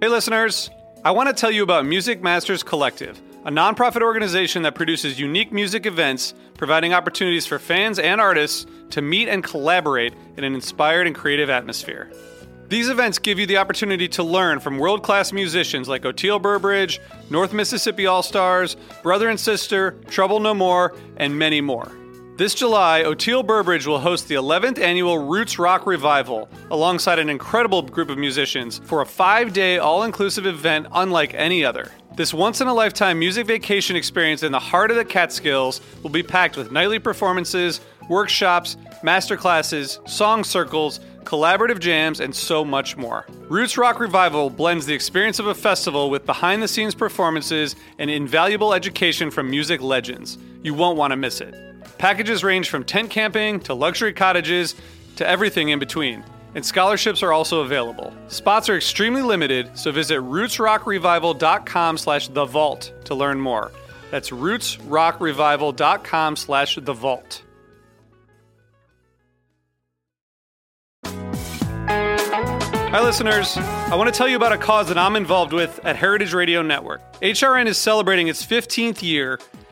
Hey listeners, I want to tell you about Music Masters Collective, a nonprofit organization that produces unique music events, providing opportunities for fans and artists to meet and collaborate in an inspired and creative atmosphere. These events give you the opportunity to learn from world-class musicians like O'Teal Burbridge, North Mississippi All-Stars, Brother and Sister, Trouble No More, and many more. This July, O'Teal Burbridge will host the 11th annual Roots Rock Revival alongside an incredible group of musicians for a 5-day all-inclusive event unlike any other. This once-in-a-lifetime music vacation experience in the heart of the Catskills will be packed with nightly performances, workshops, masterclasses, song circles, collaborative jams, and so much more. Roots Rock Revival blends the experience of a festival with behind-the-scenes performances and invaluable education from music legends. You won't want to miss it. Packages range from tent camping to luxury cottages to everything in between, and scholarships are also available. Spots are extremely limited, so visit rootsrockrevival.com/thevault to learn more. That's rootsrockrevival.com/thevault. Hi, listeners. I want to tell you about a cause that I'm involved with at Heritage Radio Network. HRN is celebrating its 15th year,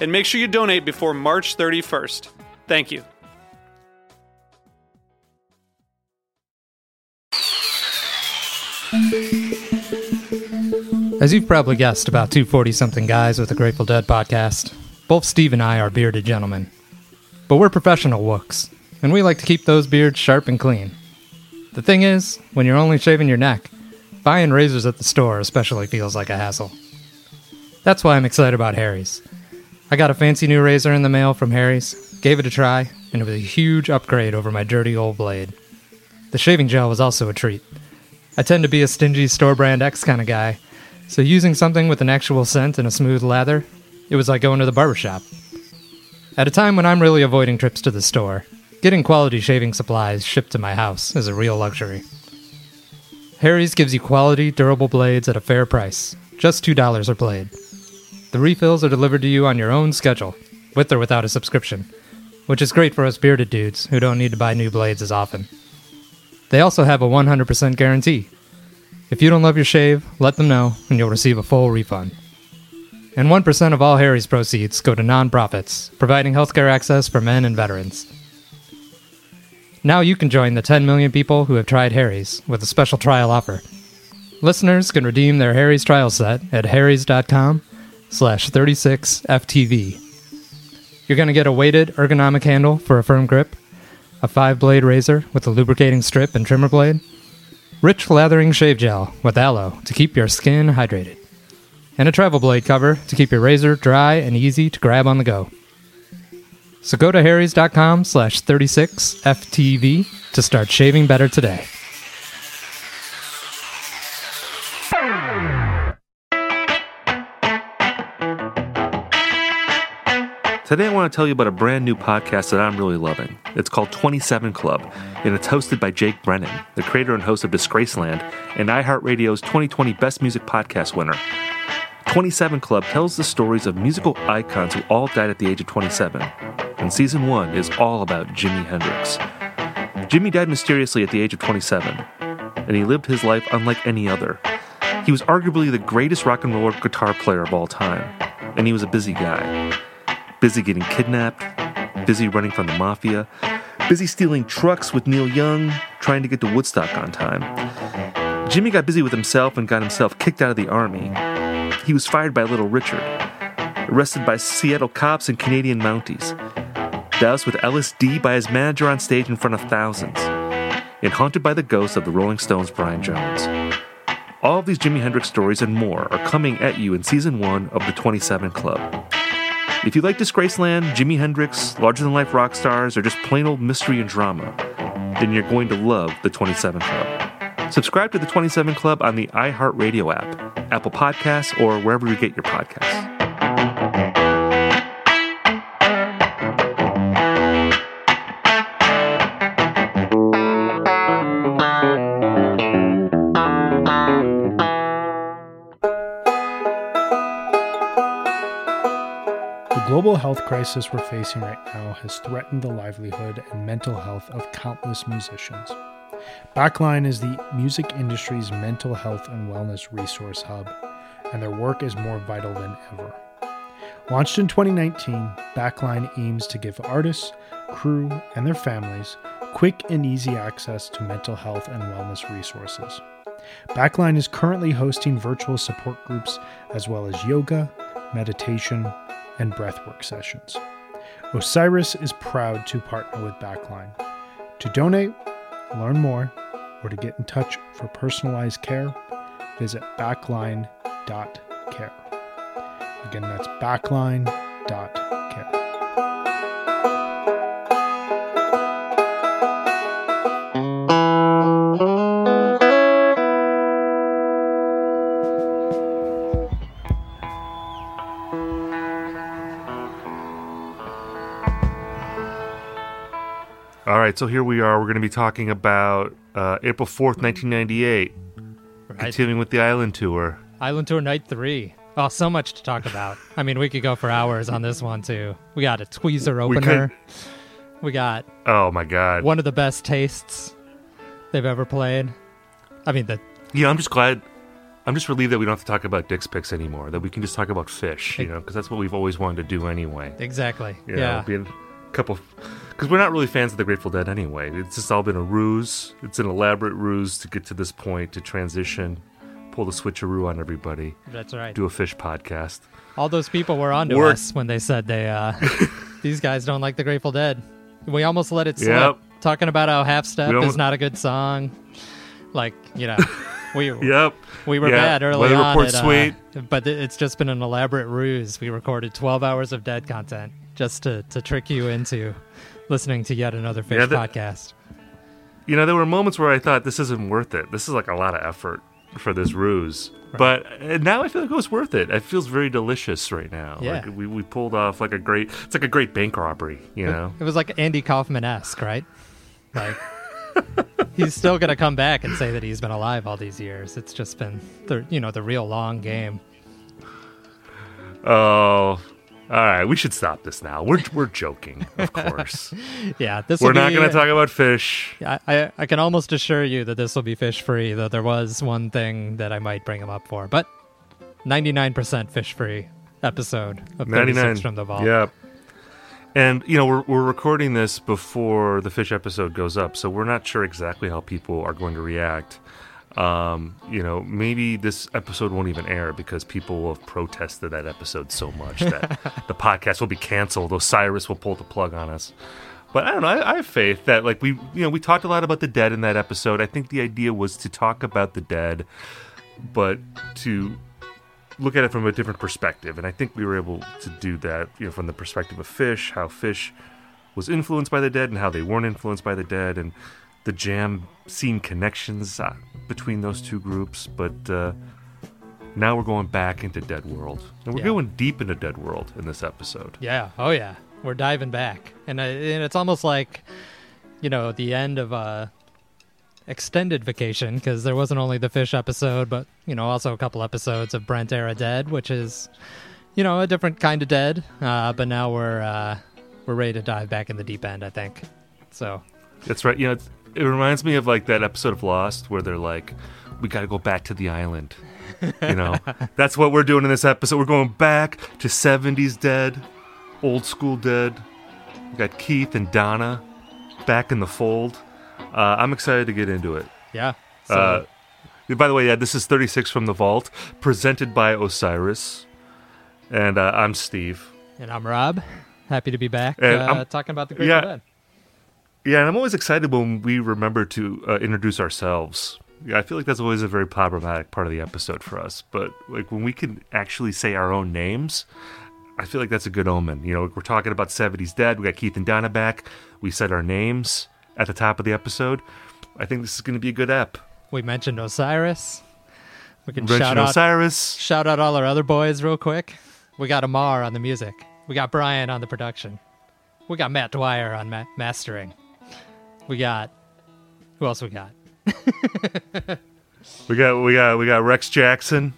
And make sure you donate before March 31st. Thank you. As you've probably guessed, about 240-something guys with the Grateful Dead podcast, both Steve and I are bearded gentlemen. But we're professional wooks, and we like to keep those beards sharp and clean. The thing is, when you're only shaving your neck, buying razors at the store especially feels like a hassle. That's why I'm excited about Harry's. I got a fancy new razor in the mail from Harry's, gave it a try, and it was a huge upgrade over my dirty old blade. The shaving gel was also a treat. I tend to be a stingy store brand X kind of guy, so using something with an actual scent and a smooth lather, it was like going to the barbershop. At a time when I'm really avoiding trips to the store, getting quality shaving supplies shipped to my house is a real luxury. Harry's gives you quality, durable blades at a fair price, just $2 a blade. The refills are delivered to you on your own schedule, with or without a subscription, which is great for us bearded dudes who don't need to buy new blades as often. They also have a 100% guarantee. If you don't love your shave, let them know, and you'll receive a full refund. And 1% of all Harry's proceeds go to nonprofits, providing healthcare access for men and veterans. Now you can join the 10 million people who have tried Harry's with a special trial offer. Listeners can redeem their Harry's trial set at harrys.com/36FTV. You're going to get a weighted ergonomic handle for a firm grip, a 5-blade razor with a lubricating strip and trimmer blade, rich lathering shave gel with aloe to keep your skin hydrated, and a travel blade cover to keep your razor dry and easy to grab on the go. So go to harrys.com/36FTV to start shaving better today. Today I want to tell you about a brand new podcast that I'm really loving. It's called 27 Club, and it's hosted by Jake Brennan, the creator and host of Disgraceland, and iHeartRadio's 2020 Best Music Podcast winner. 27 Club tells the stories of musical icons who all died at the age of 27. And Season 1 is all about Jimi Hendrix. Jimi died mysteriously at the age of 27, and he lived his life unlike any other. He was arguably the greatest rock and roll guitar player of all time, and he was a busy guy. Busy getting kidnapped, busy running from the mafia, busy stealing trucks with Neil Young, trying to get to Woodstock on time. Jimi got busy with himself and got himself kicked out of the army. He was fired by Little Richard. arrested by Seattle cops and Canadian Mounties, doused with LSD by his manager on stage in front of thousands, and haunted by the ghost of the Rolling Stones' Brian Jones. All of these Jimi Hendrix stories and more are coming at you in Season 1 of the 27 Club. If you like Disgraceland, Jimi Hendrix, larger-than-life rock stars, or just plain old mystery and drama, then you're going to love the 27 Club. Subscribe to the 27 Club on the iHeartRadio app, Apple Podcasts, or wherever you get your podcasts. The global health crisis we're facing right now has threatened the livelihood and mental health of countless musicians. Backline is the music industry's mental health and wellness resource hub, and their work is more vital than ever. Launched in 2019, Backline aims to give artists, crew, and their families quick and easy access to mental health and wellness resources. Backline is currently hosting virtual support groups as well as yoga, meditation, and breathwork sessions. Osiris is proud to partner with Backline. To donate, learn more, or to get in touch for personalized care, visit backline.care. Again, that's backline.care. All right, so here we are. We're going to be talking about April 4th, 1998, right. Continuing with the Island Tour. Island Tour Night 3. Oh, so much to talk about. I mean, we could go for hours on this one, too. We got a tweezer opener. We got... Oh, my God. One of the best tastes they've ever played. I mean, the... Yeah, I'm just glad... I'm just relieved that we don't have to talk about Dick's Picks anymore, that we can just talk about fish, you know, because that's what we've always wanted to do anyway. Exactly, yeah. Being a couple... Because we're not really fans of the Grateful Dead anyway. It's just all been a ruse. It's an elaborate ruse to get to this point, to transition, pull the switcheroo on everybody. That's right. Do a fish podcast. All those people were onto us when they said they these guys don't like the Grateful Dead. We almost let it slip. Yep. Talking about how Half Step is not a good song. Like, you know, we were bad early on. Report sweet. But it's just been an elaborate ruse. We recorded 12 hours of Dead content just to trick you into... listening to yet another fish podcast. You know, there were moments where I thought, this isn't worth it. This is like a lot of effort for this ruse. Right. But now I feel like it was worth it. It feels very delicious right now. Yeah. Like we pulled off like a great bank robbery, you know? It was like Andy Kaufman-esque, right? Like, he's still going to come back and say that he's been alive all these years. It's just been, the real long game. Oh... All right, we should stop this now. We're joking, of course. Yeah, we're not going to talk about fish. I can almost assure you that this will be fish-free, though there was one thing that I might bring him up for. But 99% fish-free episode of 36 from the Vault. Yeah. And, you know, we're recording this before the fish episode goes up, so we're not sure exactly how people are going to react. You know, maybe this episode won't even air because people will have protested that episode so much that the podcast will be canceled. Osiris will pull the plug on us. But I don't know. I have faith that, like, we talked a lot about the Dead in that episode. I think the idea was to talk about the Dead, but to look at it from a different perspective. And I think we were able to do that, you know, from the perspective of fish, how fish was influenced by the Dead and how they weren't influenced by the Dead, and the jam scene connections between those two groups, but now we're going back into Dead World, and we're going deep into Dead World in this episode. Yeah, oh yeah, we're diving back, and it's almost like, you know, the end of a extended vacation, because there wasn't only the fish episode, but, you know, also a couple episodes of Brent era Dead, which is, you know, a different kind of Dead, but now we're ready to dive back in the deep end, I think. So that's right. You know, it reminds me of, like, that episode of Lost where they're like, we got to go back to the island, you know? That's what we're doing in this episode. We're going back to 70s Dead, old school Dead. We got Keith and Donna back in the fold. I'm excited to get into it. Yeah. So. By the way, this is 36 from the Vault, presented by Osiris. And I'm Steve. And I'm Rob. Happy to be back talking about the Grateful Dead. Yeah, and I'm always excited when we remember to introduce ourselves. Yeah, I feel like that's always a very problematic part of the episode for us. But like when we can actually say our own names, I feel like that's a good omen. You know, we're talking about 70s Dead. We got Keith and Donna back. We said our names at the top of the episode. I think this is going to be a good ep. We mentioned Osiris. We can shout out all our other boys real quick. We got Amar on the music. We got Brian on the production. We got Matt Dwyer on mastering. Who else we got? we got Rex Jackson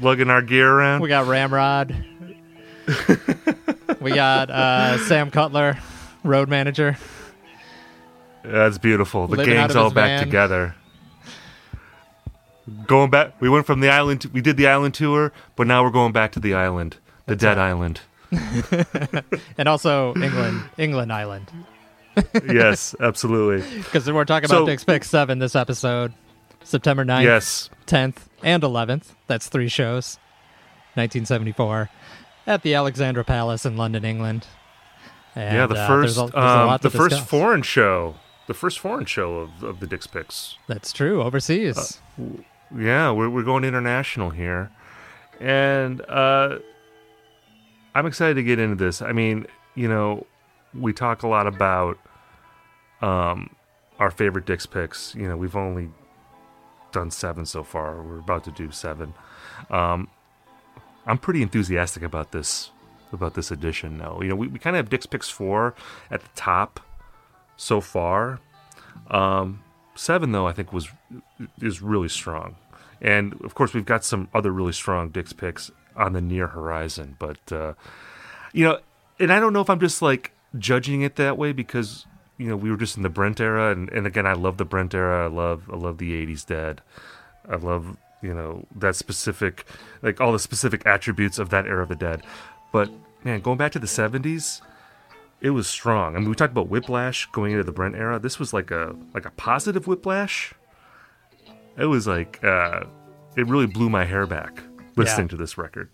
lugging our gear around. We got Ramrod. We got Sam Cutler, road manager. That's beautiful. The gang's all back together. Going back, we went from the island. We did the island tour, but now we're going back to the island, the Dead Island, and also England Island. Yes, absolutely. Because we're talking about Dick's Picks 7 this episode, September 9th, 10th, and 11th. That's three shows, 1974, at the Alexandra Palace in London, England. And, yeah, the first foreign show. The first foreign show of the Dick's Picks. That's true, overseas. Yeah, we're going international here. And I'm excited to get into this. I mean, you know, we talk a lot about our favorite Dick's Picks. You know, we've only done 7 so far. We're about to do 7. I'm pretty enthusiastic about this edition, though. You know, we kind of have Dick's Picks 4 at the top so far. 7, though, I think is really strong. And, of course, we've got some other really strong Dick's Picks on the near horizon. But, you know, and I don't know if I'm just, like, judging it that way because, you know, we were just in the Brent era. And again, I love the Brent era. I love the 80s Dead. I love, you know, that specific, like, all the specific attributes of that era of the Dead. But, man, going back to the 70s, it was strong. I mean, we talked about whiplash going into the Brent era. This was like a positive whiplash. It was like it really blew my hair back listening to this record.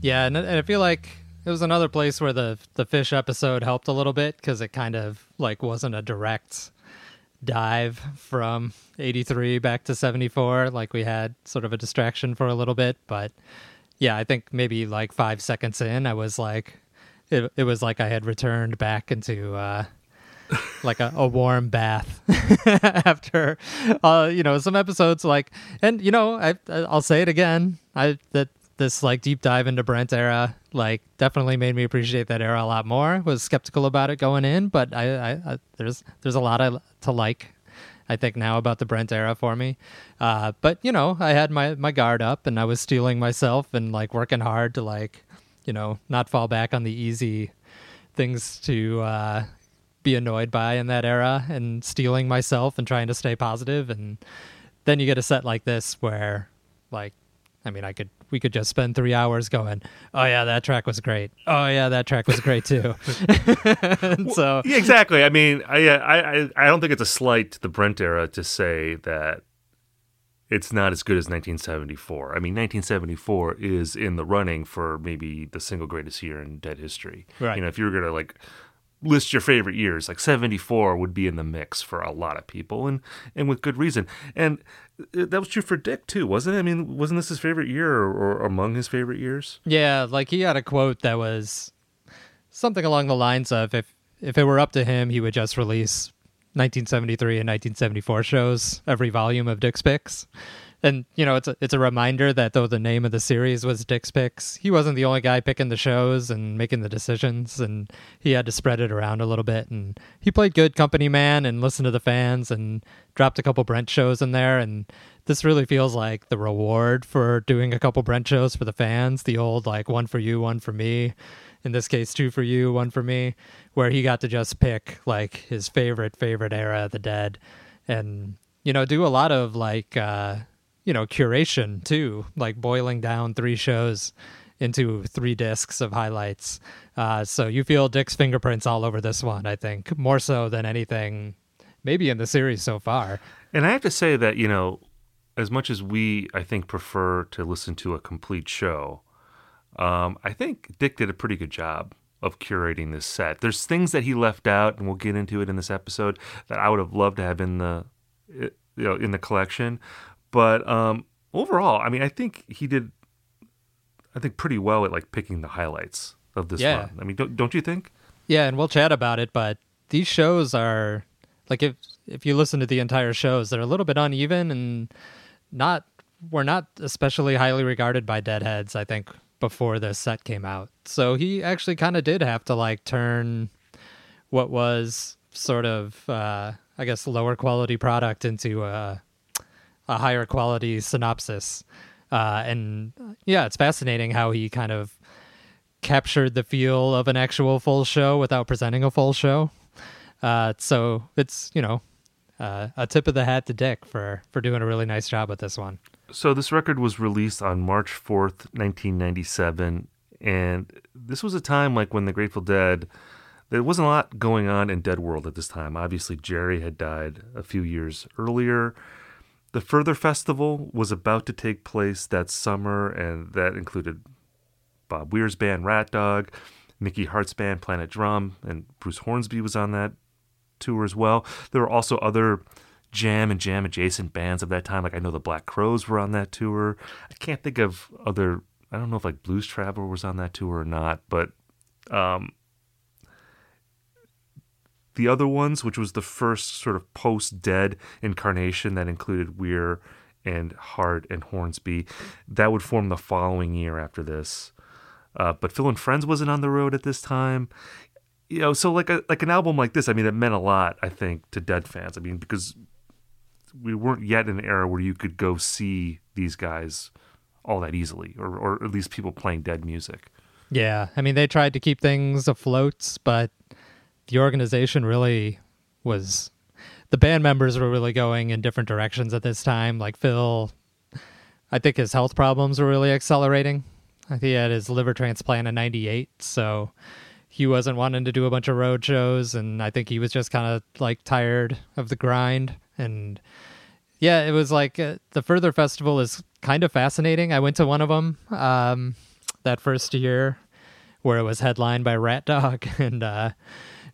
Yeah, and I feel like it was another place where the Fish episode helped a little bit because it kind of like wasn't a direct dive from 83 back to 74. Like we had sort of a distraction for a little bit. But yeah, I think maybe like 5 seconds in, I was like, it was like I had returned back into like a warm bath after, you know, some episodes like, and, you know, I'll say it again. This like deep dive into Brent era like definitely made me appreciate that era a lot more. Was skeptical about it going in, but I there's a lot to like. I think now about the Brent era for me, but you know I had my guard up and I was steeling myself and like working hard to like you know not fall back on the easy things to be annoyed by in that era and steeling myself and trying to stay positive. And then you get a set like this where like. I mean, we could just spend 3 hours going, oh, yeah, that track was great. Oh, yeah, that track was great, too. So yeah, exactly. I mean, I don't think it's a slight to the Brent era to say that it's not as good as 1974. I mean, 1974 is in the running for maybe the single greatest year in Dead history. Right. You know, if you were going to, like, list your favorite years, like 74 would be in the mix for a lot of people and with good reason. And that was true for Dick too, wasn't it? I mean, wasn't this his favorite year or among his favorite years? Yeah, like he had a quote that was something along the lines of if it were up to him, he would just release 1973 and 1974 shows, every volume of Dick's Picks. And, you know, it's a reminder that though the name of the series was Dick's Picks, he wasn't the only guy picking the shows and making the decisions, and he had to spread it around a little bit. And he played good company man and listened to the fans and dropped a couple Brent shows in there. And this really feels like the reward for doing a couple Brent shows for the fans, the old, like, one for you, one for me. In this case, two for you, one for me, where he got to just pick, like, his favorite era of the Dead and, you know, do a lot of, like... you know, curation too, like boiling down three shows into three discs of highlights. So you feel Dick's fingerprints all over this one, I think, more so than anything maybe in the series so far. And I have to say that, you know, as much as we, I think, prefer to listen to a complete show, I think Dick did a pretty good job of curating this set. There's things that he left out, and we'll get into it in this episode, that I would have loved to have in the, you know, in the collection. But overall, I mean, I think pretty well at like picking the highlights of this one. I mean, don't you think? Yeah, and we'll chat about it. But these shows are like, if you listen to the entire shows, they're a little bit uneven and we're not especially highly regarded by Deadheads, I think, before this set came out. So he actually kind of did have to like turn what was sort of I guess lower quality product into a higher quality synopsis. And yeah, it's fascinating how he kind of captured the feel of an actual full show without presenting a full show. So it's, you know, a tip of the hat to Dick for doing a really nice job with this one. So this record was released on March 4th, 1997. And this was a time like when the Grateful Dead, there wasn't a lot going on in Dead World at this time. Obviously, Jerry had died a few years earlier. The Further Festival was about to take place that summer, and that included Bob Weir's band Rat Dog, Mickey Hart's band Planet Drum, and Bruce Hornsby was on that tour as well. There were also other jam and jam adjacent bands of that time, like I know the Black Crows were on that tour. I can't think of other, I don't know if like Blues Traveler was on that tour or not, but the other ones, which was the first sort of post-Dead incarnation that included Weir and Hart and Hornsby, that would form the following year after this. But Phil and Friends wasn't on the road at this time. You know, so like an album like this, I mean, it meant a lot, I think, to Dead fans. I mean, because we weren't yet in an era where you could go see these guys all that easily, or at least people playing Dead music. Yeah, I mean, they tried to keep things afloat, but... the organization really was, the band members were really going in different directions at this time. Like Phil, I think his health problems were really accelerating. I think he had his liver transplant in 98, so he wasn't wanting to do a bunch of road shows, and I think he was just kind of like tired of the grind. And yeah, it was like the Further Festival is kind of fascinating. I went to one of them that first year where it was headlined by Rat Dog and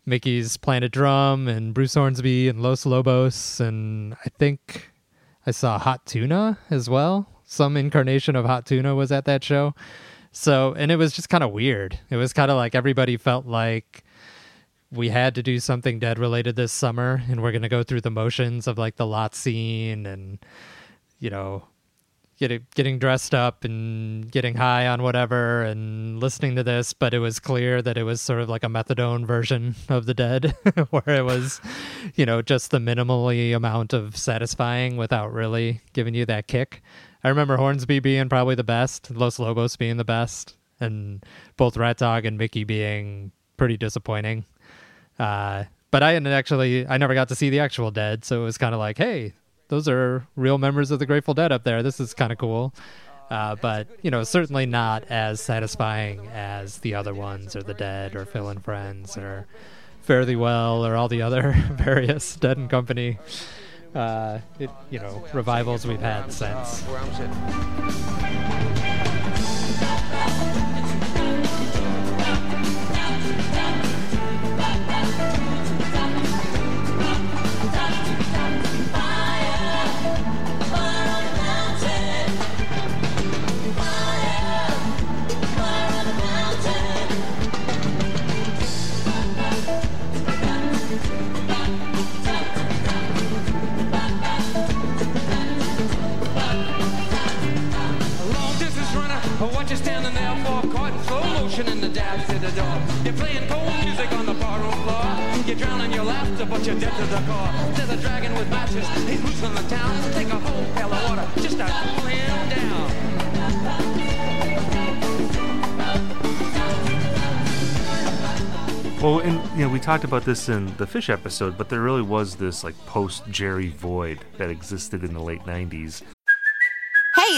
Mickey's Planet Drum and Bruce Hornsby and Los Lobos, and I think I saw Hot Tuna as well. Some incarnation of Hot Tuna was at that show. So, and it was just kind of weird. It was kind of like everybody felt like we had to do something Dead related this summer, and we're going to go through the motions of like the lot scene and, you know, getting dressed up and getting high on whatever and listening to this, but it was clear that it was sort of like a methadone version of the Dead where it was, you know, just the minimally amount of satisfying without really giving you that kick. I remember Hornsby being probably the best, Los Lobos being the best, and both Rat Dog and Mickey being pretty disappointing. But I never got to see the actual Dead, so it was kind of like, hey, those are real members of the Grateful Dead up there. This is kind of cool. But, you know, certainly not as satisfying as the other ones or the Dead or Phil and Friends or Fairly Well or all the other various Dead and Company, you know, revivals we've had since. the door. You're playing cold music on the barroom floor. You're drowning your laughter, but you're dead to the core. There's a dragon with matches, he's losing the town. Take a whole pail of water, just start playing down. Well, and you know, we talked about this in the Fish episode, but there really was this like post-Jerry void that existed in the late 90s. Hey,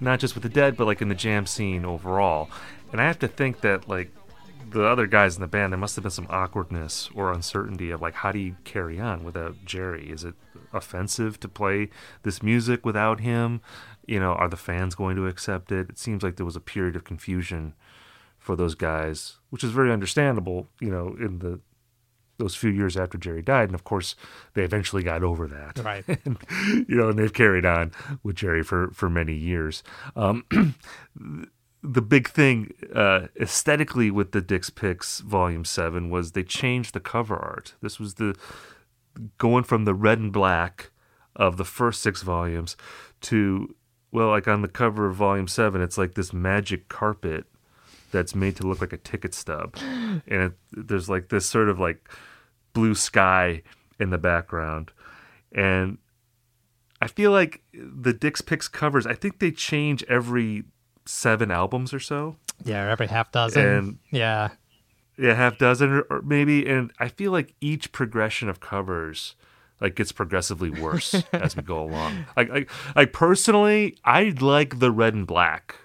Not just with the Dead, but like in the jam scene overall. And I have to think that like the other guys in the band, there must have been some awkwardness or uncertainty of like, how do you carry on without Jerry? Is it offensive to play this music without him? You know, are the fans going to accept it? It seems like there was a period of confusion for those guys, which is very understandable, you know, in those few years after Jerry died. And of course they eventually got over that, right? And, you know, and they've carried on with Jerry for many years. The big thing aesthetically with the Dick's Picks Volume 7 was they changed the cover art. This was the going from the red and black of the first six volumes to, well, like on the cover of Volume 7, it's like this magic carpet that's made to look like a ticket stub. And there's like this sort of like blue sky in the background. And I feel like the Dick's Picks covers, I think they change every 7 albums or so. Yeah, or every half dozen. And yeah, half dozen or maybe. And I feel like each progression of covers like gets progressively worse as we go along. Like personally, I like the red and black.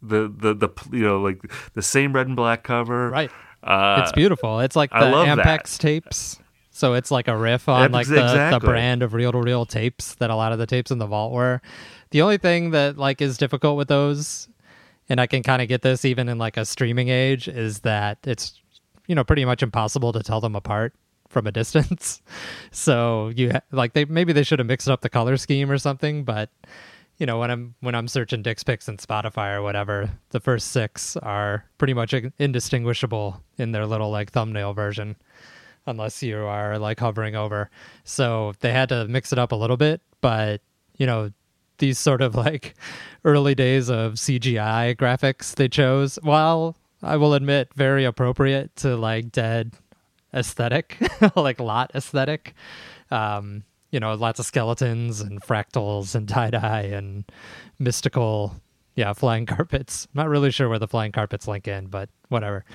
The you know, like the same red and black cover, right? It's beautiful. It's like the Ampex tapes, so it's like a riff on like the brand of reel-to-reel tapes that a lot of the tapes in the vault were. The only thing that like is difficult with those, and I can kind of get this even in like a streaming age, is that it's, you know, pretty much impossible to tell them apart from a distance. So you like they should have mixed up the color scheme or something, but. You know, when I'm searching Dick's Picks and Spotify or whatever, the first 6 are pretty much indistinguishable in their little like thumbnail version, unless you are like hovering over. So they had to mix it up a little bit, but you know, these sort of like early days of CGI graphics they chose, while I will admit very appropriate to like Dead aesthetic, like lot aesthetic. You know, lots of skeletons and fractals and tie-dye and mystical, flying carpets. I'm not really sure where the flying carpets link in, but whatever.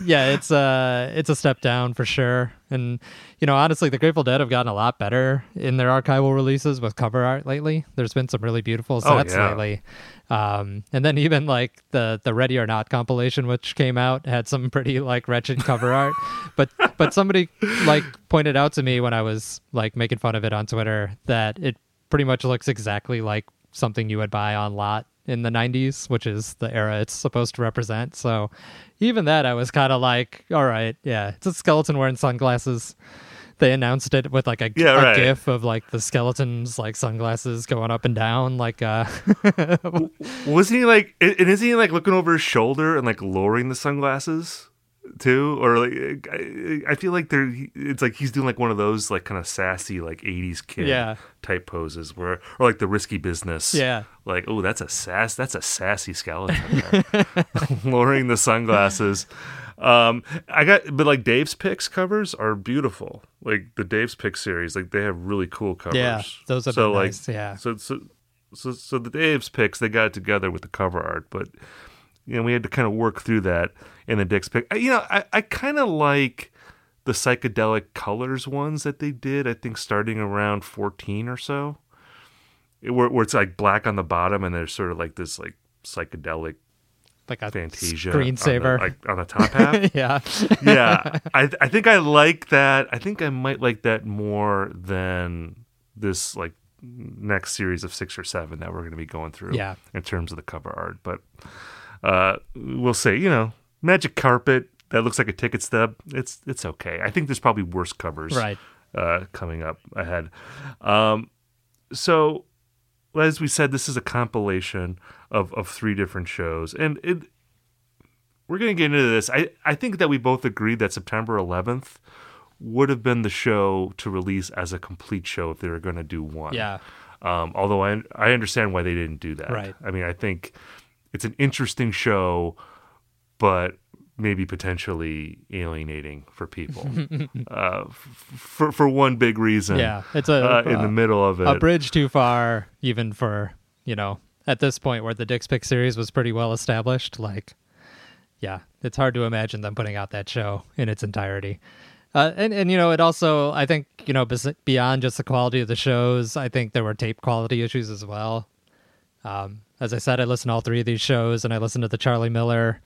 It's a step down for sure. And, you know, honestly, the Grateful Dead have gotten a lot better in their archival releases with cover art lately. There's been some really beautiful sets lately. And then even like the Ready or Not compilation, which came out, had some pretty like wretched cover art, but somebody like pointed out to me when I was like making fun of it on Twitter that it pretty much looks exactly like something you would buy on lot in the 90s, which is the era it's supposed to represent. So even that, I was kind of like, all right, yeah, it's a skeleton wearing sunglasses. They announced it with like a gif of like the skeleton's like sunglasses going up and down. Like, wasn't he like, and isn't he like looking over his shoulder and like lowering the sunglasses too? Or like, I feel like it's like he's doing like one of those like kind of sassy like 80s kid type poses where, or like the Risky Business. Yeah. Like, oh, that's a sassy skeleton there. Lowering the sunglasses. But like Dave's Picks covers are beautiful. Like the Dave's Picks series, like they have really cool covers. Yeah, those are so like nice, yeah. So the Dave's Picks, they got it together with the cover art, but you know we had to kind of work through that in the Dick's Pick. You know, I kind of like the psychedelic colors ones that they did. I think starting around 14 or so, where it's like black on the bottom and there's sort of like this like psychedelic. Like a Fantasia screensaver on the top half. yeah. I think I like that. I think I might like that more than this like next series of 6 or 7 that we're going to be going through. Yeah. In terms of the cover art, but we'll see. You know, magic carpet. that looks like a ticket stub. It's okay. I think there's probably worse covers coming up ahead. So as we said, this is a compilation of three different shows, and we're going to get into this. I think that we both agreed that September 11th would have been the show to release as a complete show if they were going to do one. Yeah. Although I understand why they didn't do that. Right. I mean, I think it's an interesting show, but maybe potentially alienating for people for one big reason. Yeah, it's in the middle of it. A bridge too far, even for, at this point where the Dick's Picks series was pretty well established. Like, yeah, it's hard to imagine them putting out that show in its entirety. And it also, I think, beyond just the quality of the shows, I think there were tape quality issues as well. As I said, I listened to all three of these shows, and I listened to the Charlie Miller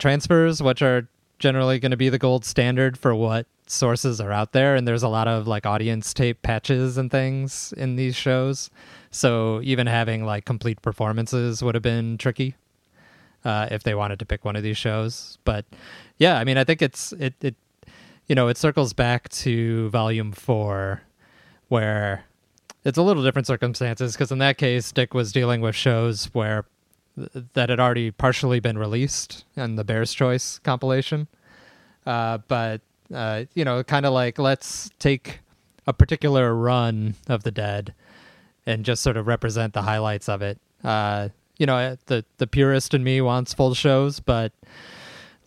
transfers, which are generally going to be the gold standard for what sources are out there. And there's a lot of audience tape patches and things in these shows. So even having complete performances would have been tricky if they wanted to pick one of these shows. But yeah, I mean, I think it it circles back to Volume 4, where it's a little different circumstances, because in that case, Dick was dealing with shows where that had already partially been released in the Bear's Choice compilation. Kind of let's take a particular run of the Dead and just sort of represent the highlights of it. The purist in me wants full shows, but...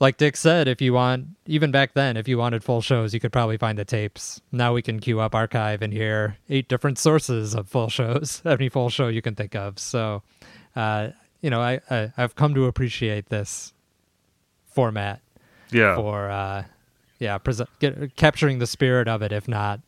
like Dick said, if you wanted full shows, you could probably find the tapes. Now we can queue up archive and hear 8 different sources of full shows, every full show you can think of. So, I've come to appreciate this format. Yeah. For capturing the spirit of it, if not,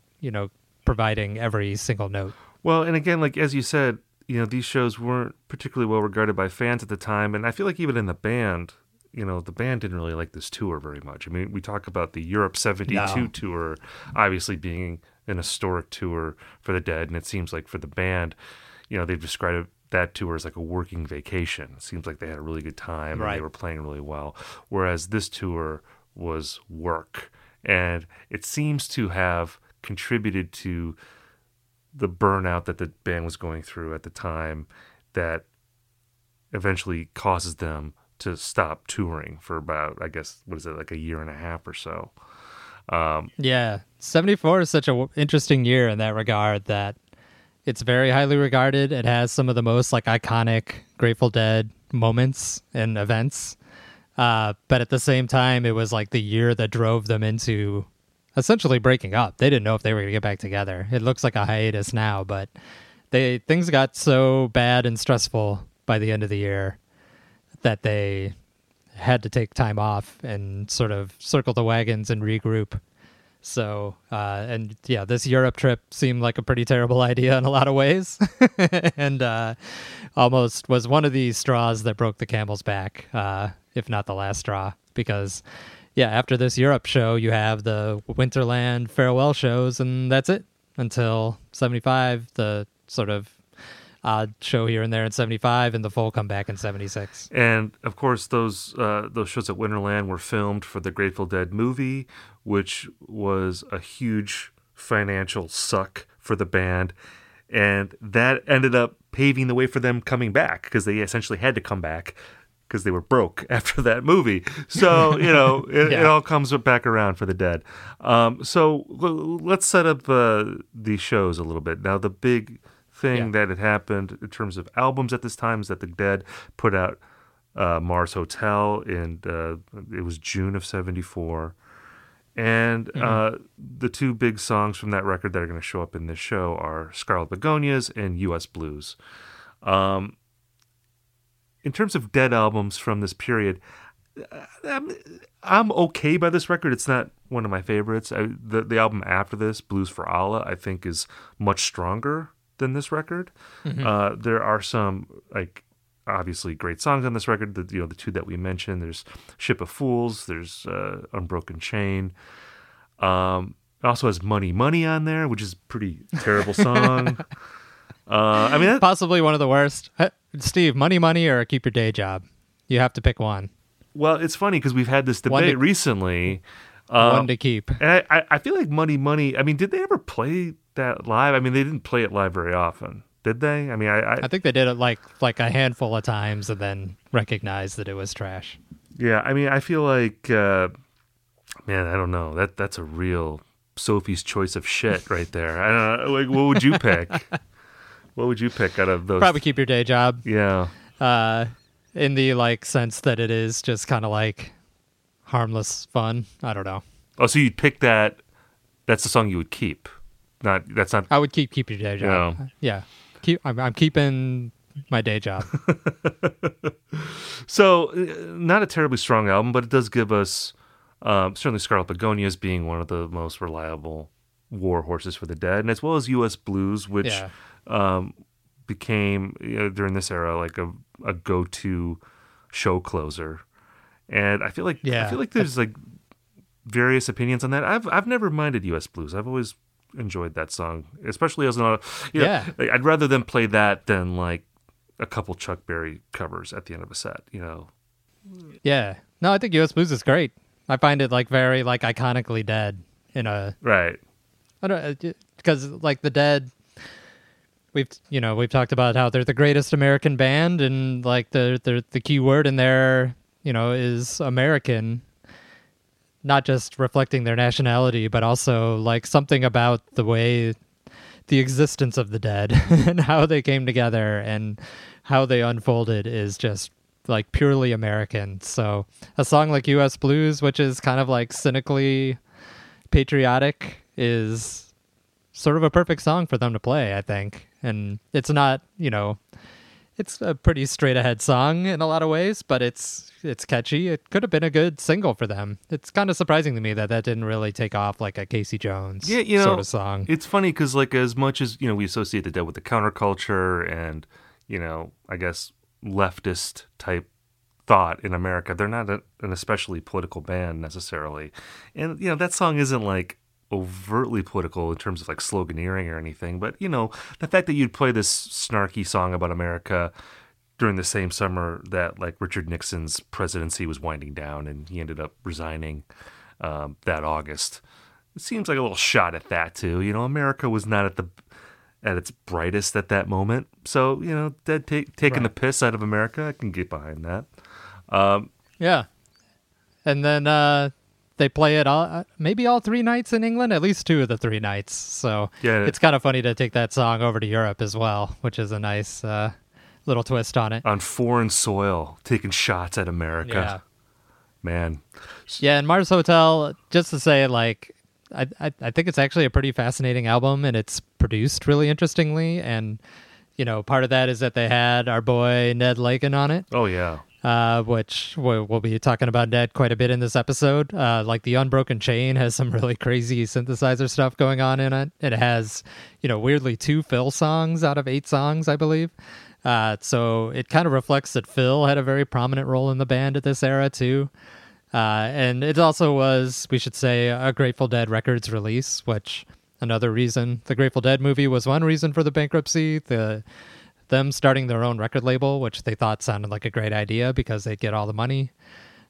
providing every single note. Well, and again, as you said, these shows weren't particularly well regarded by fans at the time, and I feel like even in the band. The band didn't really like this tour very much. I mean, we talk about the Europe 72 tour obviously being an historic tour for the Dead, and it seems like for the band, they've described that tour as like a working vacation. It seems like they had a really good time, right, and they were playing really well, whereas this tour was work. And it seems to have contributed to the burnout that the band was going through at the time that eventually causes them to stop touring for about, I guess, a year and a half or so. 74 is such an interesting year in that regard, that it's very highly regarded. It has some of the most iconic Grateful Dead moments and events. But at the same time, it was the year that drove them into essentially breaking up. They didn't know if they were going to get back together. It looks like a hiatus now, but things got so bad and stressful by the end of the year that they had to take time off and sort of circle the wagons and regroup. So, this Europe trip seemed like a pretty terrible idea in a lot of ways, and almost was one of the straws that broke the camel's back, if not the last straw, because, after this Europe show, you have the Winterland farewell shows, and that's it until 75, the sort of odd show here and there in 75, and the full comeback in 76. And of course, those shows at Winterland were filmed for the Grateful Dead movie, which was a huge financial suck for the band, and that ended up paving the way for them coming back, because they essentially had to come back because they were broke after that movie. So it all comes back around for the Dead. So let's set up these shows a little bit now. The big thing that had happened in terms of albums at this time is that the Dead put out Mars Hotel, and it was June of 74. And the two big songs from that record that are going to show up in this show are Scarlet Begonias and U.S. Blues. In terms of Dead albums from this period, I'm okay by this record. It's not one of my favorites. The album after this, Blues for Allah, I think is much stronger than this record. There are some obviously great songs on this record, the two that we mentioned. There's Ship of Fools, there's Unbroken Chain. It also has Money on there, which is a pretty terrible song. I mean, possibly one of the worst. Steve, Money or Keep Your Day Job, you have to pick one. Well, it's funny because we've had this debate recently. One to keep. And I feel like Money Money, I mean, did they ever play that live? I mean, they didn't play it live very often, did they? I mean, I think they did it like a handful of times and then recognized that it was trash. Yeah, I mean, I feel like, man, I don't know. That's a real Sophie's choice of shit right there. I don't know. Like, what would you pick? What would you pick out of those? Probably keep your day job. Yeah. In the sense that it is just kind of harmless fun. I don't know. Oh, so you'd pick that? That's the song you would keep. I would keep your day job. No. Yeah. I'm keeping my day job. So, not a terribly strong album, but it does give us certainly Scarlet Begonias being one of the most reliable war horses for the Dead, and as well as U.S. Blues, which became, during this era, a go-to show closer. And I feel like there's various opinions on that. I've never minded U.S. Blues. I've always enjoyed that song, especially as an I'd rather them play that than a couple Chuck Berry covers at the end of a set, Yeah. No, I think U.S. Blues is great. I find it very iconically Dead in a right. I don't, because the Dead. We've talked about how they're the greatest American band, and the key word in there, is American, not just reflecting their nationality, but also something about the way the existence of the Dead and how they came together and how they unfolded is just purely American. So a song like U.S. Blues, which is kind of cynically patriotic, is sort of a perfect song for them to play, I think. And it's not, it's a pretty straight-ahead song in a lot of ways, but it's catchy. It could have been a good single for them. It's kind of surprising to me that didn't really take off like a Casey Jones sort of song. It's funny because as much as, we associate the Dead with the counterculture and, I guess leftist type thought in America, they're not an especially political band necessarily. And, that song isn't overtly political in terms of sloganeering or anything, but the fact that you'd play this snarky song about America during the same summer that Richard Nixon's presidency was winding down and he ended up resigning that August, it seems like a little shot at that too. America was not at its brightest at that moment, so Dead taking the piss out of America, I can get behind that. And then they play it all three nights in England, at least two of the 3 nights. So it's kind of funny to take that song over to Europe as well, which is a nice little twist on it. On foreign soil, taking shots at America. Yeah. Man. Yeah, and Mars Hotel, just to say, I think it's actually a pretty fascinating album, and it's produced really interestingly. And, part of that is that they had our boy Ned Lagin on it. Oh, yeah. Which we'll be talking about Ned quite a bit in this episode. The Unbroken Chain has some really crazy synthesizer stuff going on in it. It has, weirdly 2 Phil songs out of 8 songs, I believe. So it kind of reflects that Phil had a very prominent role in the band at this era too. And it also was, we should say, a Grateful Dead Records release, which another reason. The Grateful Dead movie was one reason for the bankruptcy. Them starting their own record label, which they thought sounded like a great idea because they'd get all the money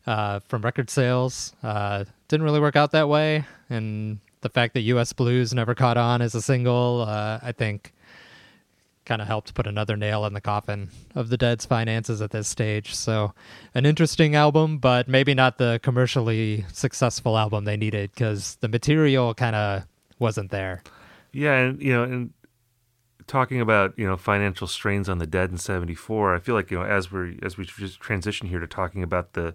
from record sales, didn't really work out that way. And the fact that U.S. Blues never caught on as a single, I think, kind of helped put another nail in the coffin of the Dead's finances at this stage. So an interesting album, but maybe not the commercially successful album they needed because the material kind of wasn't there. Yeah, and talking about financial strains on the Dead in '74, I feel like as we just transition here to talking about the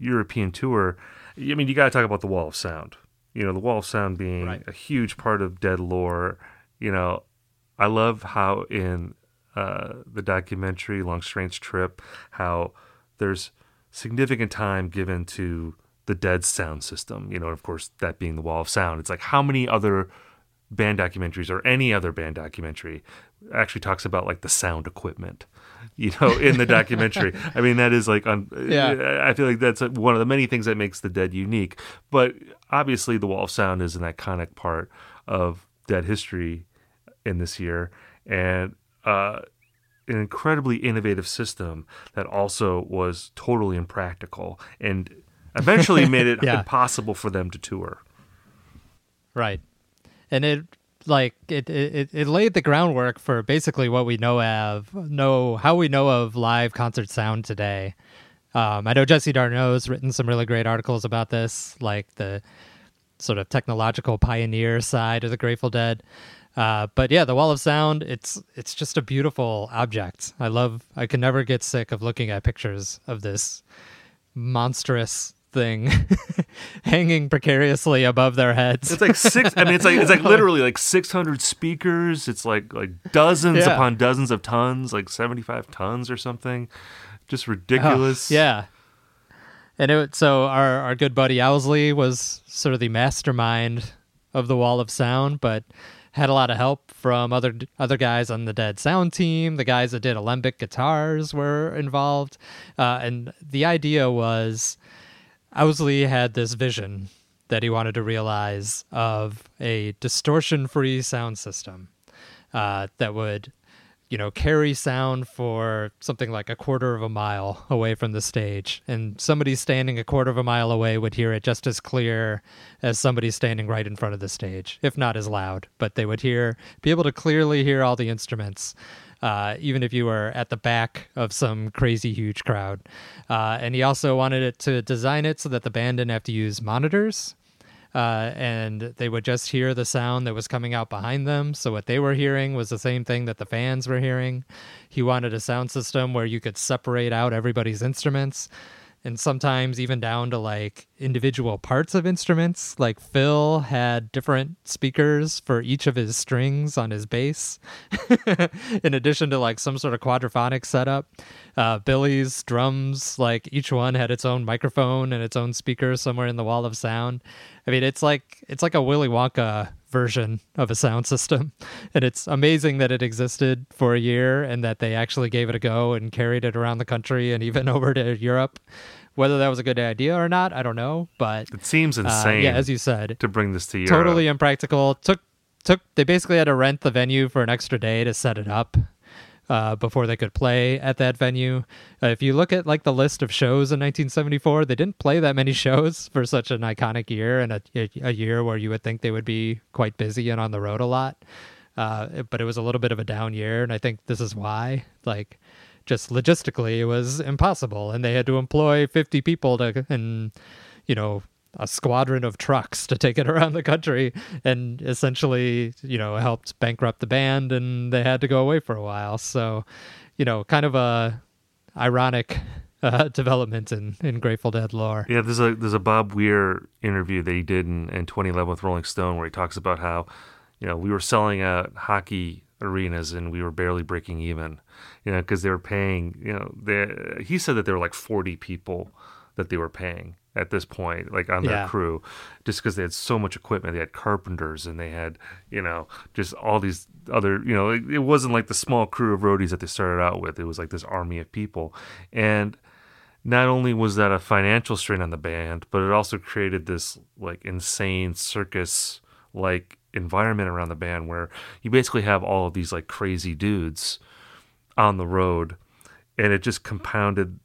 European tour, I mean you got to talk about the Wall of Sound. The Wall of Sound being a huge part of Dead lore. I love how in the documentary Long Strange Trip, how there's significant time given to the Dead's sound system. And of course that being the Wall of Sound. It's how many other band documentaries or any other band documentary actually talks about the sound equipment in the documentary. I mean that is I feel like that's one of the many things that makes the Dead unique, but obviously the Wall of Sound is an iconic part of Dead history in this year, and an incredibly innovative system that also was totally impractical and eventually made it impossible for them to tour. Right. And it laid the groundwork for basically what we know of live concert sound today. I know Jesse Darno's written some really great articles about this, like the sort of technological pioneer side of the Grateful Dead. But yeah, the Wall of Sound, it's just a beautiful object. I can never get sick of looking at pictures of this monstrous thing hanging precariously above their heads. It's like literally 600 speakers. It's like dozens upon dozens of tons, like 75 tons or something. Just ridiculous. Oh, yeah. And so our good buddy Owsley was sort of the mastermind of the Wall of Sound, but had a lot of help from other guys on the Dead sound team. The guys that did Alembic guitars were involved. And the idea was, Owsley had this vision that he wanted to realize of a distortion-free sound system that would, carry sound for something like a quarter of a mile away from the stage. And somebody standing a quarter of a mile away would hear it just as clear as somebody standing right in front of the stage, if not as loud. But they would be able to clearly hear all the instruments, even if you were at the back of some crazy huge crowd. And he also wanted to design it so that the band didn't have to use monitors. And they would just hear the sound that was coming out behind them. So what they were hearing was the same thing that the fans were hearing. He wanted a sound system where you could separate out everybody's instruments, and sometimes even down to individual parts of instruments. Like Phil had different speakers for each of his strings on his bass, in addition to some sort of quadraphonic setup. Billy's drums, each one had its own microphone and its own speaker somewhere in the Wall of Sound. I mean, it's like a Willy Wonka version of a sound system, and it's amazing that it existed for a year and that they actually gave it a go and carried it around the country and even over to Europe. Whether that was a good idea or not, I don't know, but it seems insane. Yeah, as you said, to bring this to Europe, totally impractical. They basically had to rent the venue for an extra day to set it up before they could play at that venue. If you look at the list of shows in 1974, they didn't play that many shows for such an iconic year, and a year where you would think they would be quite busy and on the road a lot. But it was a little bit of a down year, and I think this is why. Just logistically, it was impossible, and they had to employ 50 people and a squadron of trucks to take it around the country, and essentially, helped bankrupt the band, and they had to go away for a while. So, kind of a ironic development in Grateful Dead lore. Yeah, there's a Bob Weir interview that he did in 2011 with Rolling Stone where he talks about how, we were selling out hockey arenas and we were barely breaking even, because they were paying, he said that there were 40 people that they were paying at this point, on their crew, just because they had so much equipment. They had carpenters and they had, just all these other, it wasn't the small crew of roadies that they started out with. It was this army of people. And not only was that a financial strain on the band, but it also created this insane circus, environment around the band where you basically have all of these crazy dudes on the road, and it just compounded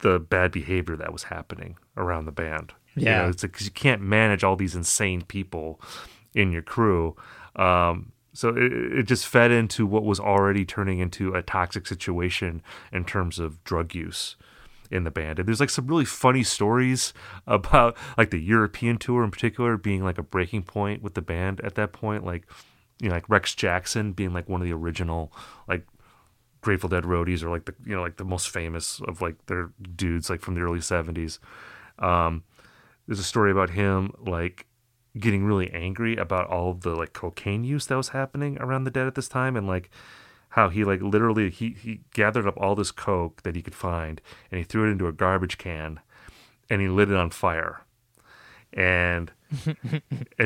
the bad behavior that was happening around the band. Yeah, it's 'cause you can't manage all these insane people in your crew. So it just fed into what was already turning into a toxic situation in terms of drug use in the band. And there's some really funny stories about the European tour in particular being a breaking point with the band at that point. Rex Jackson being one of the original Grateful Dead roadies, or the the most famous of their dudes from the early 70s. There's a story about him getting really angry about all of the cocaine use that was happening around the Dead at this time, and how he literally he gathered up all this coke that he could find and he threw it into a garbage can and he lit it on fire, and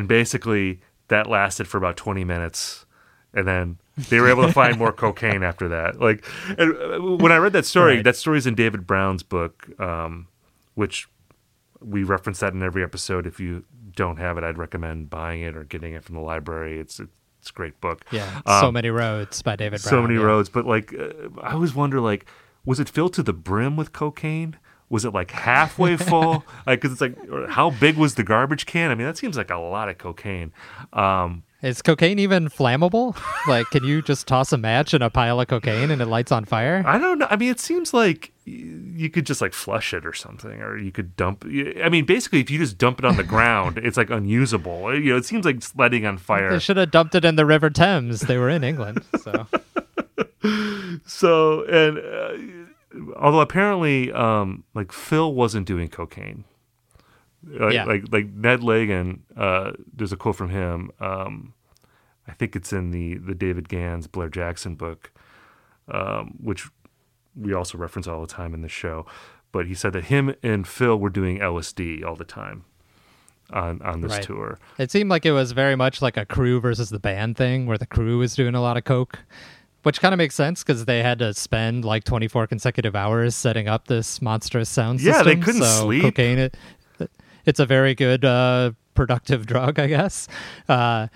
basically that lasted for about 20 minutes, and then they were able to find more cocaine after that. And when I read that story, right. That story's in David Brown's book, which we reference that in every episode. If you don't have it, I'd recommend buying it or getting it from the library. It's It's a great book. Yeah, So Many Roads by David Brown. So Many Roads. But like, I always wonder, like, was it filled to the brim with cocaine? Was it like halfway full? Because it's like, how big was the garbage can? I mean, that seems like a lot of cocaine. Is cocaine even flammable? Like, can you just toss a match in a pile of cocaine and it lights on fire? I don't know. I mean, it seems like you could just like flush it or something, or you could dump. I mean, basically, if you just dump it on the ground, it's like unusable. You know, it seems like lighting on fire. They should have dumped it in the River Thames. They were in England, so. Although apparently, like Phil wasn't doing cocaine, like Ned Lagin. There's a quote from him. I think it's in the David Gans Blair Jackson book, which we also reference all the time in the show. But he said that him and Phil were doing LSD all the time on this tour. It seemed like it was very much like a crew versus the band thing, where the crew was doing a lot of coke. Which kind of makes sense because they had to spend like 24 consecutive hours setting up this monstrous sound system. Yeah, they couldn't sleep. Cocaine, it's a very good productive drug, I guess. I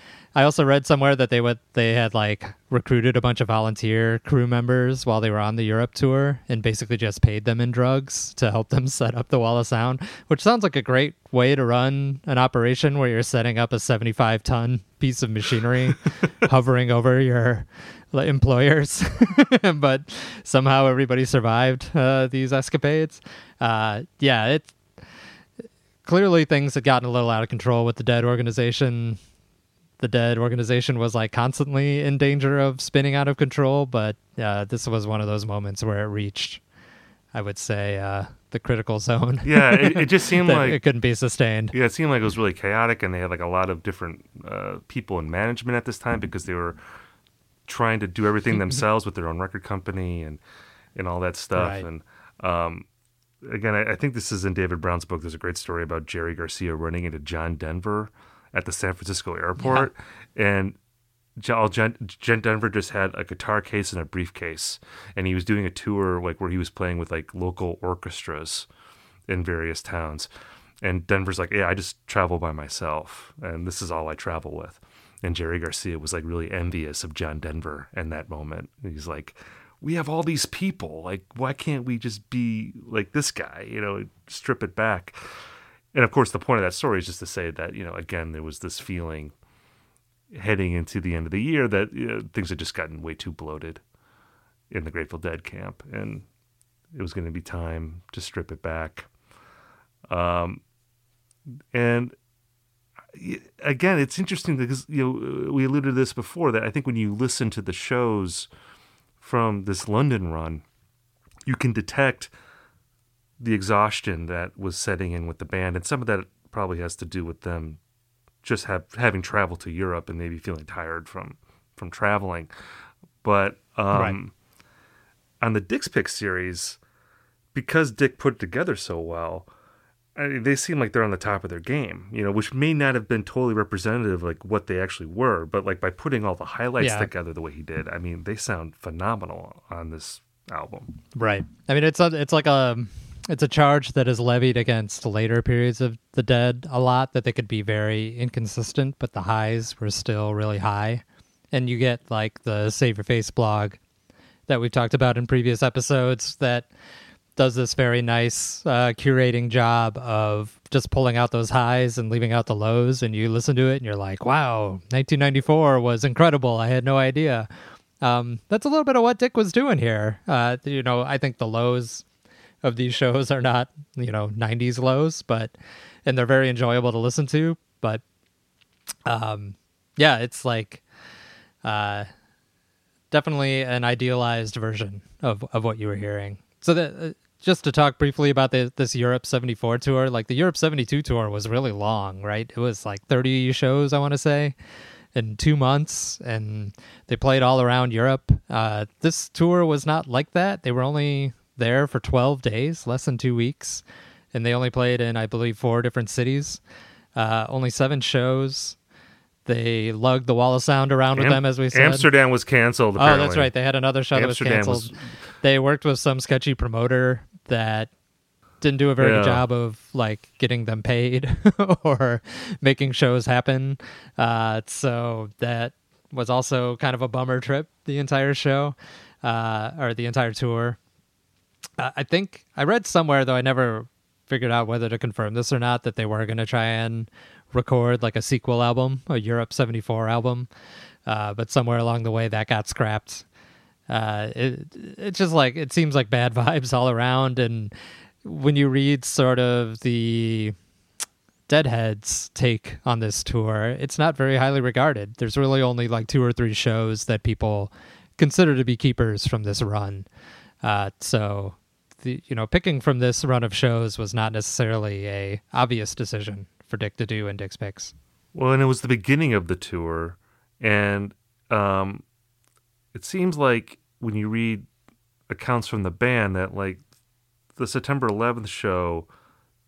also read somewhere that they had like recruited a bunch of volunteer crew members while they were on the Europe tour and basically just paid them in drugs to help them set up the Wall of Sound, which sounds like a great way to run an operation where you're setting up a 75-ton piece of machinery hovering over your employers. But somehow everybody survived these escapades. It's clearly things had gotten a little out of control with the Dead organization. The Dead organization was like constantly in danger of spinning out of control, but this was one of those moments where it reached, I would say, the critical zone. Yeah, it just seemed like it couldn't be sustained. Yeah, it seemed like it was really chaotic, and they had like a lot of different people in management at this time because they were trying to do everything themselves with their own record company and all that stuff. Right. And again, I think this is in David Brown's book. There's a great story about Jerry Garcia running into John Denver at the San Francisco airport. Yeah. And John Denver just had a guitar case and a briefcase. And he was doing a tour like where he was playing with like local orchestras in various towns. And Denver's like, yeah, I just travel by myself. And this is all I travel with. And Jerry Garcia was like really envious of John Denver in that moment. He's like, we have all these people. Like, why can't we just be like this guy, you know, strip it back? And of course, the point of that story is just to say that, you know, again, there was this feeling heading into the end of the year that things had just gotten way too bloated in the Grateful Dead camp. And it was going to be time to strip it back. And again, it's interesting because, you know, we alluded to this before, that I think when you listen to the shows from this London run, you can detect the exhaustion that was setting in with the band. And some of that probably has to do with them just having traveled to Europe and maybe feeling tired from traveling. But on the Dick's Picks series, because Dick put it together so well, I mean, they seem like they're on the top of their game, you know, which may not have been totally representative of like what they actually were, but like by putting all the highlights together the way he did, I mean, they sound phenomenal on this album. Right. I mean, it's a charge that is levied against later periods of the Dead a lot, that they could be very inconsistent, but the highs were still really high. And you get like the Save Your Face blog that we've talked about in previous episodes that does this very nice curating job of just pulling out those highs and leaving out the lows, and you listen to it and you're like, wow, 1994 was incredible. I had no idea. That's a little bit of what Dick was doing here. You know, I think the lows of these shows are not, you know, 90s lows, and they're very enjoyable to listen to, but it's like definitely an idealized version of what you were hearing. So just to talk briefly about this Europe 74 tour, like the Europe 72 tour was really long, right? It was like 30 shows, I want to say, in 2 months, and they played all around Europe. This tour was not like that. They were only there for 12 days, less than 2 weeks, and they only played in, I believe, 4 different cities, only 7 shows. They lugged the Wall of Sound around with them, as we said. Amsterdam was canceled, apparently. Oh, that's right. They had another show that was canceled. They worked with some sketchy promoter that didn't do a very good job of like getting them paid or making shows happen. So that was also kind of a bummer trip the entire show, or the entire tour. I think I read somewhere, though I never figured out whether to confirm this or not, that they were going to try and record like a sequel album, a Europe 74 album, but somewhere along the way that got scrapped. It's just like, it seems like bad vibes all around. And when you read sort of the Deadhead's take on this tour, it's not very highly regarded. There's really only like 2 or 3 shows that people consider to be keepers from this run. So, picking from this run of shows was not necessarily an obvious decision for Dick to do in Dick's Picks. Well, and it was the beginning of the tour, and it seems like when you read accounts from the band that like the September 11th show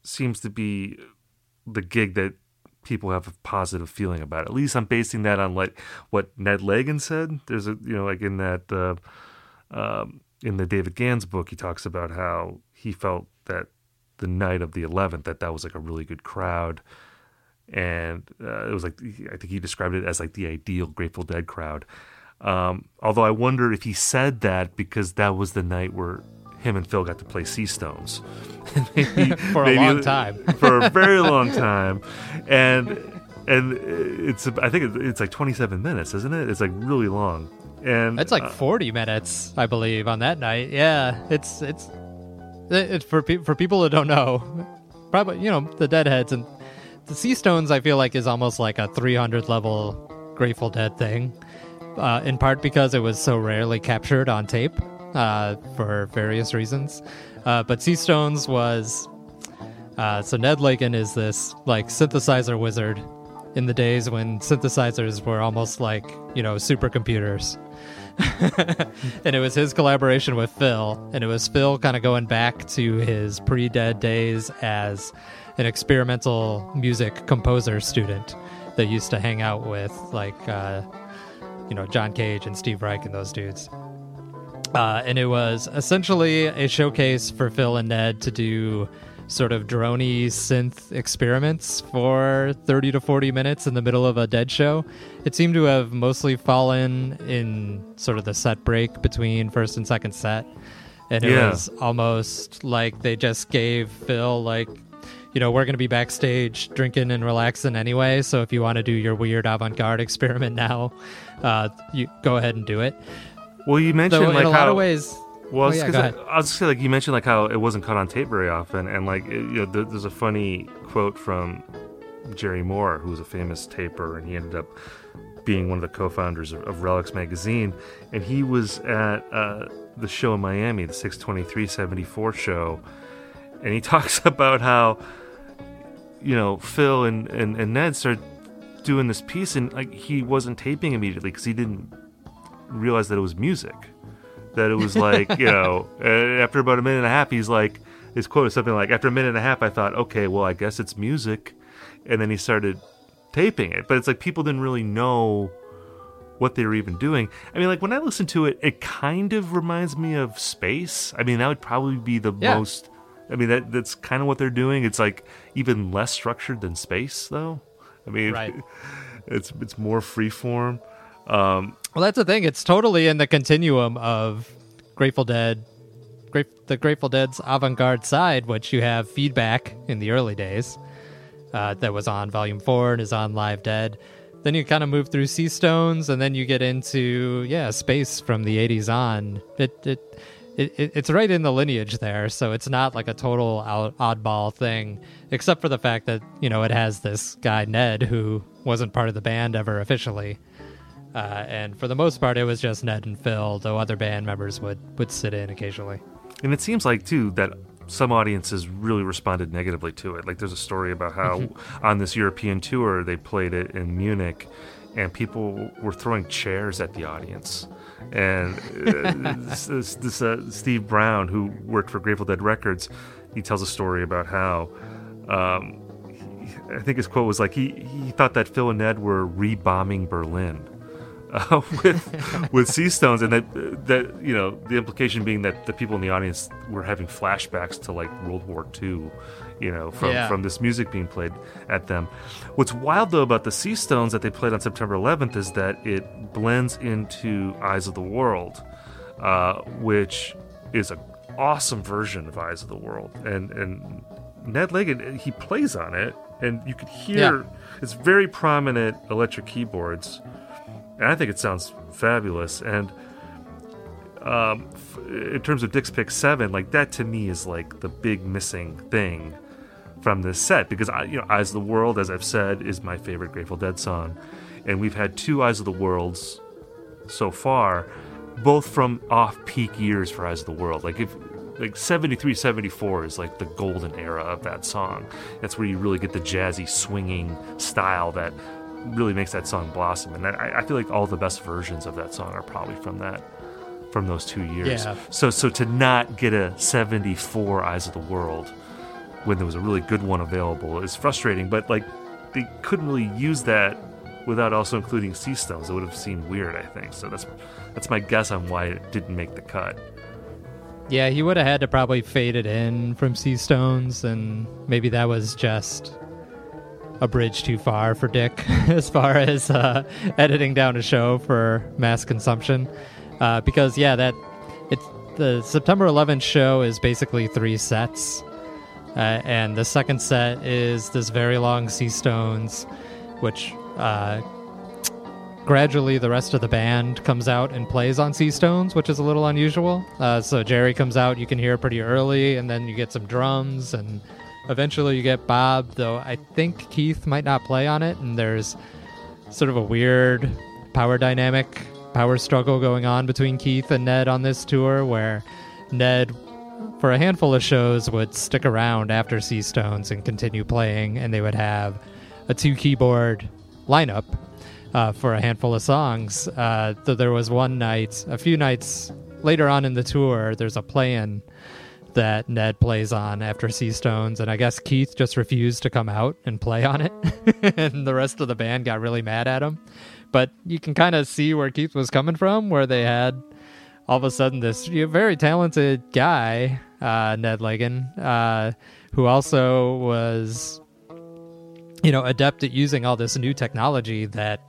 seems to be the gig that people have a positive feeling about. At least I'm basing that on like what Ned Lagin said. There's a, like in that, in the David Gans book, he talks about how he felt that the night of the 11th, that was like a really good crowd. And it was like, I think he described it as like the ideal Grateful Dead crowd. Although I wonder if he said that because that was the night where him and Phil got to play Seastones for a very long time. And I think it's like 27 minutes, isn't it? It's like really long. And it's like 40 minutes, I believe, on that night. Yeah, it's for people who don't know, probably the Deadheads and the Seastones. I feel like is almost like a 300 level Grateful Dead thing, in part because it was so rarely captured on tape for various reasons. But Seastones was so Ned Lagin is this like synthesizer wizard in the days when synthesizers were almost like, supercomputers. And it was his collaboration with Phil, and it was Phil kind of going back to his pre-Dead days as an experimental music composer student that used to hang out with like, John Cage and Steve Reich and those dudes. And it was essentially a showcase for Phil and Ned to do sort of droney synth experiments for 30 to 40 minutes in the middle of a Dead show. It seemed to have mostly fallen in sort of the set break between first and second set. And it was almost like they just gave Phil like, we're going to be backstage drinking and relaxing anyway, so if you want to do your weird avant-garde experiment now, you go ahead and do it. Well, you mentioned so like in a lot of ways... Well, I was just saying, like you mentioned, like how it wasn't caught on tape very often, and like there's a funny quote from Jerry Moore, who was a famous taper, and he ended up being one of the co-founders of Relics magazine, and he was at the show in Miami, the 6/23/74 show, and he talks about how Phil and Ned started doing this piece, and like he wasn't taping immediately because he didn't realize that it was music. That it was like, after about a minute and a half, he's like, his quote is something like, after a minute and a half, I thought, okay, well, I guess it's music. And then he started taping it. But it's like people didn't really know what they were even doing. I mean, like when I listen to it, it kind of reminds me of Space. I mean, that would probably be the most, I mean, that's kind of what they're doing. It's like even less structured than Space, though. I mean, right. It's more freeform. Well, that's the thing. It's totally in the continuum of Grateful Dead, the Grateful Dead's avant-garde side, which you have Feedback in the early days that was on Volume 4 and is on Live Dead. Then you kind of move through Seastones, and then you get into, Space from the 80s on. It's right in the lineage there, so it's not like a total oddball thing, except for the fact that, it has this guy, Ned, who wasn't part of the band ever officially. And for the most part, it was just Ned and Phil, though other band members would sit in occasionally. And it seems like, too, that some audiences really responded negatively to it. Like, there's a story about how on this European tour, they played it in Munich, and people were throwing chairs at the audience. And Steve Brown, who worked for Grateful Dead Records, he tells a story about how... I think his quote was like, he thought that Phil and Ned were re-bombing Berlin. with Seastones, and that you know, the implication being that the people in the audience were having flashbacks to like World War II, you know, from this music being played at them. What's wild though about the Seastones that they played on September 11th is that it blends into Eyes of the World, which is an awesome version of Eyes of the World, and Ned Lagin, he plays on it, and you can hear it's very prominent electric keyboards. And I think it sounds fabulous. And in terms of Dick's Pick 7, like that to me is like the big missing thing from this set, because Eyes of the World, as I've said, is my favorite Grateful Dead song, and we've had two Eyes of the Worlds so far, both from off-peak years for Eyes of the World. Like 73, 74 is like the golden era of that song. That's where you really get the jazzy swinging style that really makes that song blossom, and I feel like all the best versions of that song are probably from those 2 years. Yeah. So to not get a 74 Eyes of the World when there was a really good one available is frustrating. But like they couldn't really use that without also including Seastones. It would have seemed weird, I think. So that's my guess on why it didn't make the cut. Yeah, he would have had to probably fade it in from Seastones, and maybe that was just a bridge too far for Dick as far as editing down a show for mass consumption, because that it's the September 11th show is basically three sets, and the second set is this very long Seastones, which gradually the rest of the band comes out and plays on Seastones, which is a little unusual. So Jerry comes out, you can hear pretty early, and then you get some drums, and eventually you get Bob, though I think Keith might not play on it, and there's sort of a weird power struggle going on between Keith and Ned on this tour, where Ned, for a handful of shows, would stick around after Seastones and continue playing, and they would have a two-keyboard lineup for a handful of songs. Though there was one night, a few nights later on in the tour, there's a play-in that Ned plays on after Seastones, and I guess Keith just refused to come out and play on it, and the rest of the band got really mad at him. But you can kind of see where Keith was coming from, where they had all of a sudden this very talented guy, Ned Lagin, who also was adept at using all this new technology that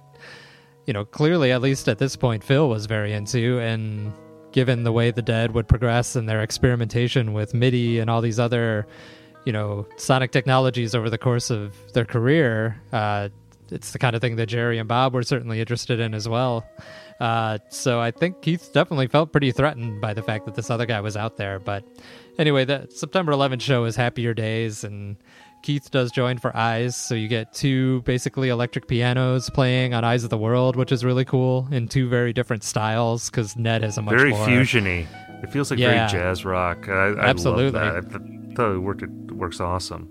clearly, at least at this point, Phil was very into, and given the way the Dead would progress and their experimentation with MIDI and all these other, sonic technologies over the course of their career, it's the kind of thing that Jerry and Bob were certainly interested in as well. So I think Keith definitely felt pretty threatened by the fact that this other guy was out there. But anyway, the September 11th show is Happier Days, and Keith does join for Eyes, so you get two basically electric pianos playing on Eyes of the World, which is really cool, in two very different styles, because Ned has a much very more... Very fusion-y. It feels like very jazz rock. I absolutely love that. I thought it works awesome.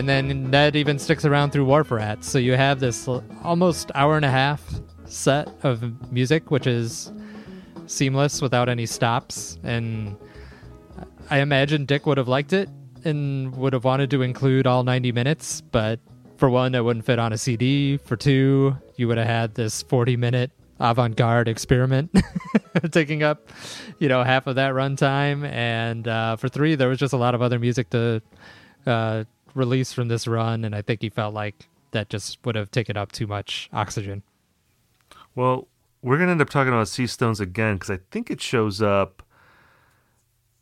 and then Ned even sticks around through War for Rats. So you have this almost hour and a half set of music, which is seamless without any stops. And I imagine Dick would have liked it and would have wanted to include all 90 minutes. But for one, it wouldn't fit on a CD. For two, you would have had this 40-minute avant-garde experiment taking up, half of that runtime. And for three, there was just a lot of other music to release from this run. And I think he felt like that just would have taken up too much oxygen. Well, we're going to end up talking about Seastones again, because I think it shows up.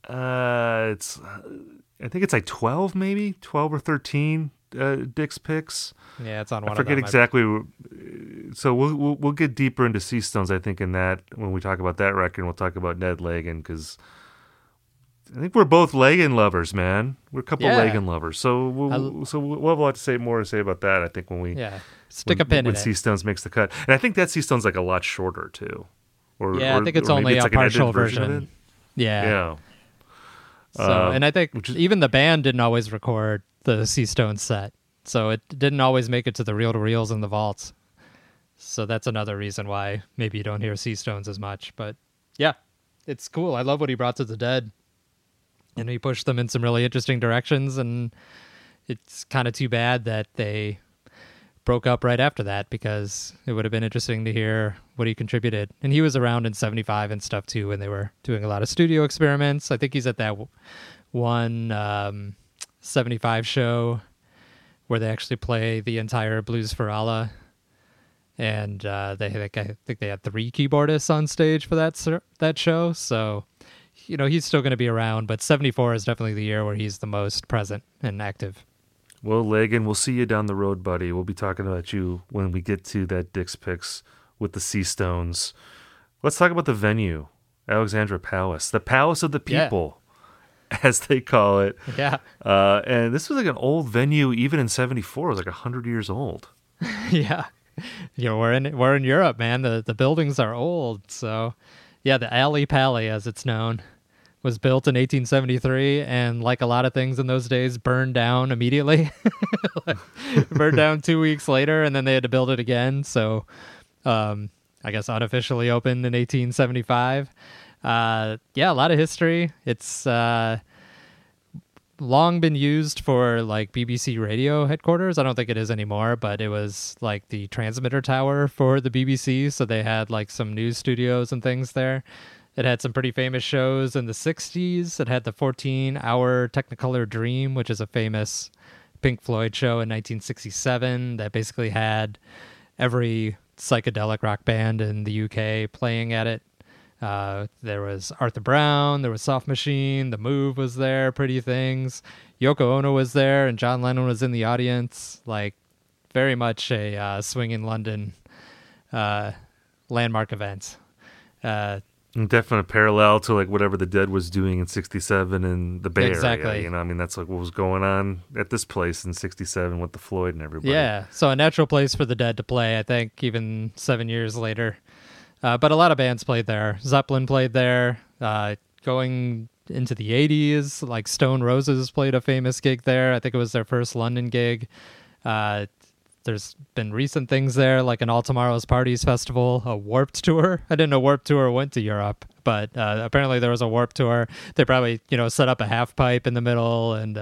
I think it's like 12, maybe 12 or 13. Dick's Picks. Yeah, it's on one. I forget of them, exactly. So we'll get deeper into Seastones, I think, in that when we talk about that record. We'll talk about Ned Lagin, because I think we're both Lagin lovers, man. We're a couple Lagin lovers, so we'll have a lot to say about that. I think when we stick a pin in it. Seastones makes the cut, and I think that Seastones like a lot shorter too. I think it's only a partial version of it. Yeah. So, and I think even the band didn't always record the Seastones set, so it didn't always make it to the reel-to-reels in the vaults. So that's another reason why maybe you don't hear Seastones as much. But yeah, it's cool. I love what he brought to the Dead, and he pushed them in some really interesting directions. And it's kind of too bad that they broke up right after that, because it would have been interesting to hear what he contributed. And he was around in 75 and stuff too, when they were doing a lot of studio experiments. I think he's at that one 75 show where they actually play the entire Blues for Allah, and I think they had three keyboardists on stage for that show. So he's still going to be around, but 74 is definitely the year where he's the most present and active. Well, Lagin, we'll see you down the road, buddy. We'll be talking about you when we get to that Dick's Picks with the Seastones. Let's talk about the venue, Alexandra Palace, the Palace of the People, as they call it. Yeah. And this was like an old venue, even in 74. It was like 100 years old. Yeah. We're in Europe, man. The buildings are old. So, yeah, the Alley Pally, as it's known, was built in 1873, and like a lot of things in those days, burned down immediately. Burned down 2 weeks later, and then they had to build it again. So I guess unofficially opened in 1875. A lot of history. It's long been used for like BBC radio headquarters. I don't think it is anymore, but it was like the transmitter tower for the BBC, so they had like some news studios and things there. It had some pretty famous shows in the 60s. It had the 14-hour Technicolor Dream, which is a famous Pink Floyd show in 1967 that basically had every psychedelic rock band in the UK playing at it. There was Arthur Brown, there was Soft Machine, The Move was there, Pretty Things. Yoko Ono was there, and John Lennon was in the audience. Like, very much a swing in London landmark event. Definite parallel to like whatever the Dead was doing in 67 in the Bay Area. That's like what was going on at this place in 67 with the Floyd and everybody. Yeah, so a natural place for the Dead to play, I think, even 7 years later. But a lot of bands played there. Zeppelin played there. Going into the 80s, like Stone Roses played a famous gig there. I think it was their first London gig. There's been recent things there, like an All Tomorrow's Parties festival, a Warped Tour. I didn't know Warped Tour went to Europe, but apparently there was a Warped Tour. They probably, set up a half pipe in the middle and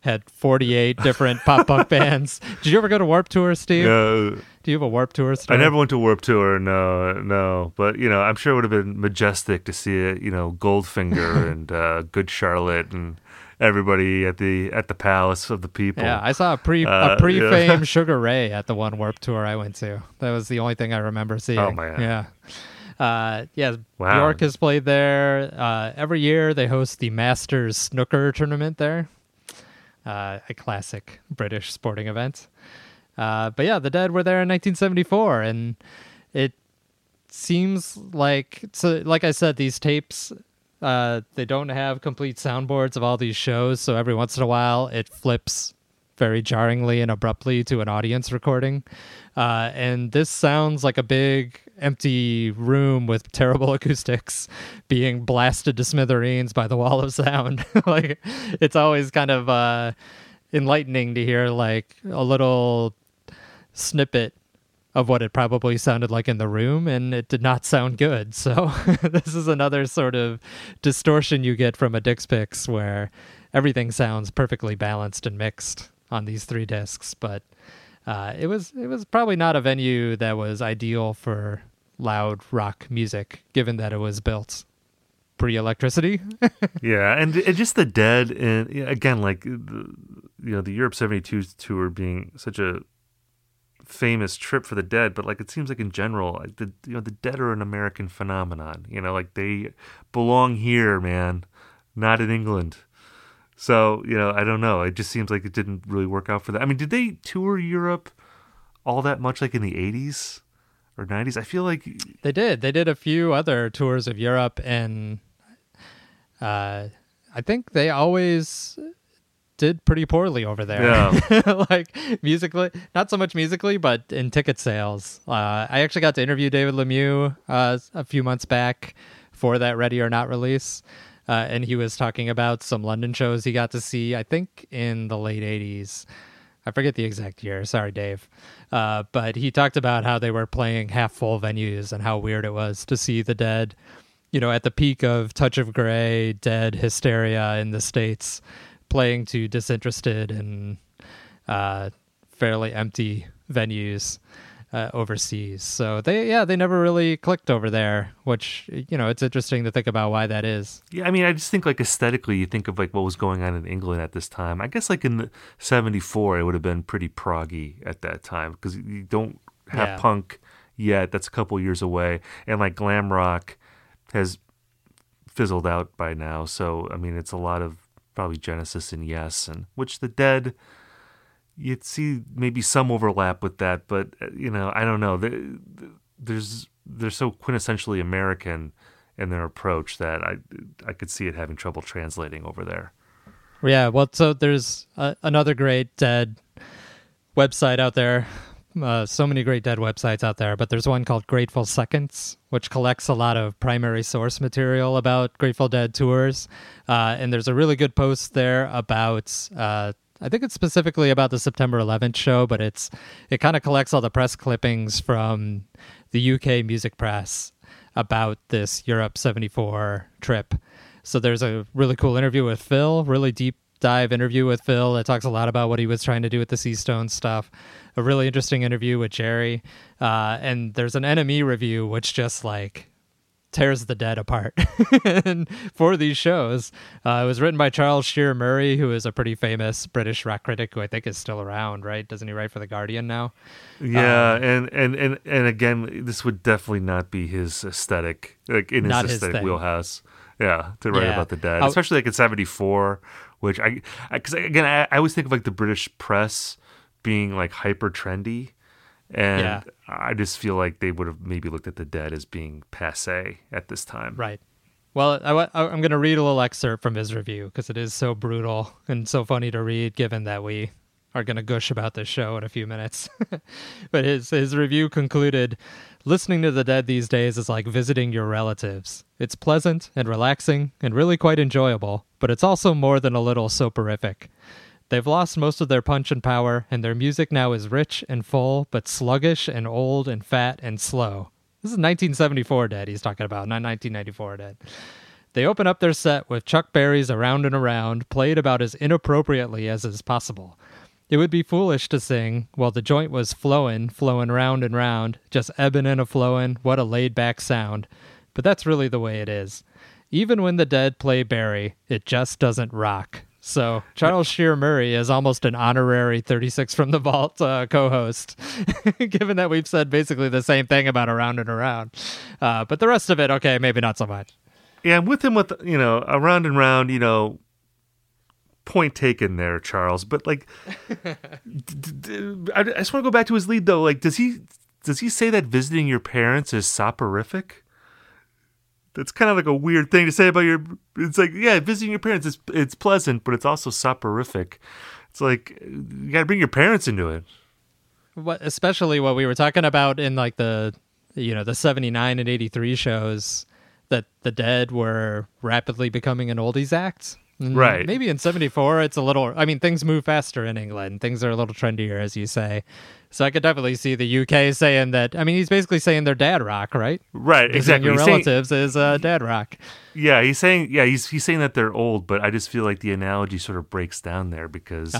had 48 different pop punk bands. Did you ever go to Warped Tour, Steve? Do you have a Warped Tour story? I never went to Warped Tour, no. But, I'm sure it would have been majestic to see it, Goldfinger and Good Charlotte and everybody at the Palace of the People. Yeah, I saw a pre-fame Sugar Ray at the one Warped Tour I went to. That was the only thing I remember seeing. Oh my God. Yeah. Wow. Bjork has played there. Every year they host the Masters Snooker tournament there. A classic British sporting event. The Dead were there in 1974, and it seems like, so like I said, these tapes, they don't have complete soundboards of all these shows, so every once in a while it flips very jarringly and abruptly to an audience recording. And this sounds like a big empty room with terrible acoustics being blasted to smithereens by the Wall of Sound. Like, it's always kind of enlightening to hear like a little snippet of what it probably sounded like in the room, and it did not sound good. So this is another sort of distortion you get from a Dick's Picks where everything sounds perfectly balanced and mixed on these three discs. But it was probably not a venue that was ideal for loud rock music, given that it was built pre-electricity. Yeah, and just the Dead, and again, like the Europe 72 tour being such a famous trip for the Dead, but like it seems like in general, like the Dead are an American phenomenon. Like they belong here, man, not in England. So I don't know. It just seems like it didn't really work out for them. I mean, did they tour Europe all that much, like in the 80s or 90s? I feel like they did. They did a few other tours of Europe, and I think they always did pretty poorly over there. Yeah. Like musically, not so much musically, but in ticket sales. I actually got to interview David Lemieux a few months back for that Ready or Not release, and he was talking about some London shows he got to see, I think in the late 80s. I forget the exact year. Sorry, Dave. But he talked about how they were playing half full venues and how weird it was to see the Dead, at the peak of Touch of Grey, Dead hysteria in the States, playing to disinterested and fairly empty venues overseas. So they never really clicked over there, which, it's interesting to think about why that is. Yeah, I mean, I just think like aesthetically, you think of like what was going on in England at this time. I guess like in the 74, it would have been pretty proggy at that time because you don't have punk yet. That's a couple years away. And like glam rock has fizzled out by now. So, I mean, it's a lot of probably Genesis and Yes, and which the Dead, you'd see maybe some overlap with that, but I don't know. They're so quintessentially American in their approach that I could see it having trouble translating over there. Yeah, well, so there's another great Dead website out there. So many great Dead websites out there, but there's one called Grateful Seconds, which collects a lot of primary source material about Grateful Dead tours. And there's a really good post there about, I think it's specifically about the September 11th show, but it kind of collects all the press clippings from the UK music press about this Europe 74 trip. So there's a really cool interview with Phil, really deep dive interview with Phil. It talks a lot about what he was trying to do with the Seastones stuff. A really interesting interview with Jerry. And there's an NME review, which just like tears the Dead apart and for these shows. It was written by Charles Shear Murray, who is a pretty famous British rock critic who I think is still around, right? Doesn't he write for The Guardian now? Yeah. And again, this would definitely not be his aesthetic, like in his aesthetic wheelhouse. Yeah. To write about the Dead, especially like in 74, which I always think of like the British press being like hyper trendy, and I just feel like they would have maybe looked at the Dead as being passé at this time. Right. Well, I'm going to read a little excerpt from his review because it is so brutal and so funny to read, given that we are going to gush about this show in a few minutes. But his review concluded, "Listening to the Dead these days is like visiting your relatives. It's pleasant and relaxing and really quite enjoyable, but it's also more than a little soporific. They've lost most of their punch and power, and their music now is rich and full, but sluggish and old and fat and slow." This is 1974 Dead he's talking about, not 1994 Dead. "They open up their set with Chuck Berry's Around and Around, played about as inappropriately as is possible. It would be foolish to sing, well, the joint was flowin', flowin' round and round, just ebbin' and a-flowin', what a laid-back sound. But that's really the way it is. Even when the Dead play Berry, it just doesn't rock." So Charles Shear Murray is almost an honorary 36 from the Vault co-host, given that we've said basically the same thing about Around and Around. But the rest of it, okay, maybe not so much. Yeah, I'm with him with, Around and Round, point taken there, Charles. But, like, I just want to go back to his lead, though. Like, does he say that visiting your parents is soporific? That's kind of like a weird thing to say about your... It's like, yeah, visiting your parents, it's pleasant, but it's also soporific. It's like, you got to bring your parents into it. Especially what we were talking about in like the, the 79 and 83 shows, that the Dead were rapidly becoming an oldies act. Right. Maybe in 74, it's a little... I mean, things move faster in England. Things are a little trendier, as you say. So I could definitely see the UK saying that... I mean, he's basically saying they're dad rock, right? Right, exactly. Your relatives is dad rock. Yeah, he's saying he's saying that they're old, but I just feel like the analogy sort of breaks down there because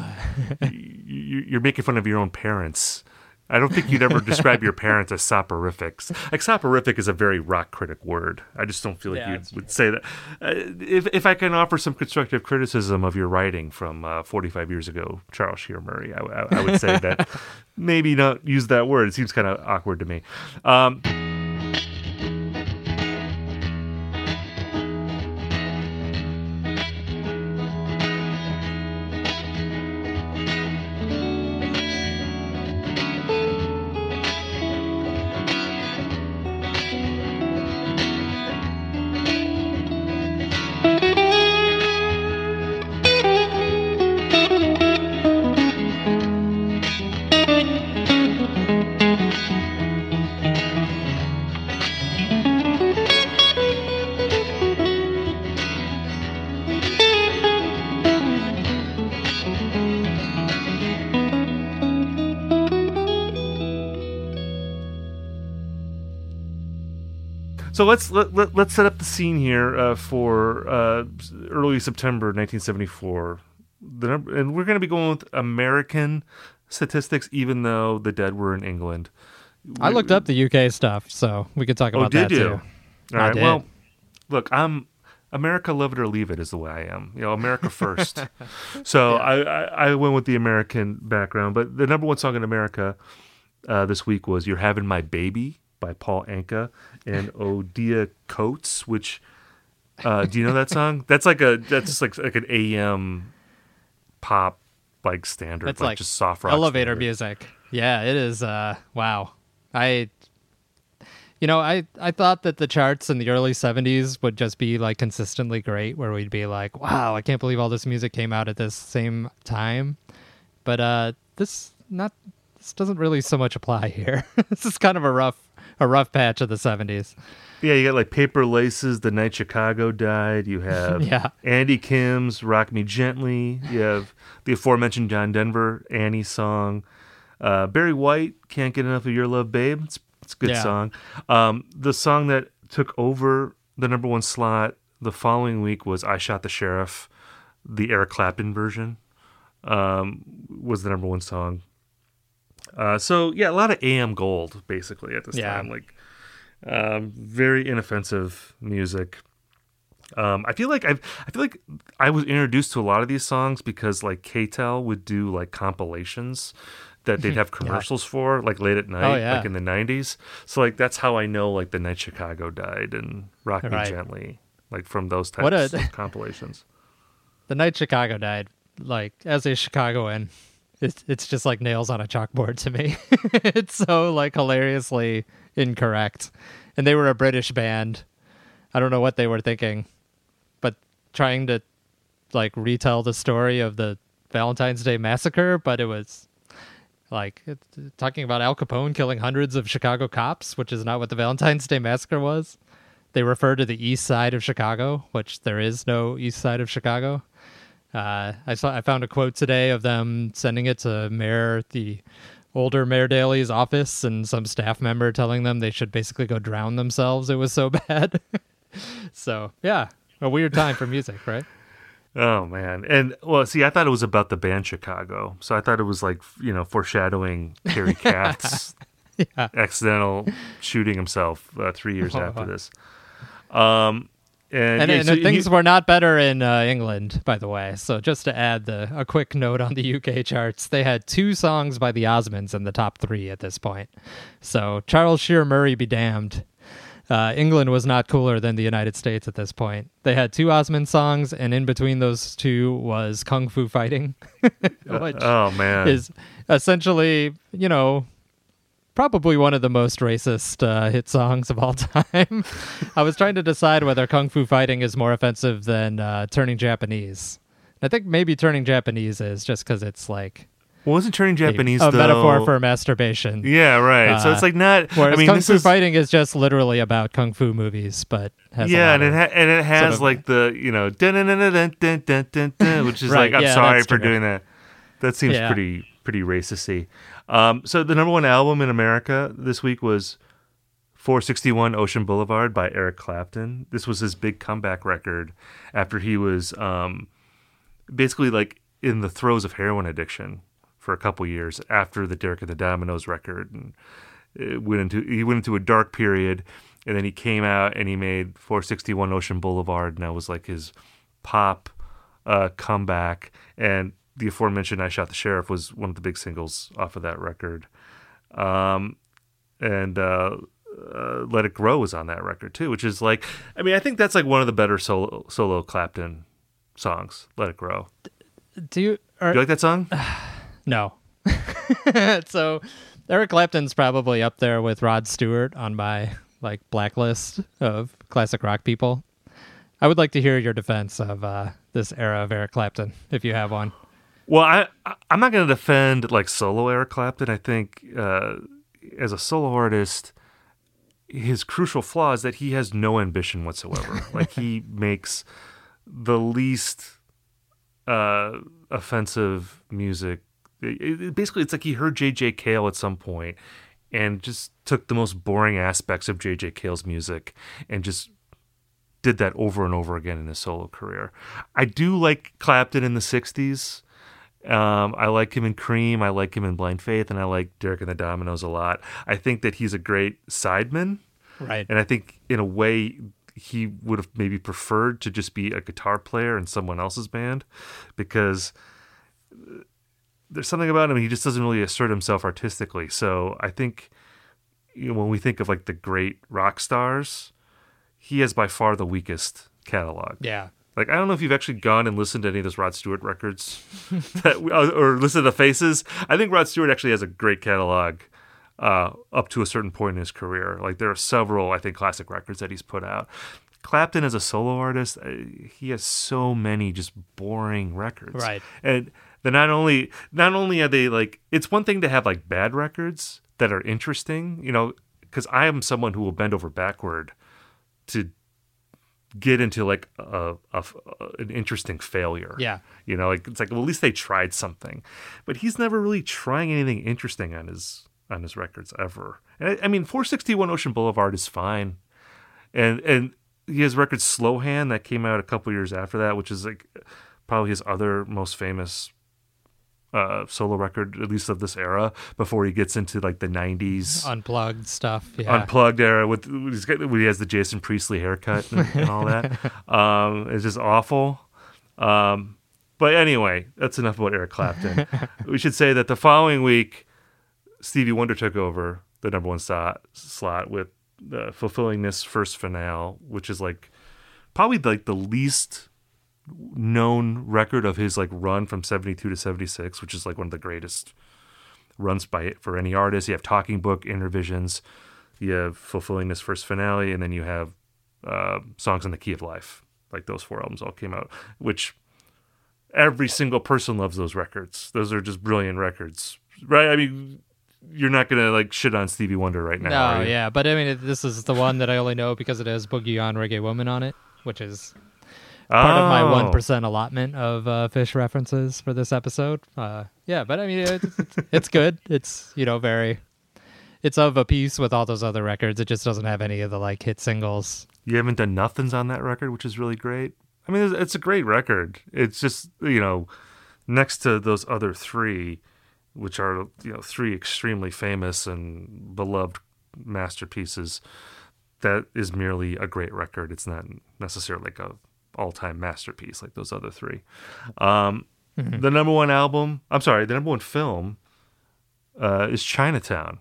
you're making fun of your own parents. I don't think you'd ever describe your parents as soporifics. Like, soporific is a very rock critic word. I just don't feel like you would say that. If I can offer some constructive criticism of your writing from 45 years ago, Charles Shear Murray, I would say that maybe not use that word. It seems kind of awkward to me. So let's set up the scene here for early September 1974. And we're going to be going with American statistics, even though the Dead were in England. I looked up the UK stuff, so we could talk about that too. Oh, did you? All right. Well, look, I'm America, love it or leave it is the way I am. You know, America first. So I went with the American background, but the number one song in America this week was "You're Having My Baby" by Paul Anka and Odia Coates, which do you know that song? That's just like an AM pop like standard. It's like just soft rock elevator standard. Music. Yeah, it is. Wow. I thought that the charts in the early 70s would just be like consistently great, where we'd be like, wow, I can't believe all this music came out at this same time. But this doesn't really so much apply here. This is kind of a rough patch of the 70s. Yeah, you got like Paper Laces, The Night Chicago Died. You have Andy Kim's Rock Me Gently. You have the aforementioned John Denver, Annie song. Barry White, Can't Get Enough of Your Love, Babe. It's a good song. The song that took over the number one slot the following week was I Shot the Sheriff. The Eric Clapton version was the number one song. So a lot of AM gold basically at this time, like very inoffensive music. I feel like I was introduced to a lot of these songs because like KTEL would do like compilations that they'd have commercials for like late at night, like in the 90s. So like that's how I know like The Night Chicago Died and Rock Me Gently, like from those types of compilations. The Night Chicago Died, like as a Chicagoan, It's just like nails on a chalkboard to me. It's so like hilariously incorrect. And they were a British band. I don't know what they were thinking, but trying to like retell the story of the Valentine's Day Massacre, but it was like talking about Al Capone killing hundreds of Chicago cops, which is not what the Valentine's Day Massacre was. They refer to the east side of Chicago, which there is no east side of Chicago. I found a quote today of them sending it to the older Mayor Daley's office, and some staff member telling them they should basically go drown themselves. It was so bad. So yeah, a weird time for music, right? Oh man, and well, see, I thought it was about the band Chicago, so I thought it was like foreshadowing Terry Kath's accidental shooting himself 3 years after this. And things were not better in England, by the way. So just to add a quick note on the UK charts, they had two songs by the Osmonds in the top three at this point. So Charles Shear Murray be damned. England was not cooler than the United States at this point. They had two Osmond songs, and in between those two was Kung Fu Fighting, which is essentially, probably one of the most racist hit songs of all time. I was trying to decide whether Kung Fu Fighting is more offensive than Turning Japanese. And I think maybe Turning Japanese is, just because it's like Well, isn't turning Japanese a metaphor for masturbation? Yeah, right. So it's like not. Whereas Kung Fu Fighting is just literally about kung fu movies, but has it has sort of like the which is right, like I'm sorry for doing that. That seems pretty racist-y. So the number one album in America this week was 461 Ocean Boulevard by Eric Clapton. This was his big comeback record after he was basically like in the throes of heroin addiction for a couple years after the Derek and the Dominoes record, and he went into a dark period, and then he came out and he made 461 Ocean Boulevard, and that was like his pop comeback. And the aforementioned I Shot the Sheriff was one of the big singles off of that record. And Let It Grow was on that record too, which is like, I mean, I think that's like one of the better solo Clapton songs, Let It Grow. Do you like that song? No. So Eric Clapton's probably up there with Rod Stewart on my like blacklist of classic rock people. I would like to hear your defense of this era of Eric Clapton, if you have one. Well, I'm not going to defend like solo Eric Clapton. I think as a solo artist, his crucial flaw is that he has no ambition whatsoever. Like he makes the least offensive music. Basically, it's like he heard J.J. Cale at some point and just took the most boring aspects of J.J. Cale's music and just did that over and over again in his solo career. I do like Clapton in the 60s. I like him in Cream. I like him in Blind Faith. And I like Derek and the Dominoes a lot. I think that he's a great sideman. Right. And I think in a way he would have maybe preferred to just be a guitar player in someone else's band, because there's something about him. He just doesn't really assert himself artistically. So I think, you know, when we think of like the great rock stars, he has by far the weakest catalog. Yeah. Like, I don't know if you've actually gone and listened to any of those Rod Stewart records or listened to The Faces. I think Rod Stewart actually has a great catalog up to a certain point in his career. Like, there are several, I think, classic records that he's put out. Clapton, as a solo artist, he has so many just boring records. Right. And they're not only are they like, it's one thing to have like bad records that are interesting, you know, because I am someone who will bend over backward to get into like an interesting failure. Yeah. You know, like it's like, well, at least they tried something, but he's never really trying anything interesting on his records ever. And I mean, 461 Ocean Boulevard is fine. And he has record Slow Hand that came out a couple years after that, which is like probably his other most famous solo record, at least of this era, before he gets into like the 90s unplugged stuff, unplugged era when he has the Jason Priestley haircut and all that. It's just awful. But anyway, that's enough about Eric Clapton. We should say that the following week, Stevie Wonder took over the number one slot with Fulfilling This First Finale, which is like probably like the least known record of his like run from 72 to 76, which is like one of the greatest runs for any artist. You have Talking Book, Inner Visions, you have Fulfilling This First Finale, and then you have Songs in the Key of Life. Like those four albums all came out, which every single person loves those records. Those are just brilliant records, right? I mean, you're not gonna like shit on Stevie Wonder right now. No, yeah, but I mean, this is the one that I only know because it has Boogie on Reggae Woman on it, which is part of my 1% allotment of fish references for this episode. But I mean, it's good. It's, you know, it's of a piece with all those other records. It just doesn't have any of the like hit singles. You haven't done nothing's on that record, which is really great. I mean, it's a great record. It's just, you know, next to those other three, which are, you know, three extremely famous and beloved masterpieces, that is merely a great record. It's not necessarily like a all-time masterpiece like those other three. The number one album, the number one film is Chinatown.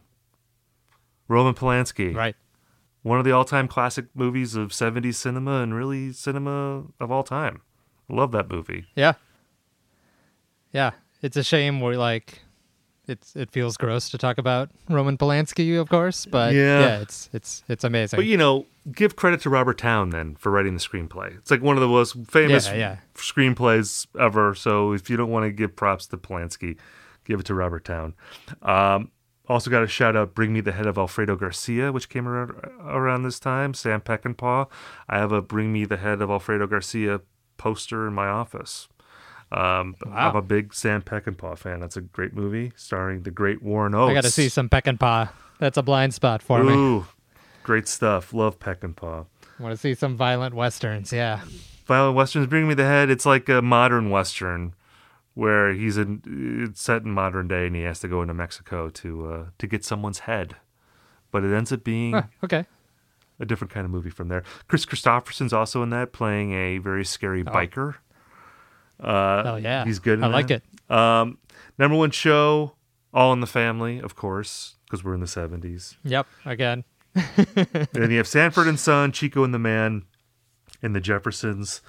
Roman Polanski. Right. One of the all-time classic movies of 70s cinema and really cinema of all time. Love that movie. Yeah. Yeah. It's a shame we're like, it feels gross to talk about Roman Polanski, of course, but yeah, it's amazing. But, you know, give credit to Robert Towne then for writing the screenplay. It's like one of the most famous screenplays ever. So if you don't want to give props to Polanski, Give it to Robert Towne. Also got a shout out, Bring Me the Head of Alfredo Garcia, which came around this time. Sam Peckinpah. I have a Bring Me the Head of Alfredo Garcia poster in my office. Wow. I'm a big Sam Peckinpah fan. That's a great movie starring the great Warren Oates. I got to see some Peckinpah. That's a blind spot for me. Ooh, great stuff. Love Peckinpah. I want to see some violent westerns, yeah. Violent westerns, Bring Me the Head. It's like a modern western where it's set in modern day and he has to go into Mexico to get someone's head. But it ends up being a different kind of movie from there. Chris Christopherson's also in that, playing a very scary biker. He's good in that. I like it. Number one show, All in the Family, of course, because we're in the 70s. Yep, again. And then you have Sanford and Son, Chico and the Man, and the Jeffersons,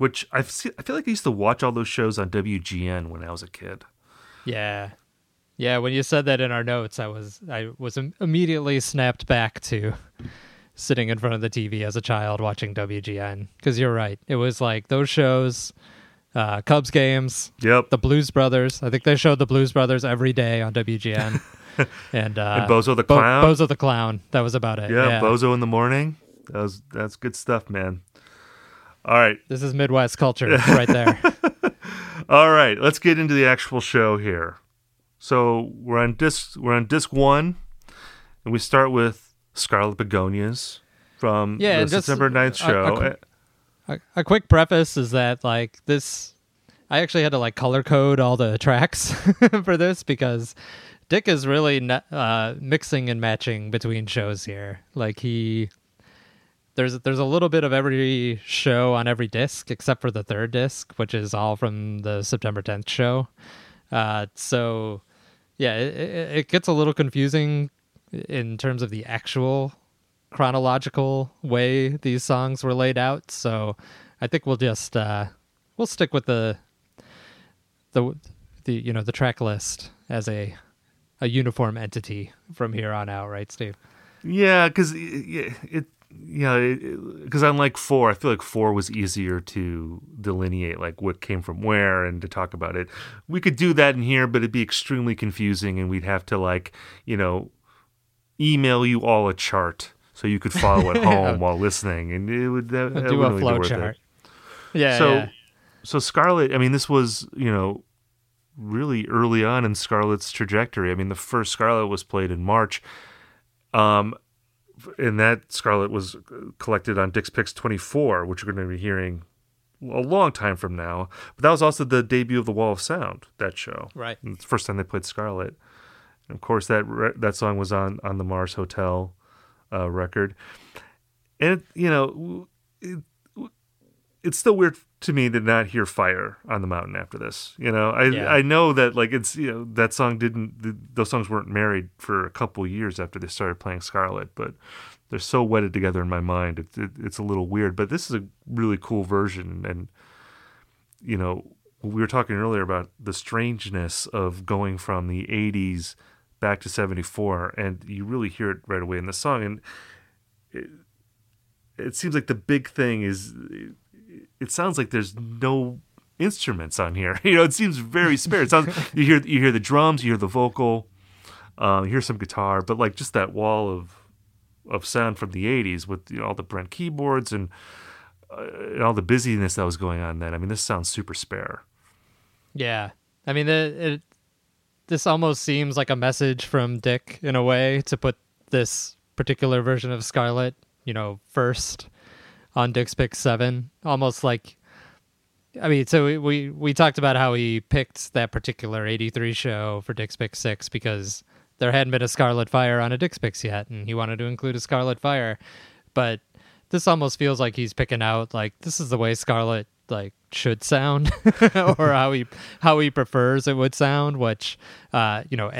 which I feel like I used to watch all those shows on WGN when I was a kid. Yeah. Yeah, when you said that in our notes, I was immediately snapped back to sitting in front of the TV as a child watching WGN, because you're right. It was like those shows, Cubs games, the Blues Brothers. I think they showed the Blues Brothers every day on WGN. And Bozo the Clown. Bozo the Clown. That was about it. Yeah, Bozo in the morning. That's good stuff, man. All right. This is Midwest culture right there. All right, let's get into the actual show here. So we're on disc one, and we start with Scarlet Begonias from the September 9th show. A quick preface is that I actually had to color code all the tracks for this, because Dick is really mixing and matching between shows here. There's a little bit of every show on every disc except for the third disc, which is all from the September 10th show. So yeah, it gets a little confusing in terms of the actual chronological way these songs were laid out. So I think we'll just we'll stick with the track list as a uniform entity from here on out, right, Steve? Yeah, because unlike four, I feel like four was easier to delineate what came from where and to talk about it. We could do that in here, but it'd be extremely confusing, and we'd have to email you all a chart so you could follow at home while listening, and it would that do a flow chart. So Scarlet, I mean, this was really early on in Scarlet's trajectory. I mean, the first Scarlet was played in March, and that Scarlet was collected on Dick's Picks 24, which you're going to be hearing a long time from now. But that was also the debut of the Wall of Sound, that show, right? And it's the first time they played Scarlet. Of course, that song was on the Mars Hotel record, and it's still weird to me to not hear Fire on the Mountain after this. I know that it's that song those songs weren't married for a couple years after they started playing Scarlet, but they're so wedded together in my mind. It's a little weird, but this is a really cool version, and we were talking earlier about the strangeness of going from the 80s back to 74, and you really hear it right away in the song. And it seems like the big thing is it sounds like there's no instruments on here. It seems very spare. It sounds you hear the drums, you hear the vocal, you hear some guitar, but just that wall of sound from the 80s with all the Brent keyboards and all the busyness that was going on then. I mean, this sounds super spare. Yeah. I mean, this almost seems like a message from Dick in a way to put this particular version of Scarlet, first on Dick's Pick 7. Almost so we talked about how he picked that particular 83 show for Dick's Pick 6 because there hadn't been a Scarlet Fire on a Dick's Picks yet, and he wanted to include a Scarlet Fire. But this almost feels like he's picking out this is the way Scarlet should sound, or how he prefers it would sound, which no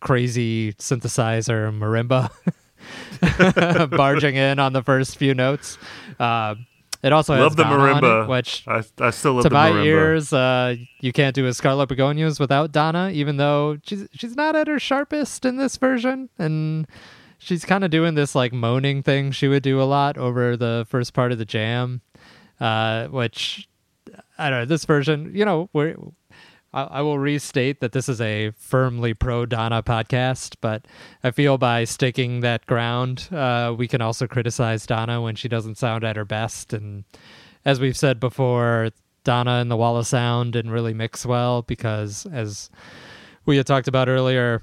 crazy synthesizer marimba barging in on the first few notes. It also love has the marimba, which I still love to the my marimba. Ears. You can't do a Scarlet Begonias without Donna, even though she's not at her sharpest in this version, and she's kind of doing this moaning thing she would do a lot over the first part of the jam, which I don't know, this version, you know, I will restate that this is a firmly pro-Donna podcast, but I feel by staking that ground, we can also criticize Donna when she doesn't sound at her best. And as we've said before, Donna and the Wall of Sound didn't really mix well because, as we had talked about earlier,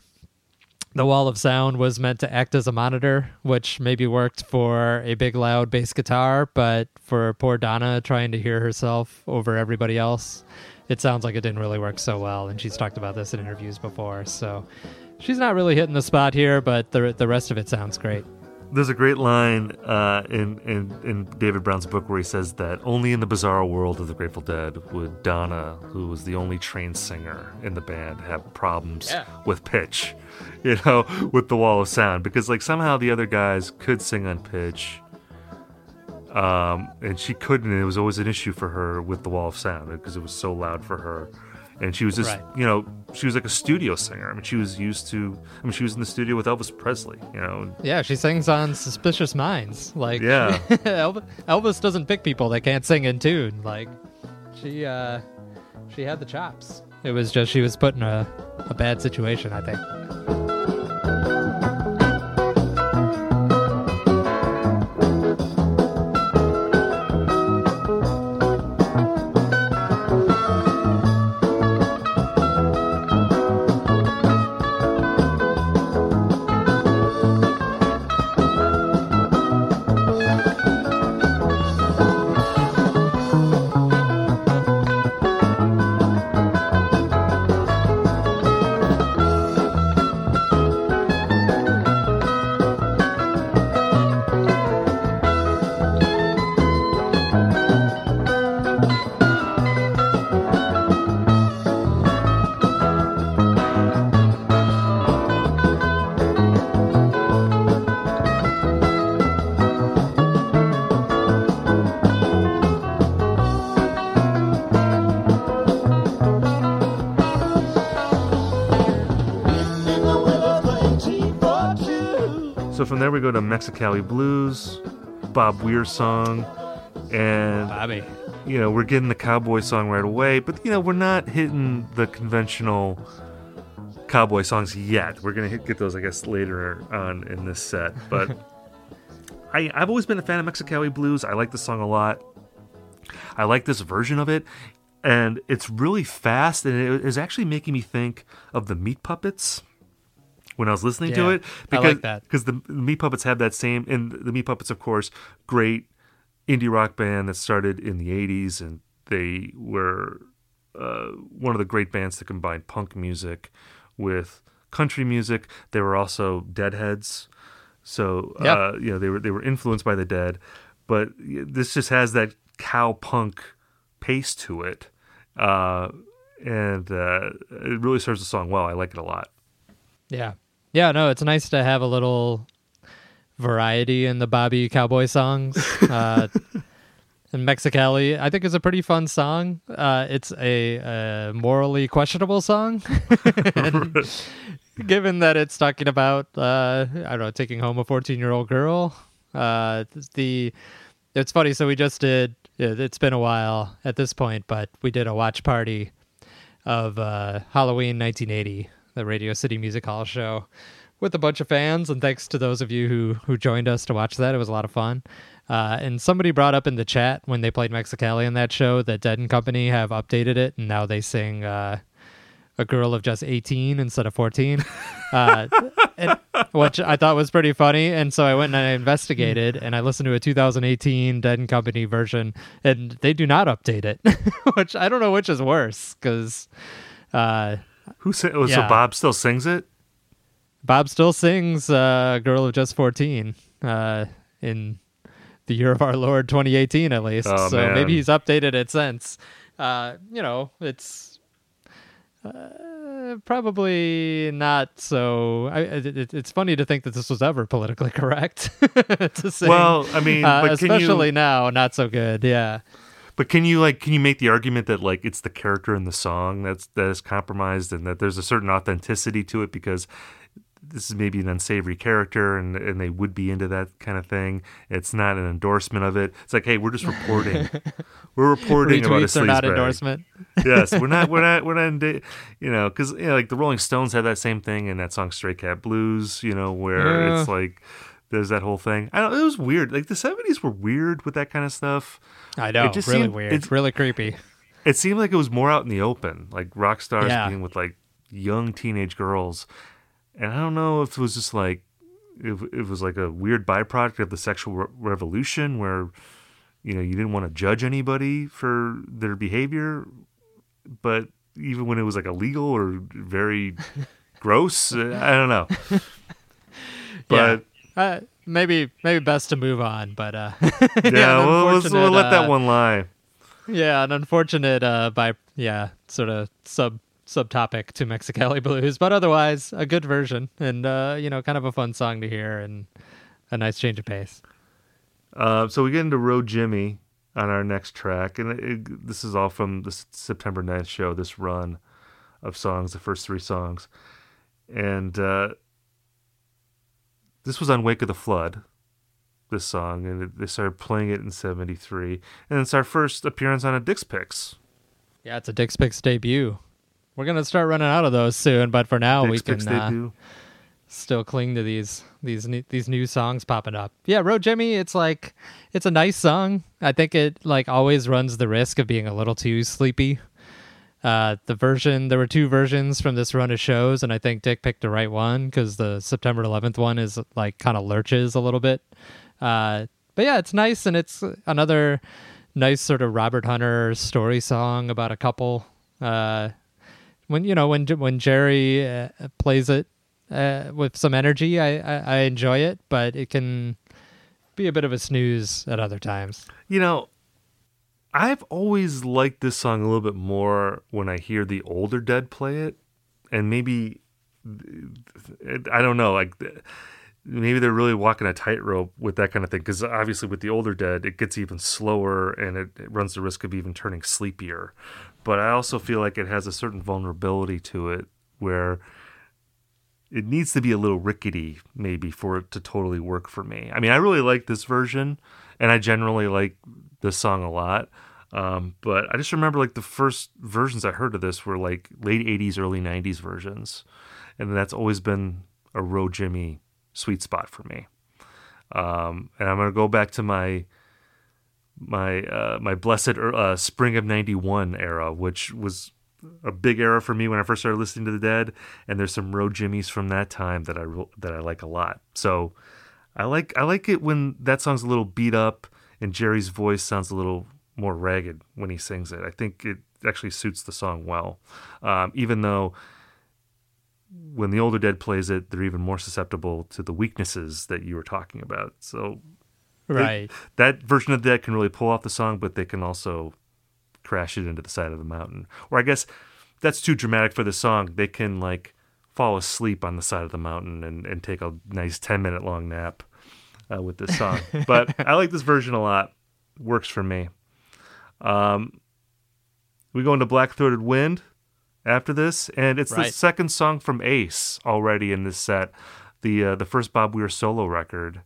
the Wall of Sound was meant to act as a monitor, which maybe worked for a big, loud bass guitar, but for poor Donna trying to hear herself over everybody else, it sounds like it didn't really work so well, and she's talked about this in interviews before, so she's not really hitting the spot here, but the rest of it sounds great. There's a great line in David Brown's book where he says that only in the bizarre world of the Grateful Dead would Donna, who was the only trained singer in the band, have problems with pitch, you know, with the Wall of Sound, because like somehow the other guys could sing on pitch. And she couldn't, and it was always an issue for her with the Wall of Sound because it was so loud for her. And she was just, you know, she was like a studio singer. I mean, she was used to, I mean, she was in the studio with Elvis Presley, you know. Yeah, she sings on Suspicious Minds. Like, yeah. Elvis doesn't pick people that can't sing in tune. Like, she had the chops. It was just, she was put in a bad situation, I think. From there we go to Mexicali Blues, Bob Weir song, and Bobby. You know, we're getting the cowboy song right away, but you know, we're not hitting the conventional cowboy songs yet. We're gonna get those, I guess, later on in this set. But I've always been a fan of Mexicali Blues. I like this song a lot. I like this version of it, and it's really fast, and it is actually making me think of the Meat Puppets when I was listening to it, because I like that. Because the Meat Puppets have that same, and the Meat Puppets, of course, great indie rock band that started in the 80s, and they were one of the great bands that combined punk music with country music. They were also Deadheads, so you know, they were influenced by the Dead, but this just has that cow punk pace to it, and it really serves the song well. I like it a lot. Yeah. Yeah, no, it's nice to have a little variety in the Bobby cowboy songs. And Mexicali, I think, is a pretty fun song. It's a morally questionable song. Given that it's talking about, I don't know, taking home a 14-year-old girl. It's funny, so we just did, it's been a while at this point, but we did a watch party of Halloween 1980. The Radio City Music Hall show with a bunch of fans, and thanks to those of you who joined us to watch that. It was a lot of fun. And somebody brought up in the chat when they played Mexicali on that show that Dead & Company have updated it, and now they sing A Girl of Just 18 instead of 14, which I thought was pretty funny. And so I went and I investigated, and I listened to a 2018 Dead & Company version, and they do not update it, which I don't know which is worse, because... So Bob still sings it? Bob still sings Girl of Just 14 in the year of our Lord 2018, at least. Oh, so man. Maybe he's updated it since. You know, it's probably not so... It's funny to think that this was ever politically correct to sing. Well, I mean... but especially now, not so good, yeah. But can you make the argument that like it's the character in the song that is compromised, and that there's a certain authenticity to it because this is maybe an unsavory character and they would be into that kind of thing. It's not an endorsement of it. It's like, hey, we're just reporting. We're reporting about a sleazebag. Retweets are not endorsement. Yes, we're not, you know, because, you know, like the Rolling Stones had that same thing in that song Stray Cat Blues, you know, where it's like there's that whole thing. I don't, it was weird. Like the 70s were weird with that kind of stuff. I know, it's really weird. It's really creepy. It seemed like it was more out in the open, like rock stars being with like young teenage girls. And I don't know if it was just like, it was like a weird byproduct of the sexual revolution where, you know, you didn't want to judge anybody for their behavior. But even when it was like illegal or very gross, I don't know. But maybe best to move on. But we'll let that one lie. Yeah, an unfortunate sort of subtopic to Mexicali Blues, but otherwise a good version and you know, kind of a fun song to hear and a nice change of pace. So we get into Road Jimmy on our next track, and this is all from the September 9th show, this run of songs, the first three songs. And this was on Wake of the Flood, this song, and they started playing it in 73, and it's our first appearance on a Dick's Picks. Yeah, it's a Dick's Picks debut. We're gonna start running out of those soon, but for now Dick's we can still cling to these new songs popping up. Yeah, Road Jimmy, it's a nice song. I think it like always runs the risk of being a little too sleepy. There were two versions from this run of shows, and I think Dick picked the right one because the September 11th one is like kind of lurches a little bit. But yeah, it's nice, and it's another nice sort of Robert Hunter story song about a couple. When Jerry plays it with some energy, I enjoy it, but it can be a bit of a snooze at other times. You know, I've always liked this song a little bit more when I hear the older Dead play it, and maybe, I don't know, like maybe they're really walking a tightrope with that kind of thing, because obviously with the older Dead, it gets even slower and it runs the risk of even turning sleepier. But I also feel like it has a certain vulnerability to it where it needs to be a little rickety maybe for it to totally work for me. I mean, I really like this version, and I generally like this song a lot. But I just remember like the first versions I heard of this were like late 80s, early 90s versions. And that's always been a Road Jimmy sweet spot for me. And I'm going to go back to my blessed spring of 91 era, which was a big era for me when I first started listening to the Dead. And there's some Road Jimmies from that time that I like a lot. So I like it when that song's a little beat up and Jerry's voice sounds a little more ragged when he sings it. I think it actually suits the song well. Even though when the older Dead plays it, they're even more susceptible to the weaknesses that you were talking about. So right, that version of the Dead can really pull off the song, but they can also crash it into the side of the mountain. Or I guess that's too dramatic for the song. They can like fall asleep on the side of the mountain and take a nice 10-minute long nap with this song. But I like this version a lot. Works for me. We go into Black-Throated Wind after this, and it's the second song from Ace already in this set, the first Bob Weir solo record,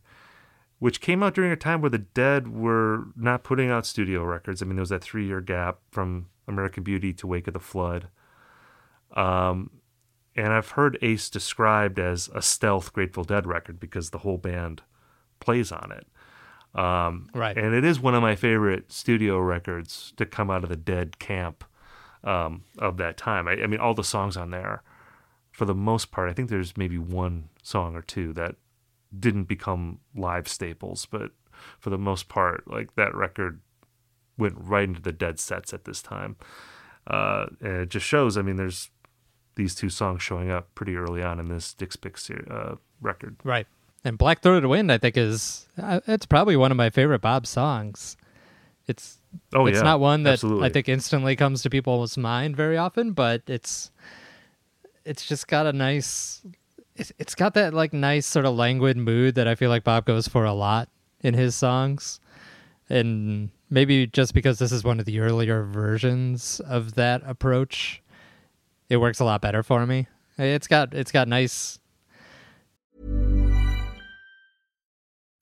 which came out during a time where the Dead were not putting out studio records. I mean, there was that 3-year gap from American Beauty to Wake of the Flood. And I've heard Ace described as a stealth Grateful Dead record because the whole band plays on it. And it is one of my favorite studio records to come out of the Dead camp of that time. I mean, all the songs on there, for the most part, I think there's maybe one song or two that didn't become live staples, but for the most part, like that record went right into the Dead sets at this time. And it just shows, I mean, there's these two songs showing up pretty early on in this Dick's Picks record. Right. And Black-Throated Wind, I think, it's probably one of my favorite Bob songs. It's not one that absolutely, I think, instantly comes to people's mind very often, but it's just got a nice, it's got that like nice sort of languid mood that I feel like Bob goes for a lot in his songs. And maybe just because this is one of the earlier versions of that approach, it works a lot better for me. It's got nice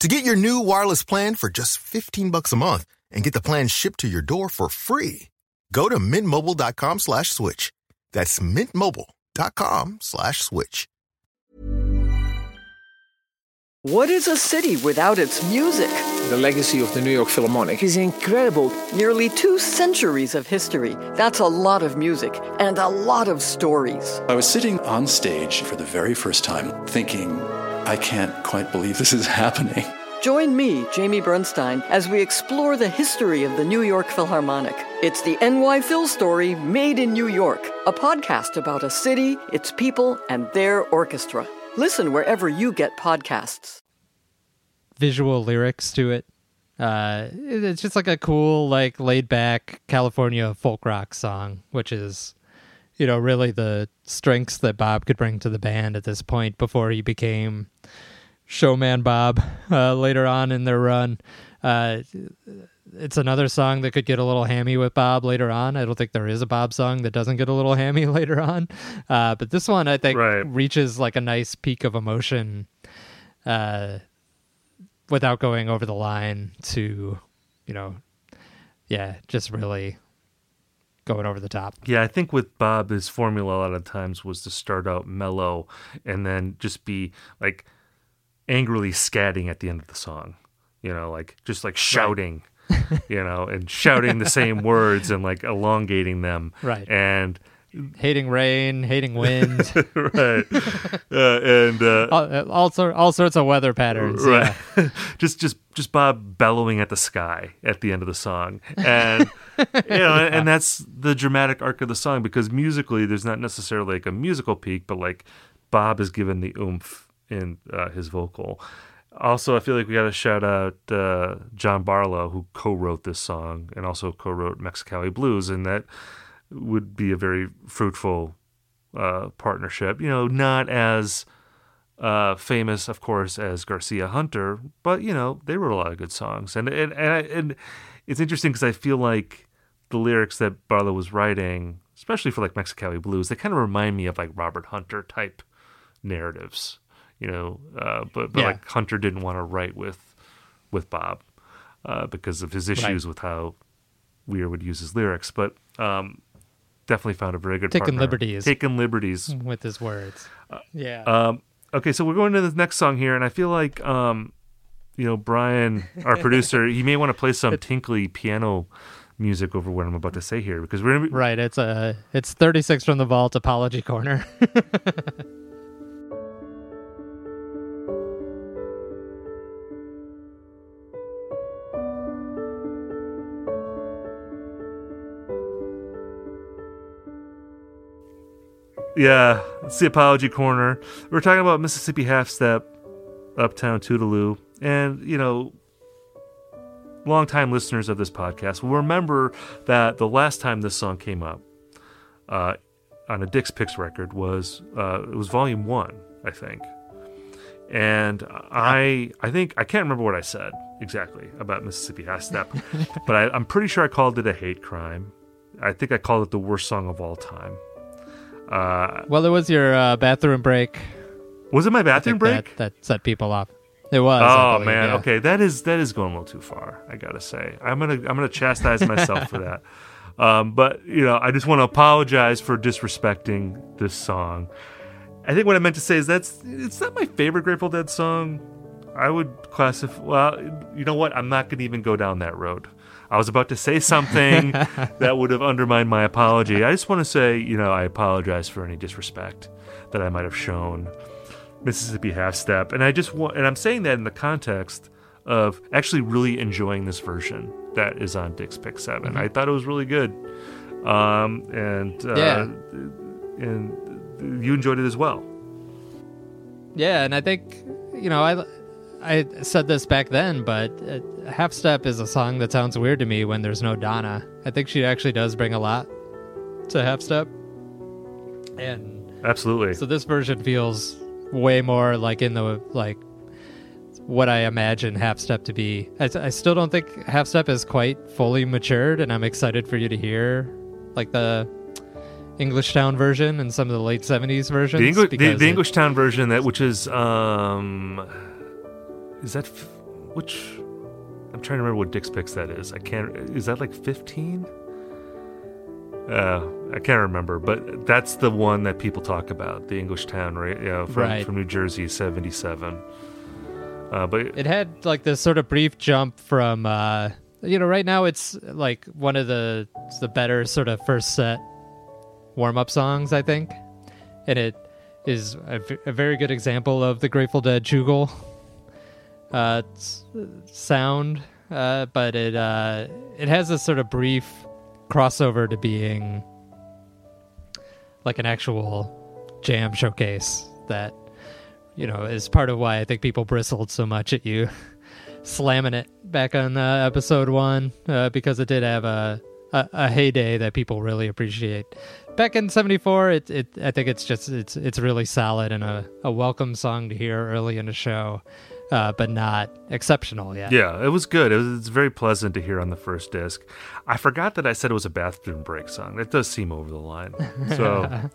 To get your new wireless plan for just $15 a month and get the plan shipped to your door for free, go to mintmobile.com/switch. That's mintmobile.com/switch. What is a city without its music? The legacy of the New York Philharmonic is incredible. Nearly 2 centuries of history. That's a lot of music and a lot of stories. I was sitting on stage for the very first time thinking, I can't quite believe this is happening. Join me, Jamie Bernstein, as we explore the history of the New York Philharmonic. It's the NY Phil Story Made in New York, a podcast about a city, its people, and their orchestra. Listen wherever you get podcasts. Visual lyrics to it. It's just like a cool, like, laid-back California folk rock song, which is, you know, really the strengths that Bob could bring to the band at this point before he became Showman Bob later on in their run. It's another song that could get a little hammy with Bob later on. I don't think there is a Bob song that doesn't get a little hammy later on. But this one, I think, reaches like a nice peak of emotion without going over the line to, you know, just really going over the top. Yeah, I think with Bob, his formula a lot of times was to start out mellow and then just be like angrily scatting at the end of the song, you know, like just like shouting, you know, and shouting the same words and like elongating them. Right. And hating rain, hating wind. Right. All sorts of weather patterns. Right. Yeah. just Bob bellowing at the sky at the end of the song. And you know, and that's the dramatic arc of the song, because musically there's not necessarily like a musical peak, but like Bob is given the oomph in his vocal. Also, I feel like we got to shout out John Barlow, who co-wrote this song and also co-wrote Mexicali Blues, and that would be a very fruitful partnership. You know, not as famous, of course, as Garcia Hunter, but, you know, they wrote a lot of good songs. And it's interesting because I feel like the lyrics that Barlow was writing, especially for like Mexicali Blues, they kind of remind me of like Robert Hunter type narratives. You know, but like Hunter didn't want to write with Bob because of his issues with how Weir would use his lyrics. But definitely found a very good partner. Taking liberties with his words. Okay, so we're going to the next song here, and I feel like you know, Brian, our producer, he may want to play some tinkly piano music over what I'm about to say here, because we're gonna be... Right. It's 36 from the Vault, Apology Corner. Yeah, it's the Apology Corner. We're talking about Mississippi Half Step, Uptown Toodaloo. And, you know, longtime listeners of this podcast will remember that the last time this song came up on a Dick's Picks record was, it was Volume 1, I think. And I think, I can't remember what I said exactly about Mississippi Half Step, but I'm pretty sure I called it a hate crime. I think I called it the worst song of all time. Well, it was your bathroom break. Was it my bathroom break? That set people off. It was. Oh, believe, man. Yeah. Okay, that is going a little too far, I gotta say. I'm gonna chastise myself for that. But you know, I just want to apologize for disrespecting this song. I think what I meant to say is it's not my favorite Grateful Dead song. I would classify. Well, you know what? I'm not gonna even go down that road. I was about to say something that would have undermined my apology. I just want to say, you know, I apologize for any disrespect that I might have shown Mississippi Half Step. And I'm saying that in the context of actually really enjoying this version that is on Dick's Pick 7. Mm-hmm. I thought it was really good. And you enjoyed it as well. Yeah, and I think, you know, I I said this back then, but Half Step is a song that sounds weird to me when there's no Donna. I think she actually does bring a lot to Half Step. And absolutely. So this version feels way more like in the like what I imagine Half Step to be. I still don't think Half Step is quite fully matured, and I'm excited for you to hear like the English Town version and some of the late 70s versions. The English Town version, that which is is that which I'm trying to remember what Dick's Picks that is. I can't. Is that like 15? I can't remember, but that's the one that people talk about. The English Town, right? You know, from New Jersey, 77. But it had like this sort of brief jump from right now it's like one of the better sort of first set warm-up songs, I think, and it is a very good example of the Grateful Dead Jugal sound, but it has this sort of brief crossover to being like an actual jam showcase that, you know, is part of why I think people bristled so much at you slamming it back on episode one, because it did have a heyday that people really appreciate. Back in 74, I think it's really solid and a welcome song to hear early in the show, but not exceptional yet. Yeah, it was good. It's very pleasant to hear on the first disc. I forgot that I said it was a bathroom break song. That does seem over the line. So,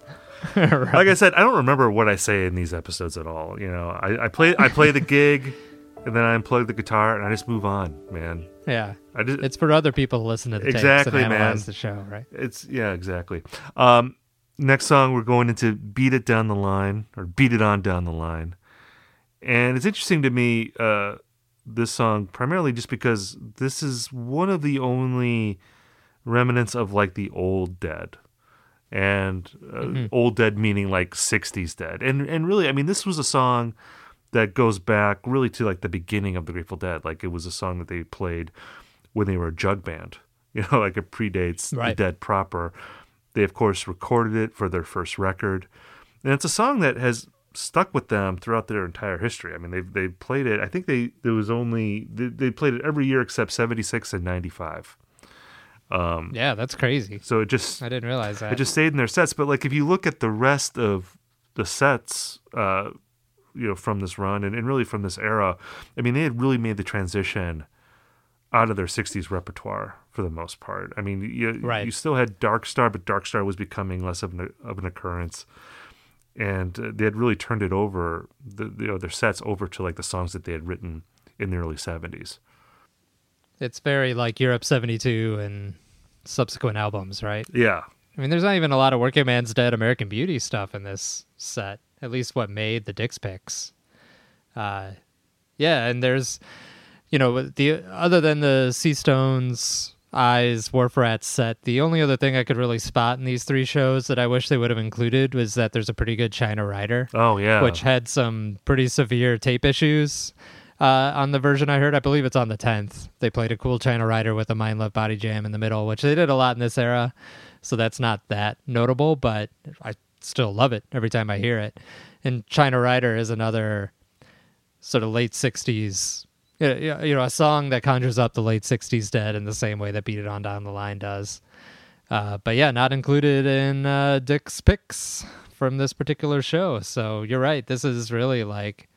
right. Like I said, I don't remember what I say in these episodes at all. You know, I play the gig, and then I unplug the guitar, and I just move on, man. Yeah, it's for other people to listen to the tapes and analyze the show, right? Exactly. Next song, we're going into Beat It On Down the Line. And it's interesting to me, this song, primarily just because this is one of the only remnants of like the old Dead. And old Dead meaning like 60s Dead. And really, I mean, this was a song that goes back really to like the beginning of the Grateful Dead. Like it was a song that they played when they were a jug band, you know, like it predates the Dead proper. They of course recorded it for their first record, and it's a song that has stuck with them throughout their entire history. I mean, they played it. I think they played it every year except 76 and 95. Yeah, that's crazy. So I didn't realize that. It just stayed in their sets. But like if you look at the rest of the sets, you know, from this run and really from this era, I mean, they had really made the transition out of their 60s repertoire for the most part. I mean, you still had Dark Star, but Dark Star was becoming less of an occurrence, and they had really turned it over, their sets over to like the songs that they had written in the early 70s. It's very like Europe 72 and subsequent albums, right? Yeah. I mean, there's not even a lot of Working Man's Dead, American Beauty stuff in this set. At least what made the Dick's Picks. Yeah, and there's, you know, other than the Seastones, Eyes, Wharf Rats set, the only other thing I could really spot in these three shows that I wish they would have included was that there's a pretty good China Rider. Oh, yeah. Which had some pretty severe tape issues on the version I heard. I believe it's on the 10th. They played a cool China Rider with a Mind Love Body Jam in the middle, which they did a lot in this era, so that's not that notable, but I still love it every time I hear it. And China Rider is another sort of late 60s, you know, a song that conjures up the late 60s Dead in the same way that Beat It On Down the Line does. But yeah, not included in Dick's Picks from this particular show. So you're right, this is really like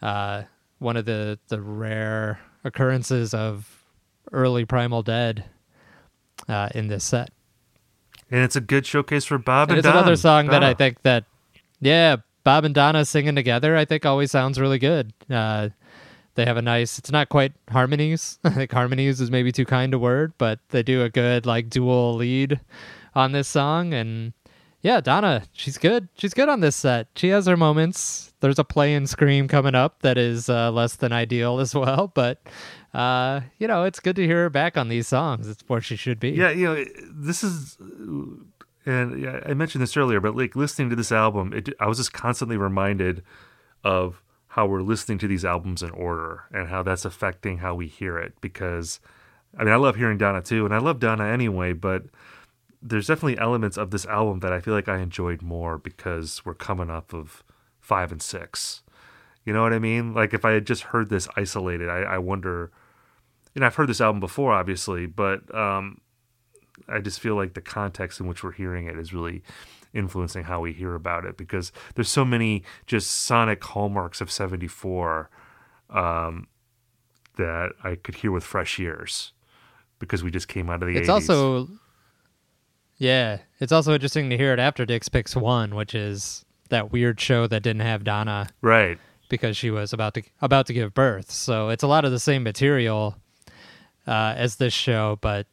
one of the rare occurrences of early Primal Dead in this set. And it's a good showcase for Bob and Donna. It's another song that I think that, yeah, Bob and Donna singing together, I think always sounds really good. They have a nice, it's not quite harmonies. I think harmonies is maybe too kind a word, but they do a good like dual lead on this song. And yeah, Donna, she's good. She's good on this set. She has her moments. There's a play and scream coming up that is less than ideal as well, but you know, it's good to hear her back on these songs. It's where she should be. Yeah, you know, this is, and I mentioned this earlier, but like listening to this album, I was just constantly reminded of how we're listening to these albums in order and how that's affecting how we hear it. Because, I mean, I love hearing Donna too, and I love Donna anyway, but there's definitely elements of this album that I feel like I enjoyed more because we're coming off of 5 and 6. You know what I mean? Like, if I had just heard this isolated, I wonder. And I've heard this album before, obviously, but I just feel like the context in which we're hearing it is really influencing how we hear about it, because there's so many just sonic hallmarks of 74 that I could hear with fresh ears, because we just came out of the 80s. It's also interesting to hear it after Dick's Picks 1, which is that weird show that didn't have Donna. Right. Because she was about to give birth. So it's a lot of the same material as this show, but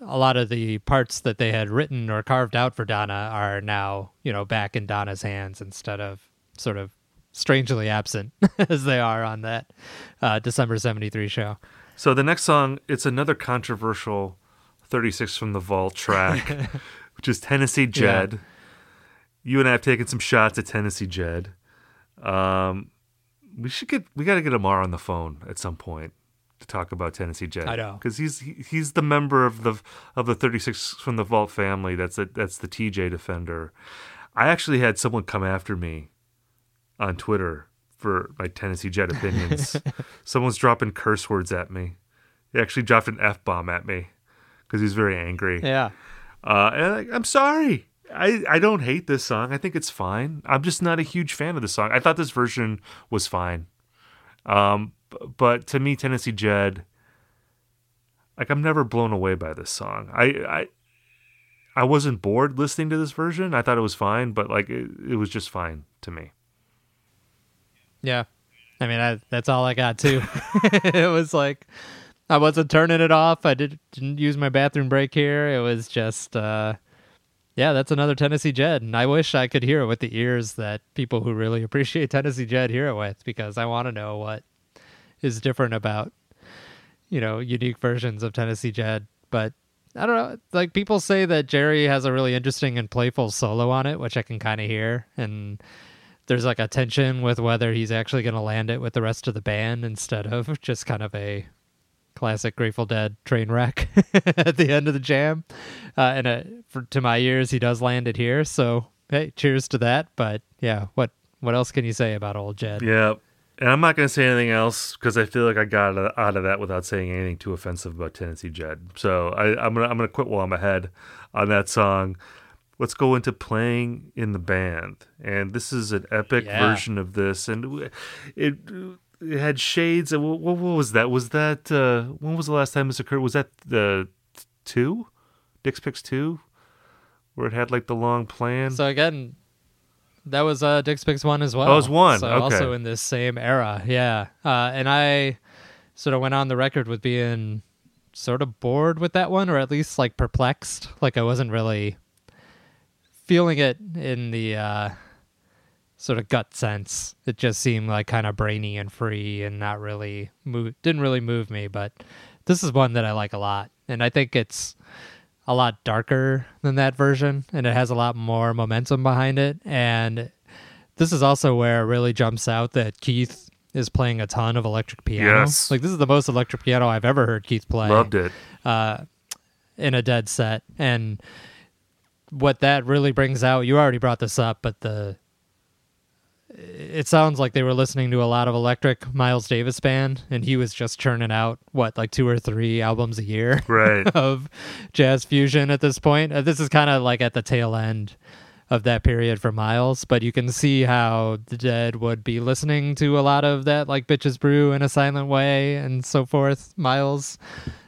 a lot of the parts that they had written or carved out for Donna are now, you know, back in Donna's hands instead of sort of strangely absent as they are on that December 73 show. So the next song, it's another controversial 36 from the Vault track, which is Tennessee Jed. Yeah. You and I have taken some shots at Tennessee Jed. We got to get Amar on the phone at some point to talk about Tennessee Jed. I know, because he's the member of the 36 from the Vault family. That's the TJ Defender. I actually had someone come after me on Twitter for my Tennessee Jed opinions. Someone's dropping curse words at me. They actually dropped an F-bomb at me because he's very angry. Yeah, and I'm sorry. I don't hate this song. I think it's fine. I'm just not a huge fan of the song. I thought this version was fine. But to me, Tennessee Jed, like, I'm never blown away by this song. I wasn't bored listening to this version. I thought it was fine, but like it was just fine to me. Yeah. I mean, that's all I got too. It was like, I wasn't turning it off. I didn't use my bathroom break here. It was just, yeah, that's another Tennessee Jed, and I wish I could hear it with the ears that people who really appreciate Tennessee Jed hear it with, because I want to know what is different about, you know, unique versions of Tennessee Jed. But I don't know, like, people say that Jerry has a really interesting and playful solo on it, which I can kind of hear, and there's like a tension with whether he's actually going to land it with the rest of the band instead of just kind of a classic Grateful Dead train wreck at the end of the jam, to my ears, he does land it here. So hey, cheers to that. But yeah, what else can you say about old Jed? Yeah, and I'm not going to say anything else because I feel like I got out of that without saying anything too offensive about Tennessee Jed. So I'm gonna quit while I'm ahead on that song. Let's go into Playing in the Band, and this is an epic version of this, and it had shades. What was that? Was that when was the last time this occurred? Was that the two, Dick's Picks 2, where it had like the long plan? So again, that was Dick's Picks 1 as well. Oh, it was 1. So okay. Also in this same era, yeah. And I sort of went on the record with being sort of bored with that one, or at least like perplexed. Like, I wasn't really feeling it in the sort of gut sense. It just seemed like kind of brainy and free and not really didn't really move me. But this is one that I like a lot, and I think it's a lot darker than that version, and it has a lot more momentum behind it. And this is also where it really jumps out that Keith is playing a ton of electric piano. Yes. Like, this is the most electric piano I've ever heard Keith play. Loved it. In a Dead set. And what that really brings out, you already brought this up, but it sounds like they were listening to a lot of electric Miles Davis band, and he was just churning out, what, like 2 or 3 albums a year, right? Of jazz fusion at this point. This is kind of like at the tail end of that period for Miles, but you can see how the Dead would be listening to a lot of that, like Bitches Brew in a Silent Way and so forth, Miles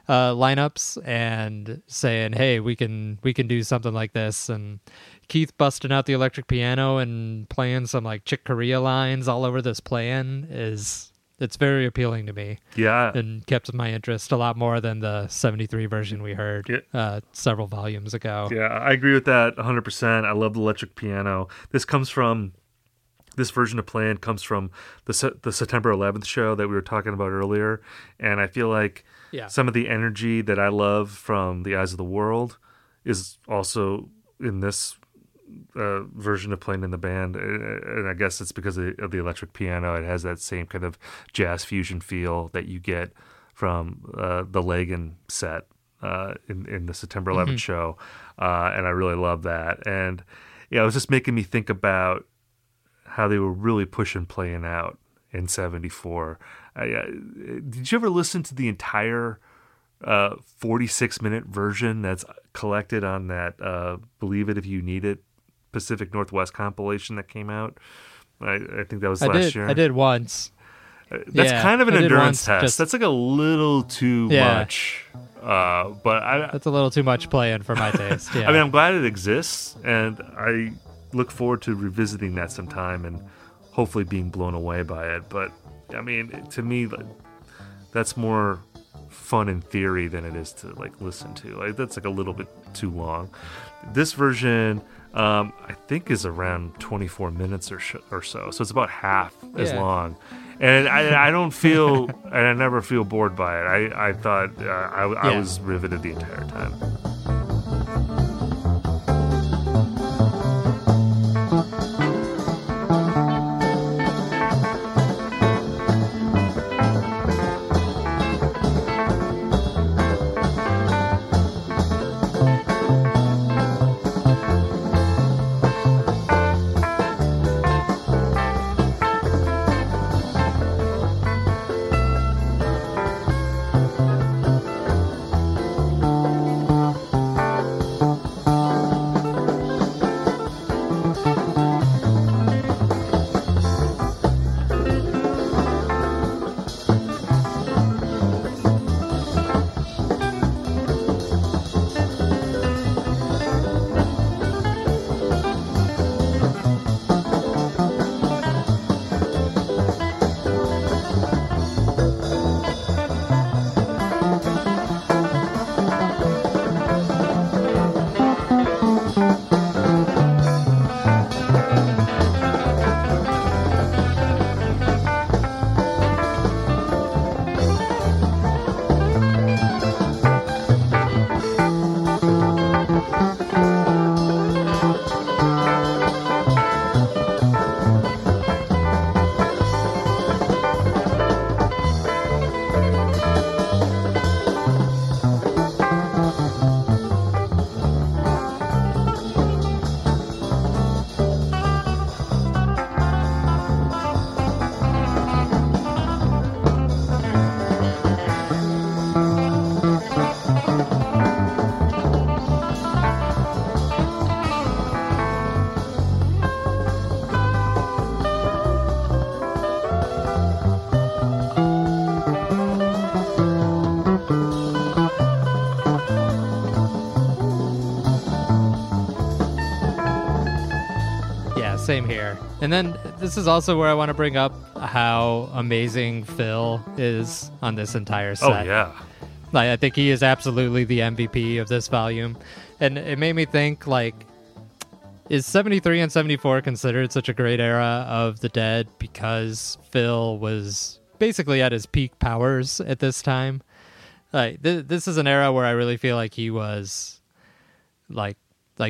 lineups, and saying, hey, we can do something like this. And Keith busting out the electric piano and playing some like Chick Corea lines all over this plan it's very appealing to me. Yeah, and kept my interest a lot more than the 73 version we heard several volumes ago. Yeah, I agree with that 100%. I love the electric piano. This version of Plan comes from the September 11th show that we were talking about earlier, and I feel like some of the energy that I love from The Eyes of the World is also in this version of Playing in the Band, and I guess it's because of the electric piano. It has that same kind of jazz fusion feel that you get from the Lagin set in the September 11th show, and I really love that. And yeah, it was just making me think about how they were really pushing Playing Out in 74. Did you ever listen to the entire 46-minute version that's collected on that Believe It If You Need It Pacific Northwest compilation that came out? I think that was last year. I did once. That's kind of an endurance test. That's like a little too much. That's a little too much playing for my taste. Yeah. I mean, I'm glad it exists, and I look forward to revisiting that sometime and hopefully being blown away by it. But, I mean, to me, that's more fun in theory than it is to listen to. That's a little bit too long. This version, I think, is around 24 minutes or so. So it's about half as long. And I don't feel, and I never feel bored by it. I thought I was riveted the entire time. Same here. And then this is also where I want to bring up how amazing Phil is on this entire set. Oh, yeah. I think he is absolutely the MVP of this volume. And it made me think, is 73 and 74 considered such a great era of the Dead because Phil was basically at his peak powers at this time? This is an era where I really feel like he was, like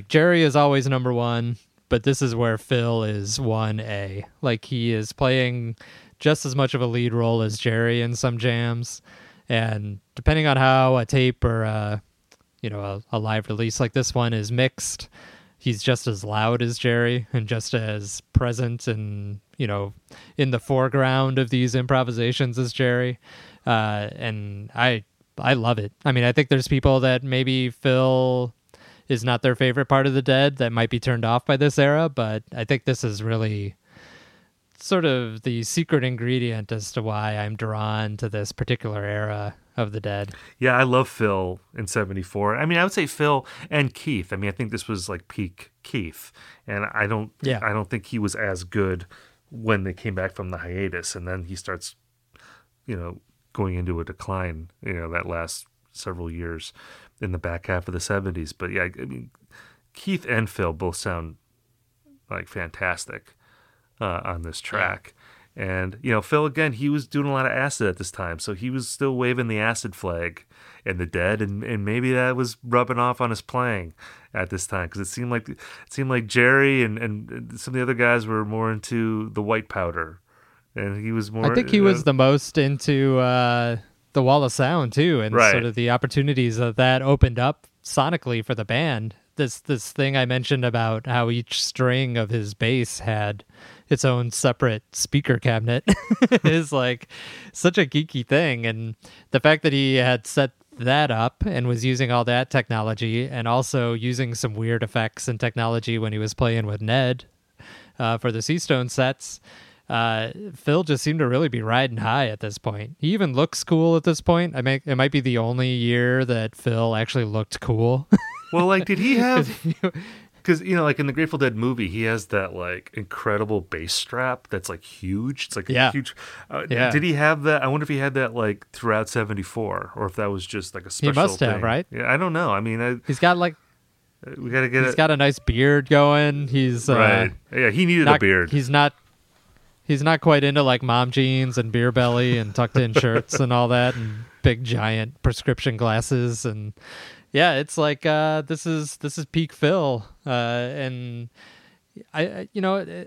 Jerry is always number one. But this is where Phil is 1A. He is playing just as much of a lead role as Jerry in some jams. And depending on how a tape or a live release like this one is mixed, he's just as loud as Jerry and just as present and, in the foreground of these improvisations as Jerry. And I love it. I mean, I think there's people that maybe Phil is not their favorite part of the Dead that might be turned off by this era, but I think this is really sort of the secret ingredient as to why I'm drawn to this particular era of the Dead. Yeah, I love Phil in 74. I mean, I would say Phil and Keith. I mean, I think this was peak Keith, and I don't think he was as good when they came back from the hiatus, and then he starts, going into a decline, that last several years in the back half of the 70s. But yeah, I mean, Keith and Phil both sound fantastic on this track. And Phil, again, he was doing a lot of acid at this time, so he was still waving the acid flag in the Dead, and maybe that was rubbing off on his playing at this time, because it seemed like Jerry and some of the other guys were more into the white powder, and he was more. I think he was the most into the Wall of Sound too, and sort of the opportunities that opened up sonically for the band. This thing I mentioned about how each string of his bass had its own separate speaker cabinet is like such a geeky thing. And the fact that he had set that up and was using all that technology and also using some weird effects and technology when he was playing with Ned for the Seastone sets, Phil just seemed to really be riding high at this point. He even looks cool at this point. I mean, it might be the only year that Phil actually looked cool. Well, like, did he have... Because, you know, like in the Grateful Dead movie, he has that, like, incredible bass strap that's, like, huge. It's, like, huge. Did he have that? I wonder if he had that, like, throughout 74 or if that was just, like, a special thing. He must have, right? Yeah, I don't know. I mean, he's got, like... We gotta get He's got a nice beard going. He's... Right. Yeah, he needed a beard. He's not quite into, like, mom jeans and beer belly and tucked-in shirts and all that and big, giant prescription glasses and... Yeah, it's like this is peak Phil, and I, you know,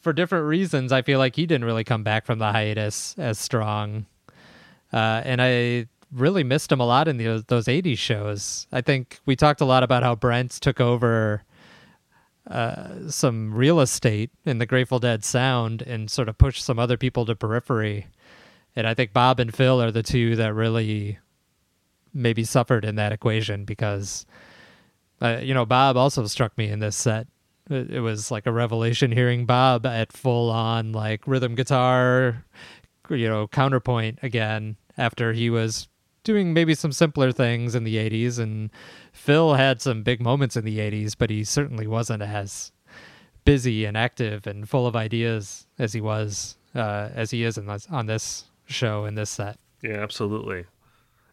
for different reasons, I feel like he didn't really come back from the hiatus as strong, and I really missed him a lot in those '80s shows. I think we talked a lot about how Brent took over some real estate in the Grateful Dead sound and sort of pushed some other people to periphery, and I think Bob and Phil are the two that really maybe suffered in that equation because, you know, Bob also struck me in this set. It was like a revelation hearing Bob at full on like rhythm guitar, you know, counterpoint again after he was doing maybe some simpler things in the 80s. And Phil had some big moments in the 80s, but he certainly wasn't as busy and active and full of ideas as he was, as he is on this show in this set. Yeah, absolutely.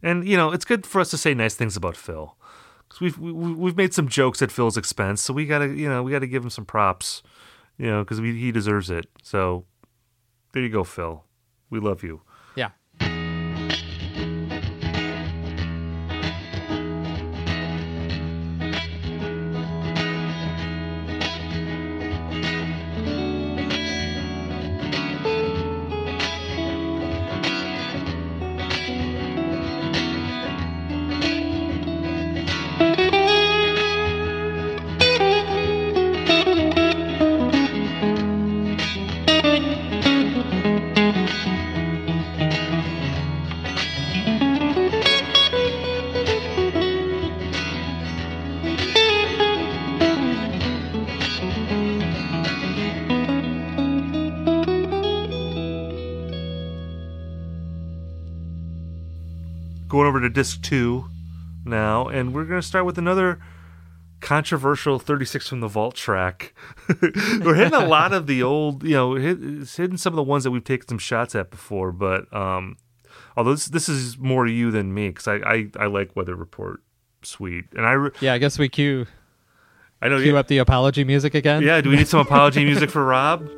And, you know, it's good for us to say nice things about Phil because we've made some jokes at Phil's expense. So we got to give him some props, you know, because he deserves it. So there you go, Phil. We love you. Yeah. Disc 2 now, and we're going to start with another controversial 36 from the Vault track. We're hitting a lot of the old, you know, hitting some of the ones that we've taken some shots at before, but although this is more you than me because I like Weather Report Suite, and I guess we cue up the apology music again. Yeah, do we need some apology music for Rob?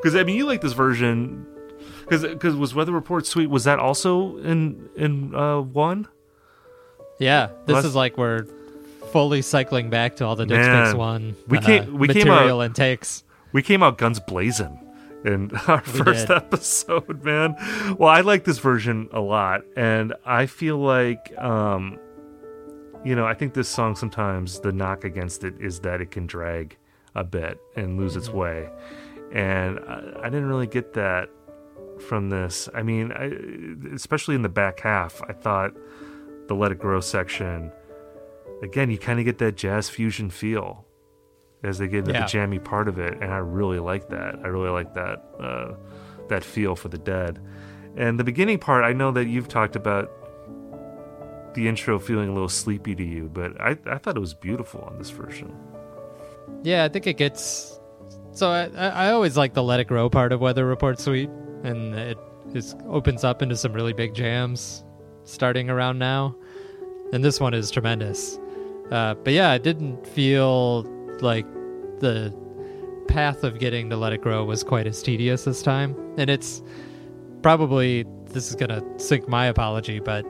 Because, I mean, you like this version. Because was Weather Report Suite, was that also in one? Yeah. This is like we're fully cycling back to all the Dick's Picks one material and takes. We came out guns blazing in our first episode, man. Well, I like this version a lot. And I feel like, you know, I think this song sometimes the knock against it is that it can drag a bit and lose its way. And I didn't really get that from this. I mean, especially in the back half, I thought the Let It Grow section, again, you kind of get that jazz fusion feel as they get into the jammy part of it. And I really like that. I really like that feel for the Dead. And the beginning part, I know that you've talked about the intro feeling a little sleepy to you, but I thought it was beautiful on this version. Yeah, I think it gets... So I always like the Let It Grow part of Weather Report Suite, and it just opens up into some really big jams starting around now, and this one is tremendous. But yeah, I didn't feel like the path of getting to Let It Grow was quite as tedious this time, and it's probably, this is going to sink my apology, but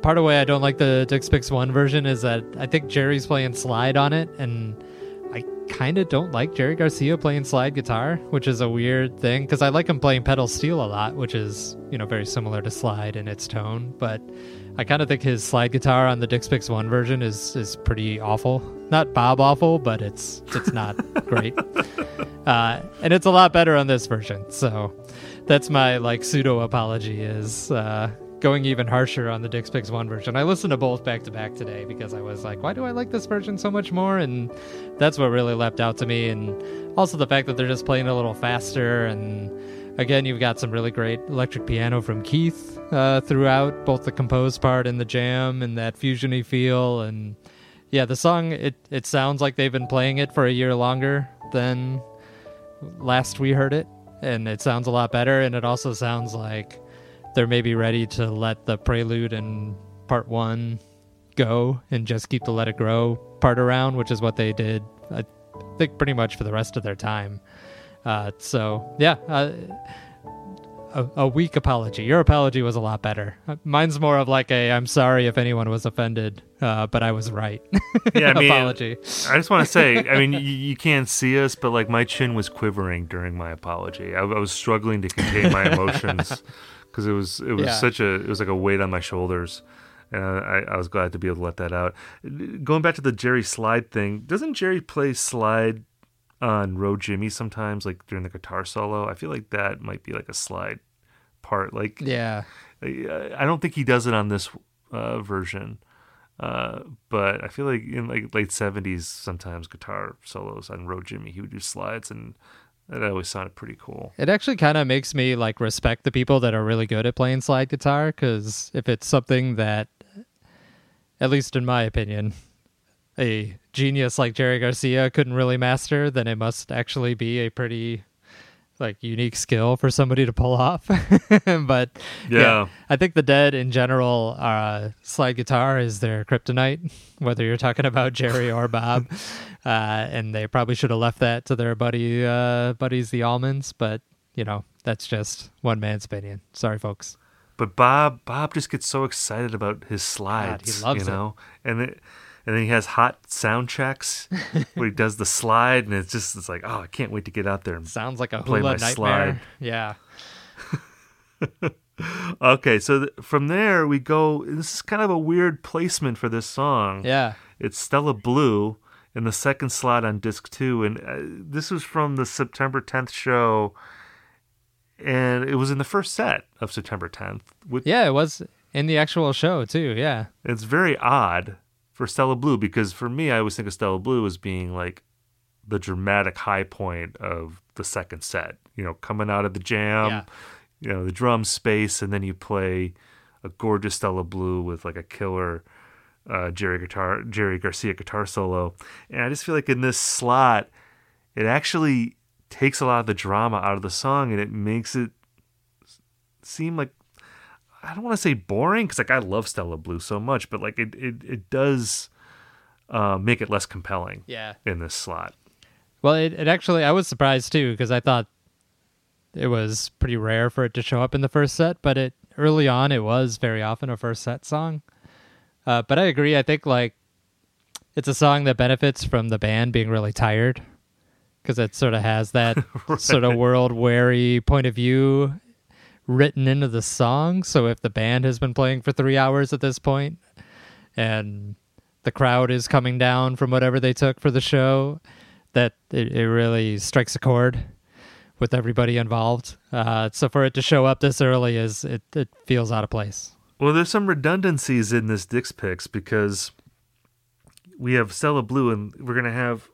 part of the way I don't like the Dick's Picks 1 version is that I think Jerry's playing slide on it, and kind of don't like Jerry Garcia playing slide guitar, which is a weird thing, because I like him playing pedal steel a lot, which is, you know, very similar to slide in its tone. But I kind of think his slide guitar on the Dick's Picks 1 version is pretty awful. Not Bob awful, but it's not great. And it's a lot better on this version. So that's my like pseudo apology, is going even harsher on the Dick's Picks 1 version. I listened to both back to back today because I was like, why do I like this version so much more? And that's what really leapt out to me. And also the fact that they're just playing a little faster. And again, you've got some really great electric piano from Keith throughout, both the composed part and the jam, and that fusiony feel. And yeah, the song, it sounds like they've been playing it for a year longer than last we heard it, and it sounds a lot better. And it also sounds like they're maybe ready to let the prelude in part one go and just keep the Let It Grow part around, which is what they did, I think, pretty much for the rest of their time. A weak apology. Your apology was a lot better. Mine's more of like a I'm sorry if anyone was offended, but I was right. Yeah, I mean, apology. I just want to say, I mean, you can't see us, but like my chin was quivering during my apology. I was struggling to contain my emotions because it was such a weight on my shoulders. And I was glad to be able to let that out. Going back to the Jerry slide thing, doesn't Jerry play slide on Road Jimmy sometimes, like during the guitar solo? I feel like that might be like a slide part. Like, yeah, I don't think he does it on this version, but I feel like in like late 70s, sometimes guitar solos on Road Jimmy, he would do slides, and that always sounded pretty cool. It actually kind of makes me like respect the people that are really good at playing slide guitar, because if it's something that, at least in my opinion, a genius like Jerry Garcia couldn't really master, then it must actually be a pretty like unique skill for somebody to pull off. But yeah, I think the Dead in general, slide guitar is their kryptonite, whether you're talking about Jerry or Bob. And they probably should have left that to their buddies the Allmans, but you know, that's just one man's opinion. Sorry, folks. But Bob just gets so excited about his slides. God, he loves it. And then he has hot sound checks where he does the slide, and it's like, oh, I can't wait to get out there and sounds like a play my nightmare. Slide. Yeah. Okay, so from there we go. This is kind of a weird placement for this song. Yeah. It's Stella Blue in the second slot on disc 2, and this was from the September 10th show, and it was in the first set of September 10th. Yeah, it was in the actual show too, yeah. It's very odd for Stella Blue, because for me, I always think of Stella Blue as being like the dramatic high point of the second set, you know, coming out of the jam, you know, the drum space, and then you play a gorgeous Stella Blue with like a killer Jerry Garcia guitar solo. And I just feel like in this slot, it actually takes a lot of the drama out of the song, and it makes it seem like, I don't want to say boring, because like I love Stella Blue so much, but like it does make it less compelling. Yeah. In this slot. Well, it actually, I was surprised too, because I thought it was pretty rare for it to show up in the first set, but it early on it was very often a first set song. But I agree. I think like it's a song that benefits from the band being really tired, because it sort of has that right. Sort of world-weary point of view written into the song. So if the band has been playing for 3 hours at this point, and the crowd is coming down from whatever they took for the show, that it really strikes a chord with everybody involved. So for it to show up this early, is it feels out of place. Well, there's some redundancies in this Dick's Picks, because we have Stella Blue, and we're going to have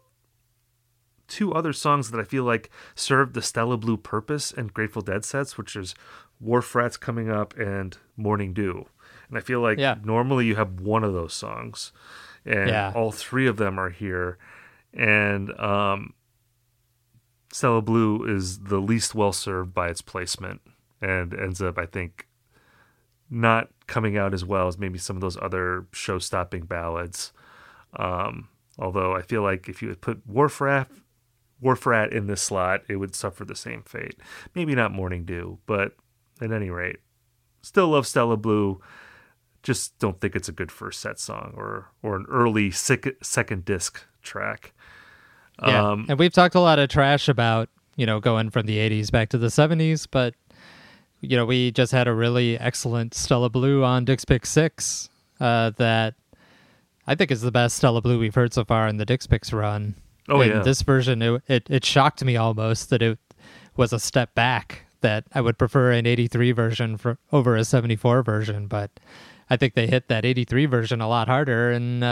two other songs that I feel like serve the Stella Blue purpose and Grateful Dead sets, which is Wharf Rats coming up and Morning Dew. And I feel like normally you have one of those songs, and all three of them are here. And Stella Blue is the least well served by its placement, and ends up, I think, not coming out as well as maybe some of those other show-stopping ballads. Although I feel like if you had put Wharf Rat in this slot, it would suffer the same fate. Maybe not Morning Dew, but at any rate, still love Stella Blue. Just don't think it's a good first set song or an early second disc track. Yeah. And we've talked a lot of trash about, you know, going from the 80s back to the 70s, but, you know, we just had a really excellent Stella Blue on Dick's Picks 6 that I think is the best Stella Blue we've heard so far in the Dick's Picks run. Oh, in this version, it shocked me almost that it was a step back, that I would prefer an 83 version over a 74 version, but I think they hit that 83 version a lot harder, and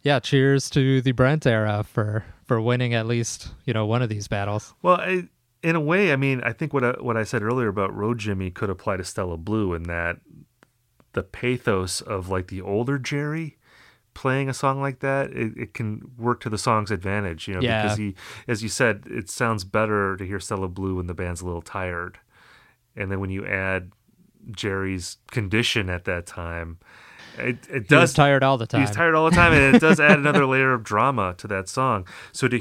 yeah, cheers to the Brent era for winning at least, you know, one of these battles. Well, in a way, I mean, I think what I said earlier about Road Jimmy could apply to Stella Blue, in that the pathos of like the older Jerry playing a song like that, it can work to the song's advantage, you know, because he, as you said, it sounds better to hear Stella Blue when the band's a little tired. And then when you add Jerry's condition at that time, he's tired all the time. He's tired all the time, and it does add another layer of drama to that song. So to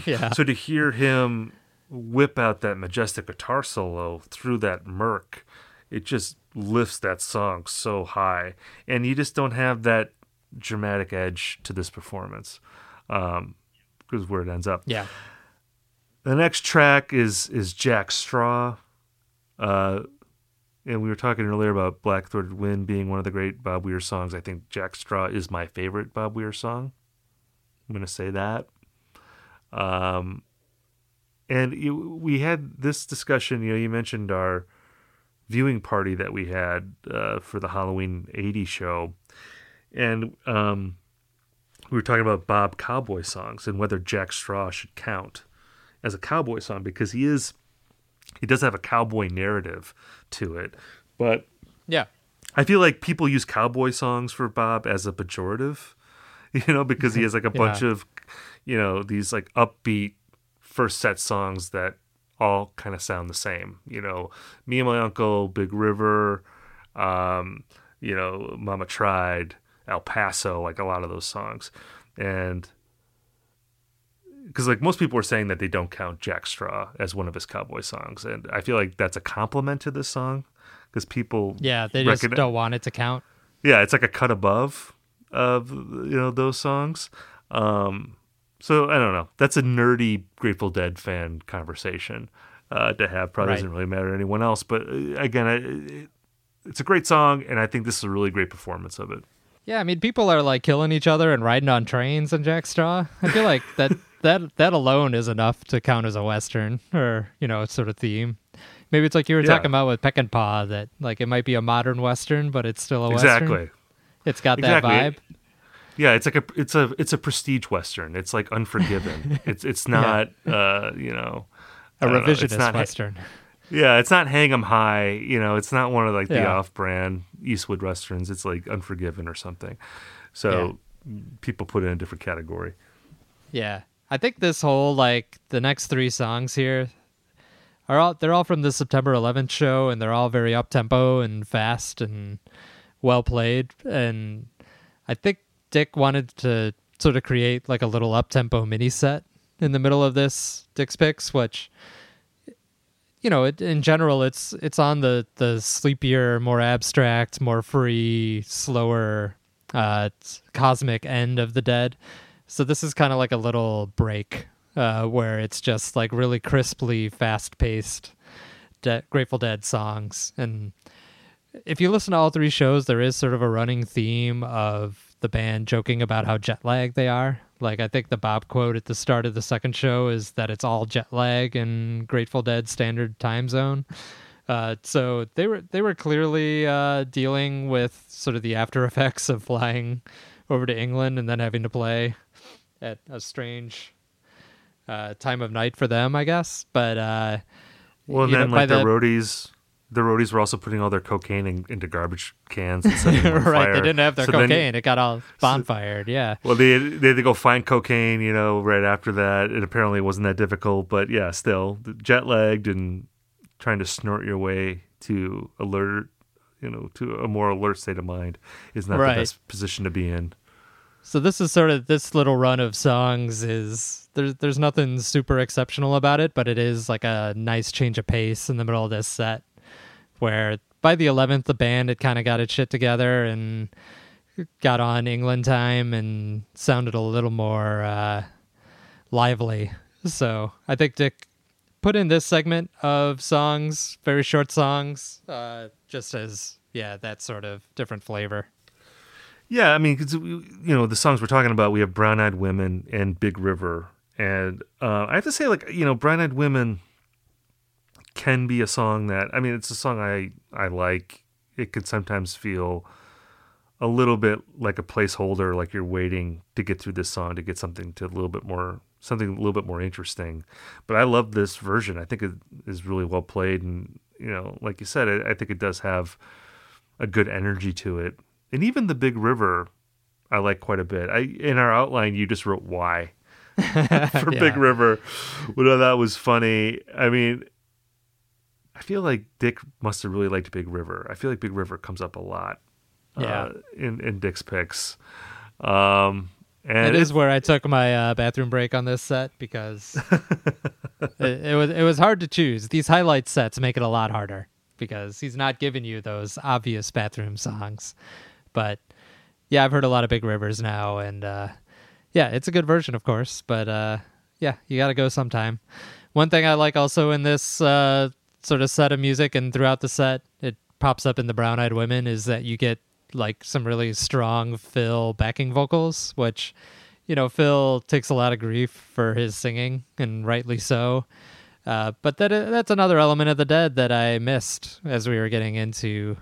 hear him whip out that majestic guitar solo through that murk, it just lifts that song so high. And you just don't have that dramatic edge to this performance, because where it ends up. Yeah. The next track is Jack Straw, and we were talking earlier about Black-Throated Wind being one of the great Bob Weir songs. I think Jack Straw is my favorite Bob Weir song. I'm going to say that. And we had this discussion. You know, you mentioned our viewing party that we had for the Halloween '80 show. And we were talking about Bob cowboy songs and whether Jack Straw should count as a cowboy song, because he does have a cowboy narrative to it. But yeah, I feel like people use cowboy songs for Bob as a pejorative, you know, because he has like a bunch of, you know, these like upbeat first set songs that all kind of sound the same. You know, Me and My Uncle, Big River, you know, Mama Tried, El Paso, like a lot of those songs. And because like most people are saying that they don't count Jack Straw as one of his cowboy songs, and I feel like that's a compliment to this song, because people they just don't want it to count. Yeah, it's like a cut above of, you know, those songs. So I don't know, that's a nerdy Grateful Dead fan conversation to have. Probably doesn't really matter to anyone else, but again, it's a great song, and I think this is a really great performance of it. Yeah, I mean, people are like killing each other and riding on trains in Jack Straw. I feel like that alone is enough to count as a Western, or, you know, sort of theme. Maybe it's like you were talking about with Peck and Paw, that like it might be a modern Western, but it's still a Western. It's got that vibe. Yeah, it's like it's a prestige Western. It's like Unforgiven. It's not you know, a revisionist Western. Yeah, it's not Hang 'em High, you know, it's not one of like the off-brand Eastwood Westerns. It's like Unforgiven or something. So people put it in a different category. Yeah. I think this whole, like, the next three songs here they're all from the September 11th show, and they're all very up-tempo and fast and well-played. And I think Dick wanted to sort of create like a little up-tempo mini-set in the middle of this Dick's Picks, which, you know, in general, it's on the sleepier, more abstract, more free, slower, cosmic end of the Dead. So this is kind of like a little break where it's just like really crisply, fast-paced Grateful Dead songs. And if you listen to all three shows, there is sort of a running theme of the band joking about how jet lag they are. Like, I think the Bob quote at the start of the second show is that it's all jet lag and Grateful Dead standard time zone. So they were clearly dealing with sort of the after effects of flying over to England and then having to play at a strange time of night for them, I guess. But well, and then know, like the roadies were also putting all their cocaine into garbage cans and setting them on fire. They didn't have their cocaine. It got all bonfired, Well, they had to go find cocaine, you know, right after that. It apparently wasn't that difficult, but yeah, still, jet-lagged and trying to snort your way to alert, you know, to a more alert state of mind is not the best position to be in. So this is sort of, this little run of songs is, there's nothing super exceptional about it, but it is like a nice change of pace in the middle of this set, where by the 11th, the band had kind of got its shit together and got on England time and sounded a little more lively. So I think Dick put in this segment of songs, very short songs, just as, yeah, that sort of different flavor. Yeah, I mean, 'cause, you know, the songs we're talking about, we have Brown Eyed Women and Big River. And I have to say, like, you know, Brown Eyed Women can be a song that, I mean, it's a song I like. It could sometimes feel a little bit like a placeholder, like you're waiting to get through this song to get something to a little bit more, something a little bit more interesting. But I love this version. I think it is really well played. And, you know, like you said, I think it does have a good energy to it. And even the Big River, I like quite a bit. In our outline, you just wrote "why" for yeah. Big River. Well, that was funny. I mean, I feel like Dick must have really liked Big River. I feel like Big River comes up a lot in Dick's picks. And it is where I took my bathroom break on this set because it was hard to choose. These highlight sets make it a lot harder because he's not giving you those obvious bathroom songs. But yeah, I've heard a lot of Big Rivers now, and yeah, it's a good version, of course. But yeah, you got to go sometime. One thing I like also in this sort of set of music, and throughout the set, it pops up in the Brown Eyed Women, is that you get like some really strong Phil backing vocals, which, you know, Phil takes a lot of grief for his singing, and rightly so. But that's another element of the Dead that I missed as we were getting into,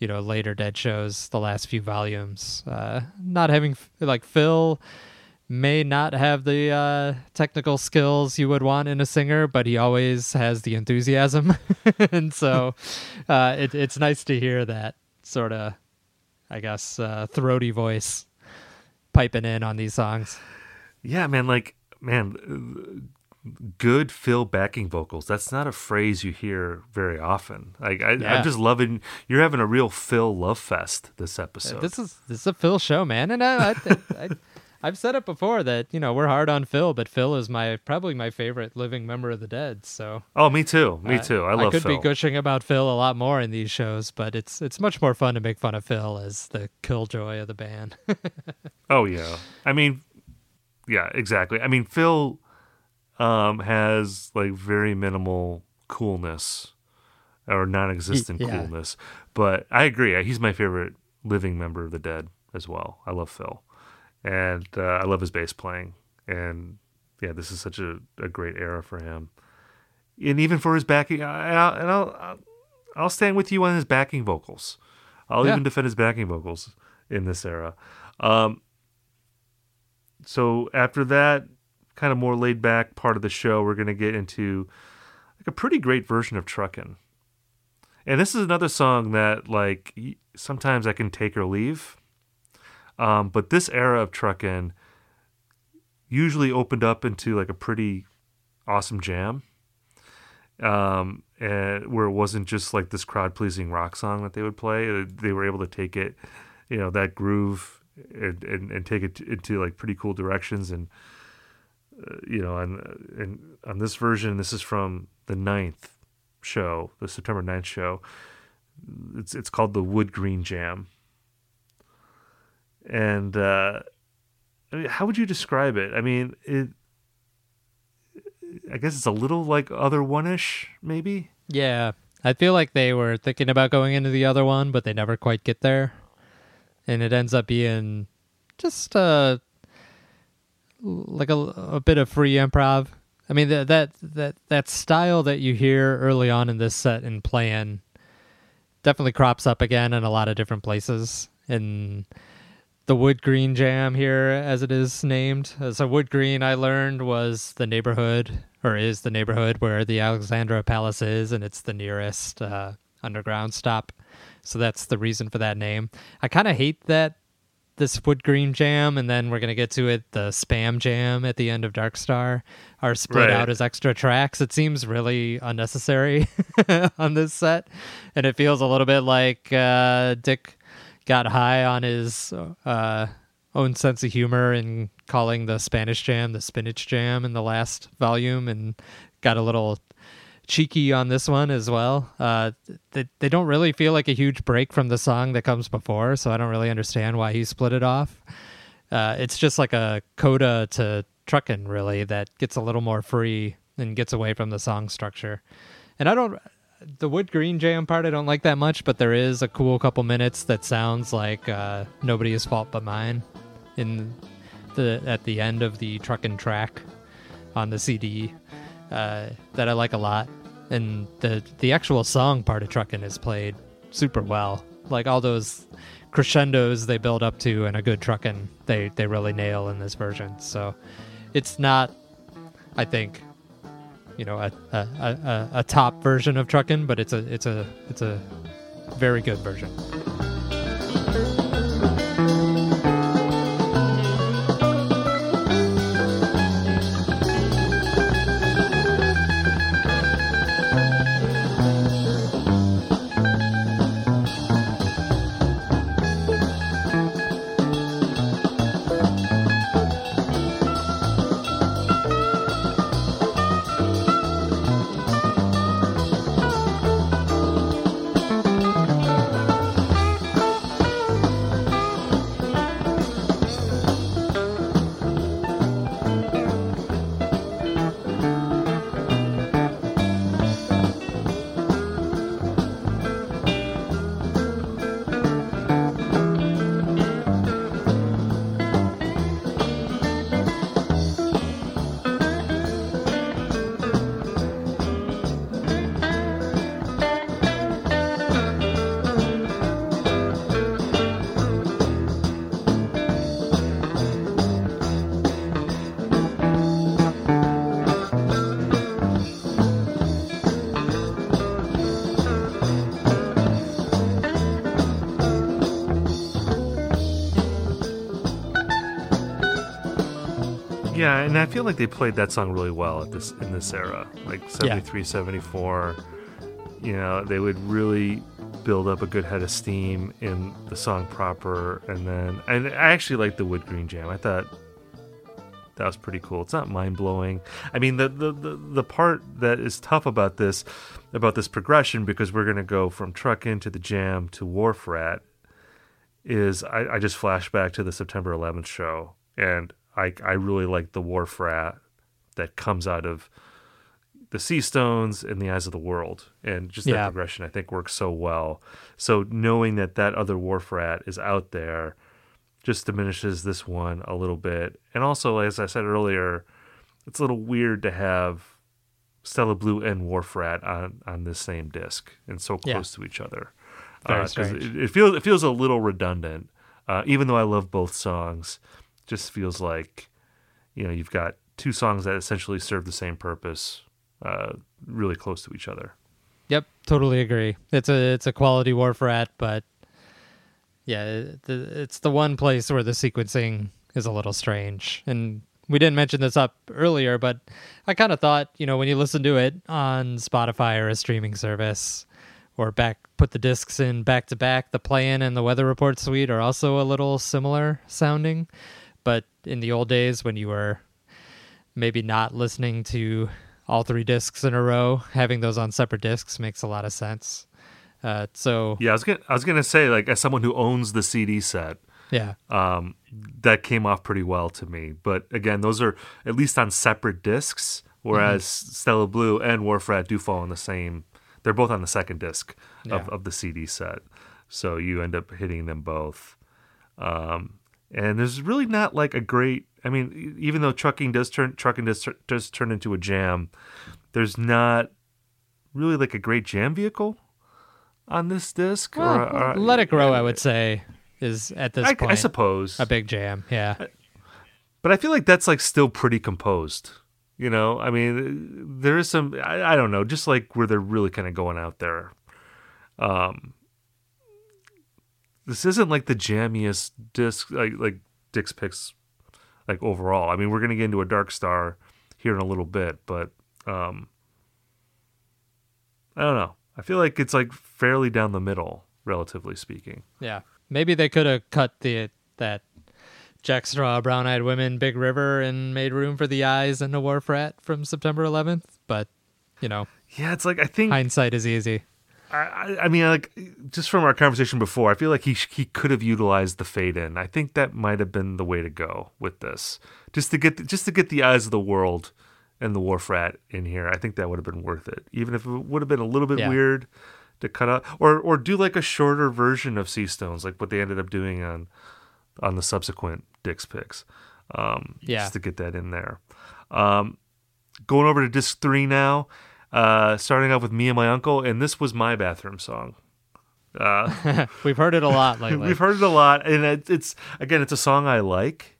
you know, later Dead shows, the last few volumes. Not having, like, Phil may not have the technical skills you would want in a singer, but he always has the enthusiasm. And so it's nice to hear that sort of, I guess, throaty voice piping in on these songs. Yeah, man, like, good Phil backing vocals. That's not a phrase you hear very often. Like I'm just loving. You're having a real Phil love fest this episode. This is a Phil show, man. And I've said it before that, you know, we're hard on Phil, but Phil is probably my favorite living member of the Dead. So me too. I love. I could Phil. Be gushing about Phil a lot more in these shows, but it's much more fun to make fun of Phil as the killjoy of the band. Oh yeah, I mean, yeah, exactly. I mean, Phil. Has like very minimal coolness or non-existent coolness. But I agree. He's my favorite living member of the Dead as well. I love Phil. And I love his bass playing. And yeah, this is such a great era for him. And even for his backing, I'll stand with you on his backing vocals. I'll even defend his backing vocals in this era. So after that, kind of more laid back part of the show, we're going to get into like a pretty great version of Truckin'. And this is another song that, like, sometimes I can take or leave. But this era of Truckin' usually opened up into like a pretty awesome jam. And where it wasn't just like this crowd pleasing rock song that they would play. They were able to take it, you know, that groove and take it into like pretty cool directions. And, you know, on this version, this is from the 9th show, the September 9th show. It's called the Wood Green Jam. And I mean, how would you describe it? I mean, I guess it's a little like Other One-ish, maybe? Yeah, I feel like they were thinking about going into the Other One, but they never quite get there. And it ends up being just like a bit of free improv. I mean, that style that you hear early on in this set and playing definitely crops up again in a lot of different places in the Wood Green Jam here, as it is named. So Wood Green, I learned, was the neighborhood, or is the neighborhood, where the Alexandra Palace is, and it's the nearest underground stop. So that's the reason for that name. I kind of hate that this Wood Green Jam, and then we're going to get to it, the Spam Jam at the end of Dark Star, are split out as extra tracks. It seems really unnecessary on this set, and it feels a little bit like Dick got high on his own sense of humor in calling the Spanish Jam the Spinach Jam in the last volume, and got a little cheeky on this one as well. They don't really feel like a huge break from the song that comes before, so I don't really understand why he split it off. It's just like a coda to trucking, really, that gets a little more free and gets away from the song structure. And the Wood Green jam part I don't like that much, but there is a cool couple minutes that sounds like Nobody's Fault But Mine in the at the end of the truckin' track on the CD that I like a lot. And the actual song part of truckin' is played super well. Like all those crescendos they build up to in a good truckin', they really nail in this version. So it's not, I think, you know, a top version of truckin', but it's a very good version. Yeah, and I feel like they played that song really well at this in this era, like 73, 74. You know, they would really build up a good head of steam in the song proper. And I actually liked the Wood Green jam. I thought that was pretty cool. It's not mind-blowing. I mean, the part that is tough about this progression, because we're going to go from Truckin' to the jam to Wharf Rat, is I just flash back to the September 11th show, and I really like the Wharf Rat that comes out of the Seastones and the Eyes of the World, and just that progression I think works so well. So knowing that other Wharf Rat is out there just diminishes this one a little bit. And also, as I said earlier, it's a little weird to have Stella Blue and Wharf Rat on this same disc and so close to each other. It feels a little redundant, even though I love both songs. Just feels like, you know, you've got two songs that essentially serve the same purpose, really close to each other. Yep, totally agree. It's a quality Wharf Rat, but yeah, it's the one place where the sequencing is a little strange. And we didn't mention this up earlier, but I kind of thought, you know, when you listen to it on Spotify or a streaming service, or put the discs in back to back, the play-in and the weather report suite are also a little similar sounding. But in the old days, when you were maybe not listening to all three discs in a row, having those on separate discs makes a lot of sense. Yeah, I was gonna say, like, as someone who owns the CD set, that came off pretty well to me. But again, those are at least on separate discs, whereas Stella Blue and Wharf Rat do fall on the same. They're both on the second disc of the CD set, so you end up hitting them both. And there's really not like a great. I mean, even though trucking does turn into a jam, there's not really like a great jam vehicle on this disc. Well, or, Let It Grow, I would say, is at this point, I suppose, a big jam. Yeah, but I feel like that's like still pretty composed. You know, I mean, there is some, I don't know, just like where they're really kind of going out there. This isn't like the jammiest disc, like Dick's Picks, like overall. I mean, we're going to get into a Dark Star here in a little bit, but I don't know. I feel like it's like fairly down the middle, relatively speaking. Yeah. Maybe they could have cut that Jack Straw, Brown Eyed Women, Big River, and made room for the Eyes and the Wharf Rat from September 11th. But, you know, yeah, it's like, I think hindsight is easy. I mean, like, just from our conversation before, I feel like he could have utilized the fade in. I think that might have been the way to go with this, just to get the eyes of the world and the wharf rat in here. I think that would have been worth it, even if it would have been a little bit weird to cut out, or do like a shorter version of Seastones, like what they ended up doing on the subsequent Dick's Picks, just to get that in there. Going over to disc 3 now. Starting off with Me and My Uncle, and this was my bathroom song. We've heard it a lot lately. We've heard it a lot, and it's a song I like.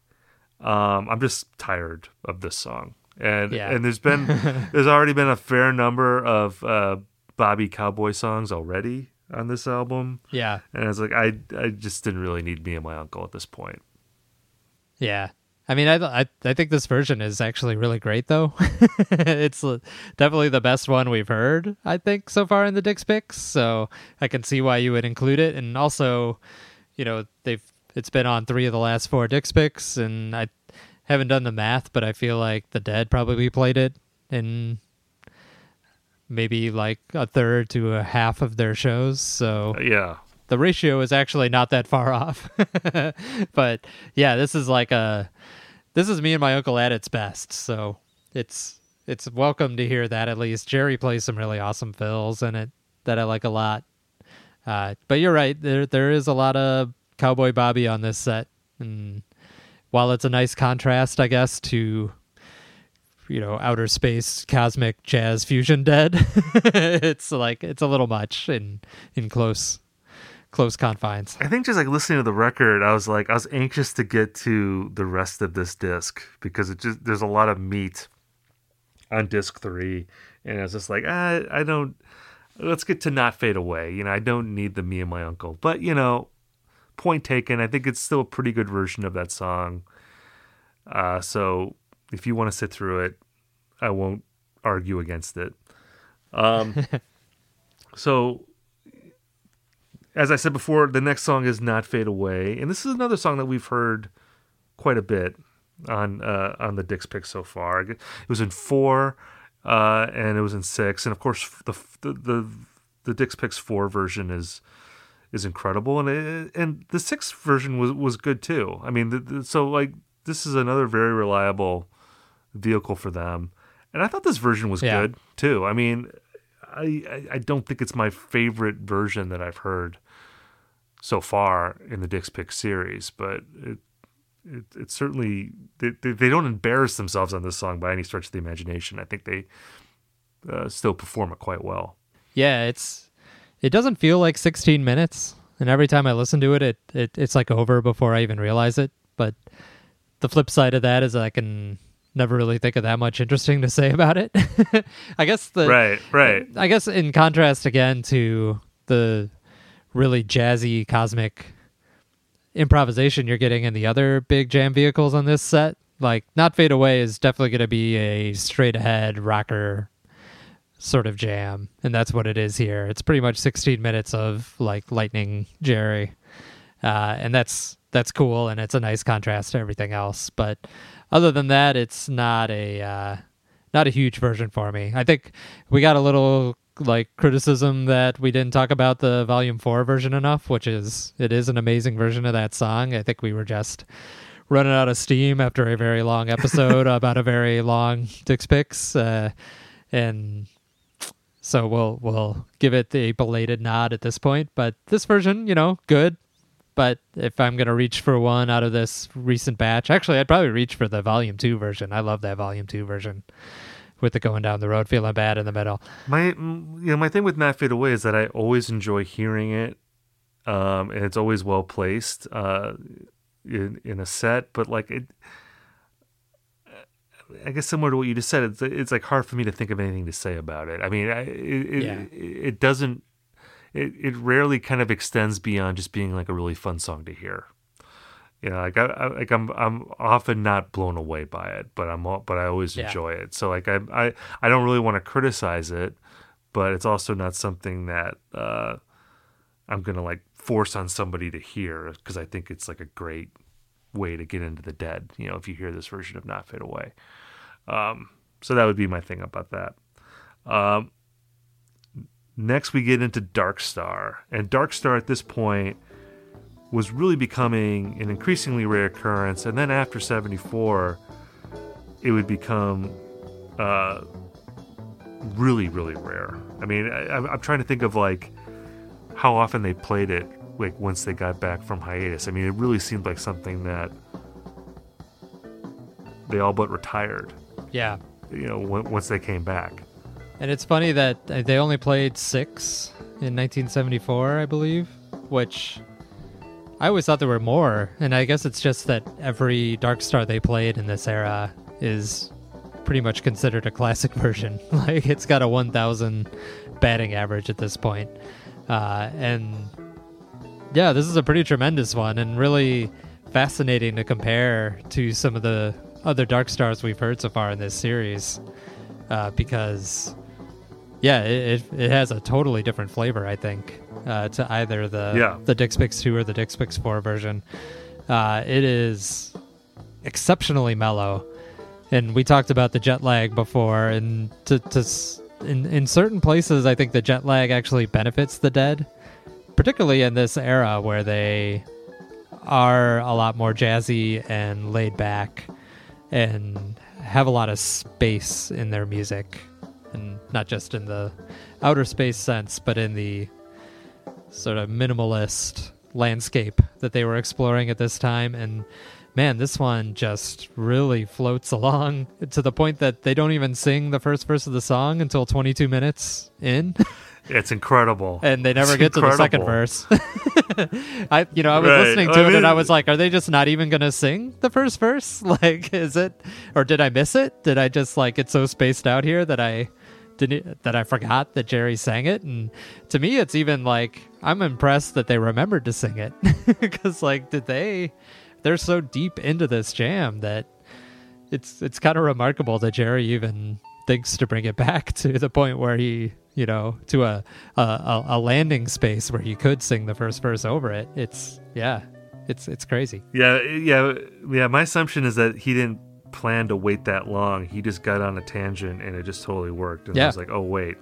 I'm just tired of this song, and there's already been a fair number of Bobby Cowboy songs already on this album. Yeah, and it's like I just didn't really need Me and My Uncle at this point. Yeah. I mean, I think this version is actually really great, though. It's definitely the best one we've heard, I think, so far in the Dick's Picks. So I can see why you would include it. And also, you know, it's been on 3 of the last 4 Dick's Picks, and I haven't done the math, but I feel like the Dead probably played it in maybe like a third to a half of their shows. So yeah, the ratio is actually not that far off. But yeah, this is like a... This is Me and My Uncle at its best, so it's welcome to hear that at least. Jerry plays some really awesome fills in it that I like a lot. But you're right, there is a lot of Cowboy Bobby on this set, and while it's a nice contrast, I guess, to, you know, outer space cosmic jazz fusion Dead, it's a little much in close confines. I think just like listening to the record, I was anxious to get to the rest of this disc because there's a lot of meat on disc 3, and I was just like, let's get to Not Fade Away. You know, I don't need the Me and My Uncle, but you know, point taken. I think it's still a pretty good version of that song. So if you want to sit through it, I won't argue against it. So. As I said before, the next song is Not Fade Away, and this is another song that we've heard quite a bit on the Dick's Picks so far. It was in 4, and it was in 6, and of course the Dick's Picks 4 version is incredible, and the 6 version was good too. I mean, so like this is another very reliable vehicle for them, and I thought this version was good too. I mean, I don't think it's my favorite version that I've heard so far in the Dick's Picks series, but it certainly they don't embarrass themselves on this song by any stretch of the imagination. I think they still perform it quite well. Yeah, it doesn't feel like 16 minutes, and every time I listen to it, it's like over before I even realize it. But the flip side of that is I can never really think of that much interesting to say about it. I guess I guess in contrast again to the really jazzy cosmic improvisation you're getting in the other big jam vehicles on this set, like Not Fade Away is definitely going to be a straight ahead rocker sort of jam, and that's what it is here. It's pretty much 16 minutes of like lightning Jerry, and that's cool, and it's a nice contrast to everything else. But other than that, it's not a huge version for me. I think we got a little like criticism that we didn't talk about the Volume 4 version enough, which is it is an amazing version of that song. I think we were just running out of steam after a very long episode about a very long Dick's Picks, and so we'll give it the belated nod at this point. But this version, you know, good. But if I'm going to reach for one out of this recent batch, actually, I'd probably reach for the Volume 2 version. I love that Volume 2 version with the Going Down the Road Feeling Bad in the middle. My thing with Not Fade Away is that I always enjoy hearing it, and it's always well placed in a set. But like I guess similar to what you just said, it's like hard for me to think of anything to say about it. I mean, it doesn't. It rarely kind of extends beyond just being like a really fun song to hear. You know, like I'm often not blown away by it, but I always enjoy it. So like I don't really want to criticize it, but it's also not something that I'm gonna like force on somebody to hear, because I think it's like a great way to get into the Dead. You know, if you hear this version of Not Fade Away, so that would be my thing about that. Next, we get into Dark Star. And Dark Star at this point was really becoming an increasingly rare occurrence. And then after 74, it would become really, really rare. I mean, I'm trying to think of, like, how often they played it, like, once they got back from hiatus. I mean, it really seemed like something that they all but retired. Yeah. You know, once they came back. And it's funny that they only played 6 in 1974, I believe, which I always thought there were more. And I guess it's just that every Dark Star they played in this era is pretty much considered a classic version. Like, it's got a 1,000 batting average at this point. And yeah, this is a pretty tremendous one and really fascinating to compare to some of the other Dark Stars we've heard so far in this series, because yeah, it has a totally different flavor, I think, to either the Dick's Picks 2 or the Dick's Picks 4 version. It is exceptionally mellow, and we talked about the jet lag before, and in certain places, I think the jet lag actually benefits the Dead, particularly in this era where they are a lot more jazzy and laid back and have a lot of space in their music. And not just in the outer space sense, but in the sort of minimalist landscape that they were exploring at this time. And man, this one just really floats along to the point that they don't even sing the first verse of the song until 22 minutes in. It's incredible. And they never get to the second verse. I was listening to it, and I was like, are they just not even going to sing the first verse? Like, is it, or did I miss it? Did I just, like, it's so spaced out here that I forgot that Jerry sang it? And to me, it's even like, I'm impressed that they remembered to sing it, because like, they're so deep into this jam that it's kind of remarkable that Jerry even thinks to bring it back to the point where he, you know, to a landing space where he could sing the first verse over it. It's crazy. Yeah. My assumption is that he didn't plan to wait that long. He just got on a tangent and it just totally worked. And I was like, oh wait,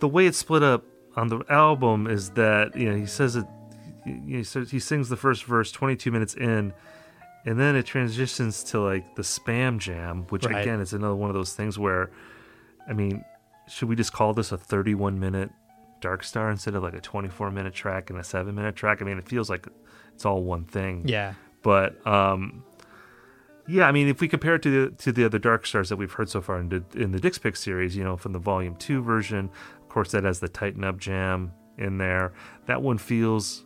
the way it's split up on the album is that, you know, he says it, you know, he sings the first verse 22 minutes in, and then it transitions to like the Spam Jam, which again is another one of those things where, I mean, should we just call this a 31-minute Dark Star instead of like a 24-minute track and a 7-minute track? I mean, it feels like it's all one thing. Yeah. But yeah, I mean, if we compare it to the other Dark Stars that we've heard so far in the Dick's Picks series, you know, from the Volume 2 version, of course, that has the Tighten Up Jam in there. That one feels,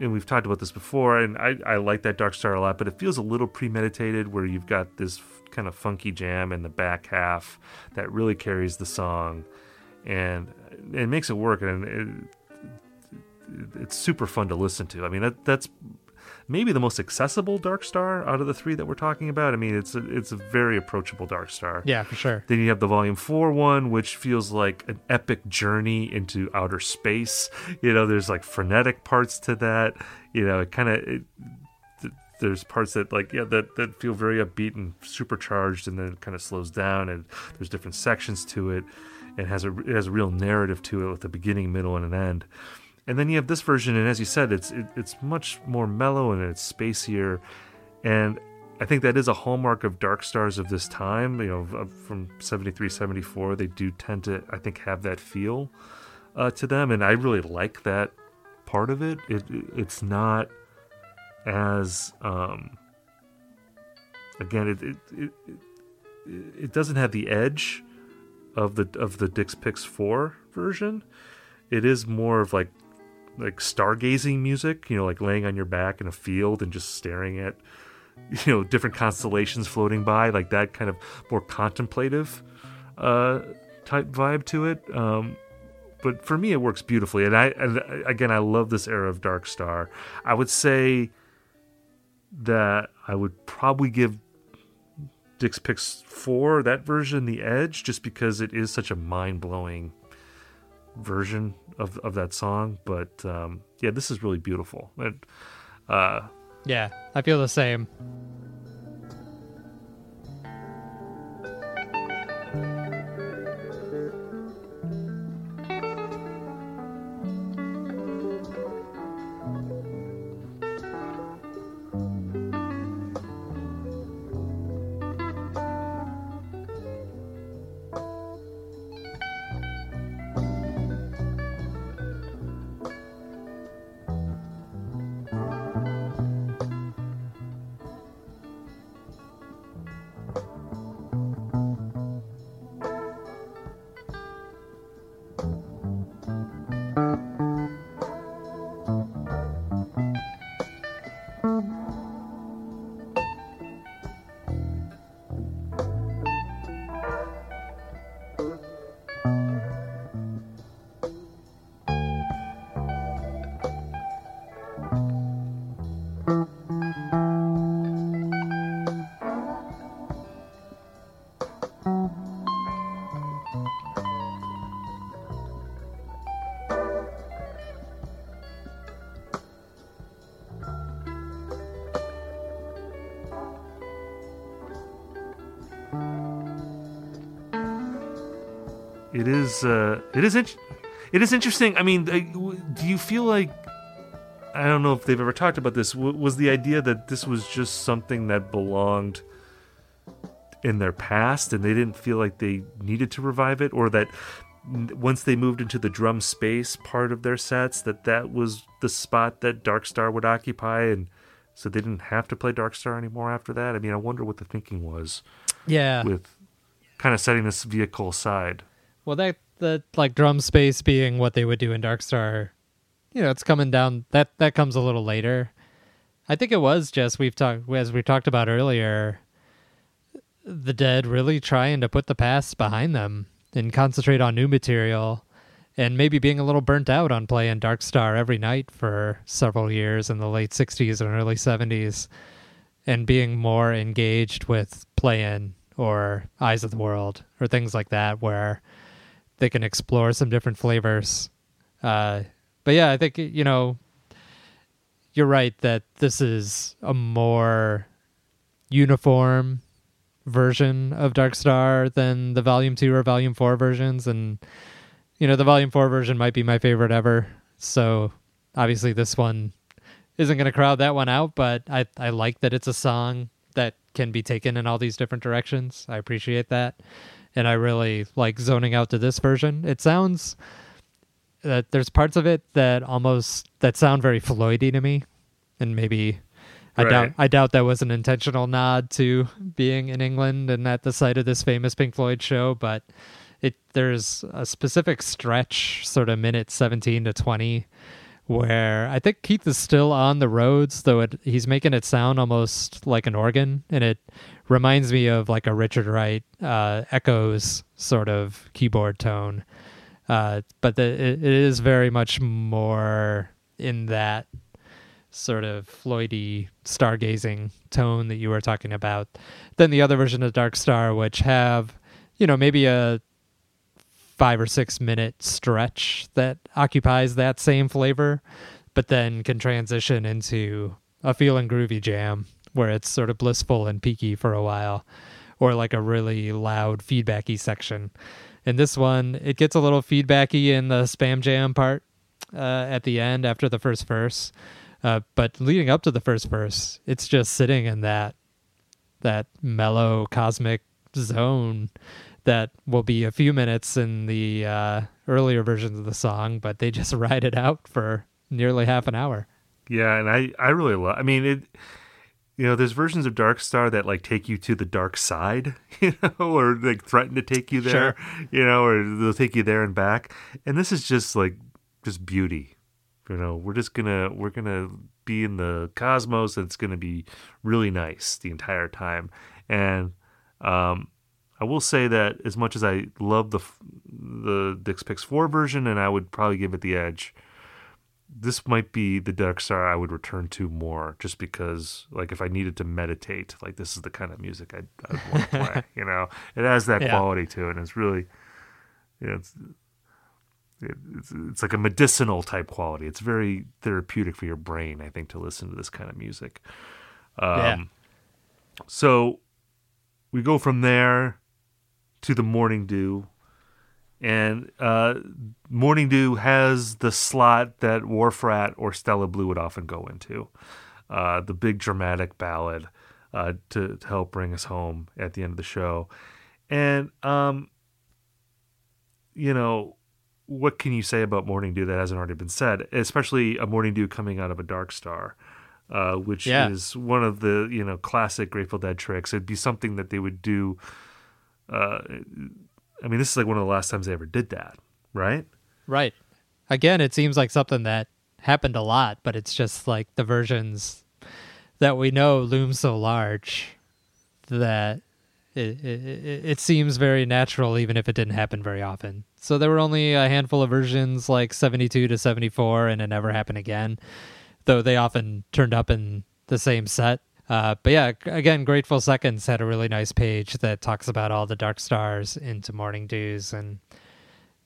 and we've talked about this before, and I like that Dark Star a lot, but it feels a little premeditated where you've got this kind of funky jam in the back half that really carries the song and it makes it work, and it's super fun to listen to. I mean, that's maybe the most accessible Dark Star out of the three that we're talking about. I mean, it's a very approachable Dark Star. Yeah, for sure. Then you have the Volume 4 one, which feels like an epic journey into outer space. You know, there's like frenetic parts to that. You know, it kind of, there's parts that like, yeah, that feel very upbeat and supercharged, and then it kind of slows down, and there's different sections to it, and it has a real narrative to it with a beginning, middle, and an end. And then you have this version, and as you said, it's much more mellow and it's spacier, and I think that is a hallmark of Dark Stars of this time. You know, from 73, 74, they do tend to, I think, have that feel to them, and I really like that part of it. It's not as again, it doesn't have the edge of the Dick's Picks 4 version. It is more of like stargazing music, you know, like laying on your back in a field and just staring at, you know, different constellations floating by, like that kind of more contemplative type vibe to it. But for me, it works beautifully. And again, I love this era of Dark Star. I would say that I would probably give Dick's Picks 4, that version, the edge, just because it is such a mind-blowing version of that song. But yeah, this is really beautiful. And yeah, I feel the same. It is interesting. I mean, do you feel like, I don't know if they've ever talked about this, was the idea that this was just something that belonged in their past and they didn't feel like they needed to revive it, or that once they moved into the drum space part of their sets, that was the spot that Dark Star would occupy, and so they didn't have to play Dark Star anymore after that? I mean, I wonder what the thinking was. Yeah. With kind of setting this vehicle aside. Well, that like drum space being what they would do in Dark Star, you know, it's coming down. That comes a little later. I think it was just, as we talked about earlier, the Dead really trying to put the past behind them and concentrate on new material, and maybe being a little burnt out on playing Dark Star every night for several years in the late 60s and early 70s, and being more engaged with Play-In or Eyes of the World or things like that, where they can explore some different flavors. But yeah, I think, you know, you're right that this is a more uniform version of Dark Star than the Volume 2 or Volume 4 versions. And, you know, the Volume 4 version might be my favorite ever. So obviously this one isn't going to crowd that one out, but I like that it's a song that can be taken in all these different directions. I appreciate that. And I really like zoning out to this version. It sounds that there's parts of it that sound very Floyd-y to me, and maybe right. I doubt that was an intentional nod to being in England and at the site of this famous Pink Floyd show. But there's a specific stretch, sort of minute 17 to 20, where I think Keith is still on the roads, though he's making it sound almost like an organ, and it reminds me of like a Richard Wright echoes sort of keyboard tone. But it is very much more in that sort of Floyd-y stargazing tone that you were talking about than the other version of Dark Star, which have, you know, maybe a 5 or 6 minute stretch that occupies that same flavor, but then can transition into a feeling groovy jam where it's sort of blissful and peaky for a while, or like a really loud feedbacky section. In this one, it gets a little feedbacky in the spam jam part at the end after the first verse, but leading up to the first verse, it's just sitting in that mellow cosmic zone that will be a few minutes in the earlier versions of the song, but they just ride it out for nearly half an hour. Yeah, and I really love, I mean, it, you know, there's versions of Dark Star that like take you to the dark side, you know, or like threaten to take you there, sure, you know, or they'll take you there and back. And this is just like, just beauty, you know, we're going to be in the cosmos, and it's going to be really nice the entire time. And, I will say that as much as I love the Dick's Picks 4 version, and I would probably give it the edge, this might be the Dark Star I would return to more, just because, like, if I needed to meditate, like, this is the kind of music I'd want to play, you know? It has that quality to it, and it's really, you know, it's like a medicinal type quality. It's very therapeutic for your brain, I think, to listen to this kind of music. So we go from there to the Morning Dew, and Morning Dew has the slot that Wharf Rat or Stella Blue would often go into, the big dramatic ballad to help bring us home at the end of the show. And, you know, what can you say about Morning Dew that hasn't already been said, especially a Morning Dew coming out of a Dark Star? Which is one of the, you know, classic Grateful Dead tricks. It'd be something that they would do. I mean, this is like one of the last times they ever did that, right? Right. Again, it seems like something that happened a lot, but it's just like the versions that we know loom so large that it seems very natural, even if it didn't happen very often. So there were only a handful of versions, like 72 to 74, and it never happened again, though they often turned up in the same set. But yeah, again, Grateful Seconds had a really nice page that talks about all the Dark Stars into Morning Dews. And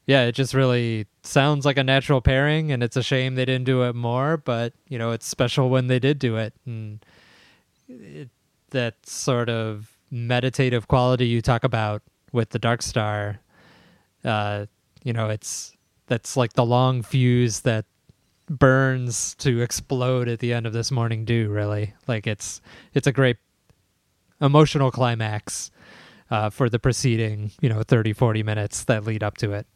yeah, it just really sounds like a natural pairing, and it's a shame they didn't do it more, but, you know, it's special when they did do it. And that sort of meditative quality you talk about with the Dark Star That's like the long fuse that burns to explode at the end of This Morning Dew, really. Like, it's a great emotional climax for the preceding, 30, 40 minutes that lead up to it.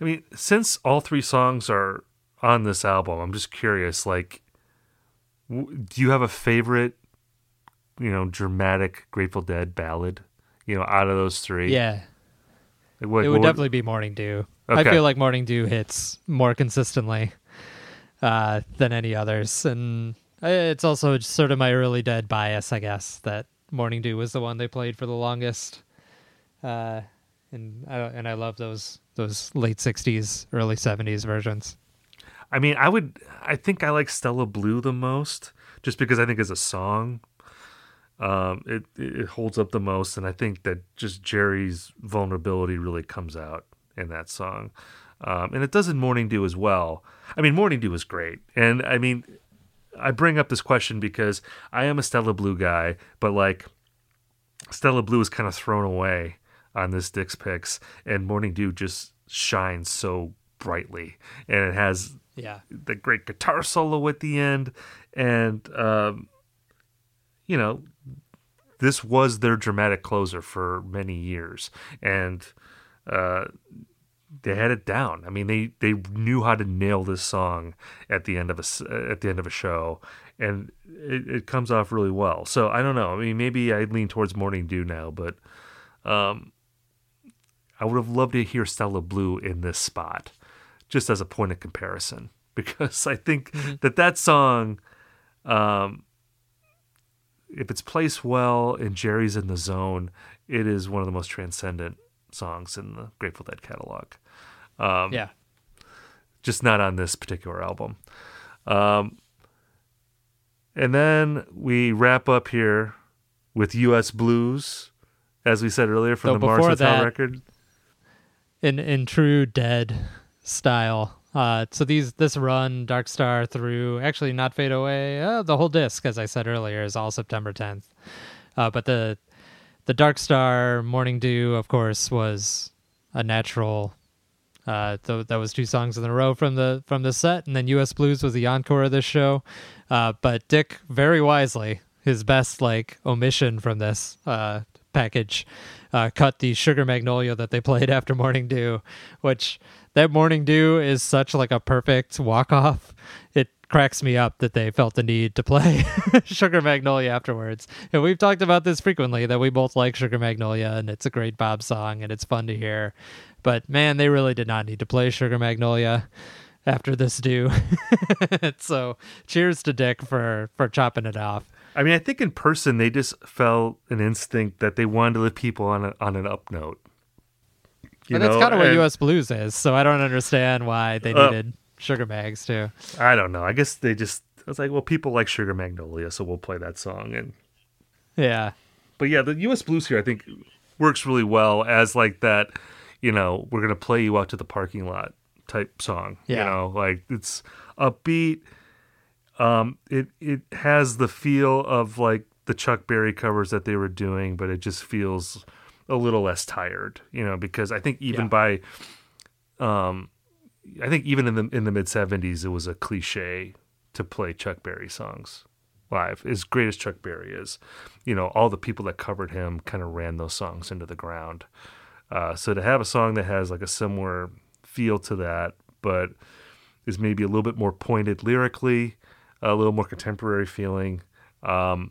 I mean, since all three songs are on this album, I'm just curious, like, do you have a favorite, dramatic Grateful Dead ballad, out of those three? Yeah. Like, it would definitely be Morning Dew. Okay. I feel like Morning Dew hits more consistently than any others. And it's also sort of my early Dead bias, I guess, that Morning Dew was the one they played for the longest. And I love those late 60s, early 70s versions. I mean, I think I like Stella Blue the most, just because I think as a song, it holds up the most. And I think that just Jerry's vulnerability really comes out in that song. And it does in Morning Dew as well. I mean, Morning Dew is great. And I mean, I bring up this question because I am a Stella Blue guy, but like Stella Blue is kind of thrown away on this Dick's Picks, and Morning Dew just shines so brightly, and it has the great guitar solo at the end, and this was their dramatic closer for many years, and they had it down. I mean, they knew how to nail this song at the end of a show, and it comes off really well. So I don't know. I mean, maybe I lean towards Morning Dew now, but. I would have loved to hear Stella Blue in this spot, just as a point of comparison, because I think that song, if it's placed well and Jerry's in the zone, it is one of the most transcendent songs in the Grateful Dead catalog. Just not on this particular album. And then we wrap up here with U.S. Blues, as we said earlier, from the Mars Hotel record. In true Dead style. So this run, Dark Star through, actually Not Fade Away, the whole disc, as I said earlier, is all September 10th. But the Dark Star, Morning Dew, of course, was a natural. That was two songs in a row from the set, and then U.S. Blues was the encore of this show. But Dick, very wisely, his best omission from this package, cut the Sugar Magnolia that they played after Morning Dew, which that Morning Dew is such a perfect walk-off. It cracks me up that they felt the need to play Sugar Magnolia afterwards. And we've talked about this frequently, that we both like Sugar Magnolia, and it's a great Bob song, and it's fun to hear. But man, they really did not need to play Sugar Magnolia after this Dew. So cheers to Dick for chopping it off. I mean, I think in person they just felt an instinct that they wanted to leave people on an up note. And that's kind of what U.S. Blues is, so I don't understand why they needed Sugar Mags, too. I don't know. I guess they just... I was like, well, people like Sugar Magnolia, so we'll play that song. And yeah. But yeah, the U.S. Blues here, I think, works really well as that, we're going to play you out to the parking lot type song. Yeah. It's upbeat. It has the feel of the Chuck Berry covers that they were doing, but it just feels a little less tired, because I think even even in the mid 70s, it was a cliche to play Chuck Berry songs live. As great as Chuck Berry is, all the people that covered him kind of ran those songs into the ground. So to have a song that has a similar feel to that, but is maybe a little bit more pointed lyrically, a little more contemporary feeling, and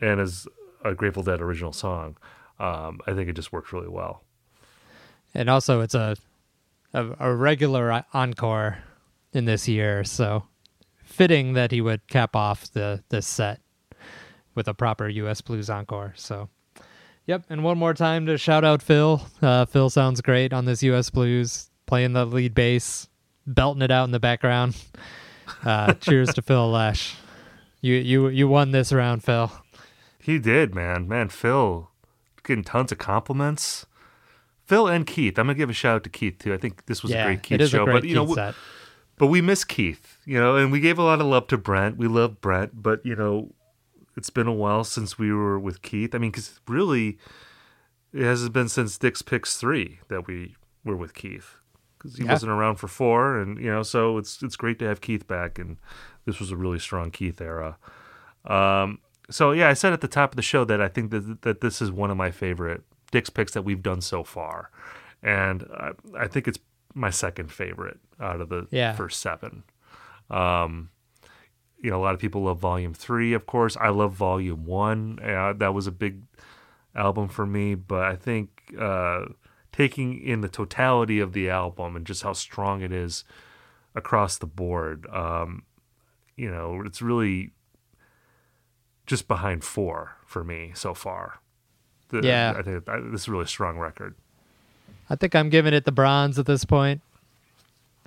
as a Grateful Dead original song, I think it just worked really well. And also, it's a regular encore in this year, so fitting that he would cap off this set with a proper U.S. Blues encore. So, yep, and one more time to shout out Phil. Phil sounds great on this U.S. Blues, playing the lead bass, belting it out in the background. Cheers to Phil Lesh. You won this round, Phil. He did, man. Man, Phil getting tons of compliments. Phil and Keith. I'm gonna give a shout out to Keith too. I think this was a great Keith show. But but we miss Keith. And we gave a lot of love to Brent. We love Brent, but it's been a while since we were with Keith. I mean, because really, it hasn't been since Dick's Picks 3 that we were with Keith, because he wasn't around for four, and so it's great to have Keith back, and this was a really strong Keith era. So I said at the top of the show that I think that this is one of my favorite Dick's Picks that we've done so far, and I think it's my second favorite out of the first seven. A lot of people love Volume 3, of course. I love Volume 1. That was a big album for me, but I think taking in the totality of the album and just how strong it is across the board, it's really just behind 4 for me so far. I think this is a really strong record. I think I'm giving it the bronze at this point.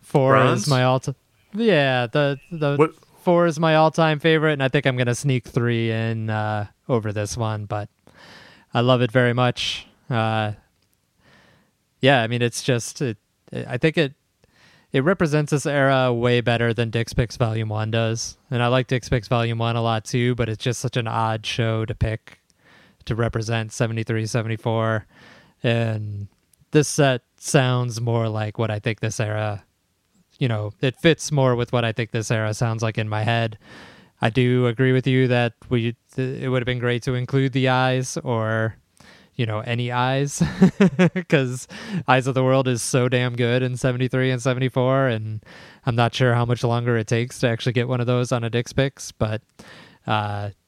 4 bronze? Is my all-time. Yeah, the what? 4 is my all-time favorite, and I think I'm going to sneak 3 in over this one, but I love it very much. It's just, I think it represents this era way better than Dick's Picks Volume 1 does, and I like Dick's Picks Volume 1 a lot too, but it's just such an odd show to pick to represent 73, 74, and this set sounds more like what I think this era, it fits more with what I think this era sounds like in my head. I do agree with you that it would have been great to include the Eyes, or any Eyes, because Eyes of the World is so damn good in 73 and 74, and I'm not sure how much longer it takes to actually get one of those on a Dick's Picks, but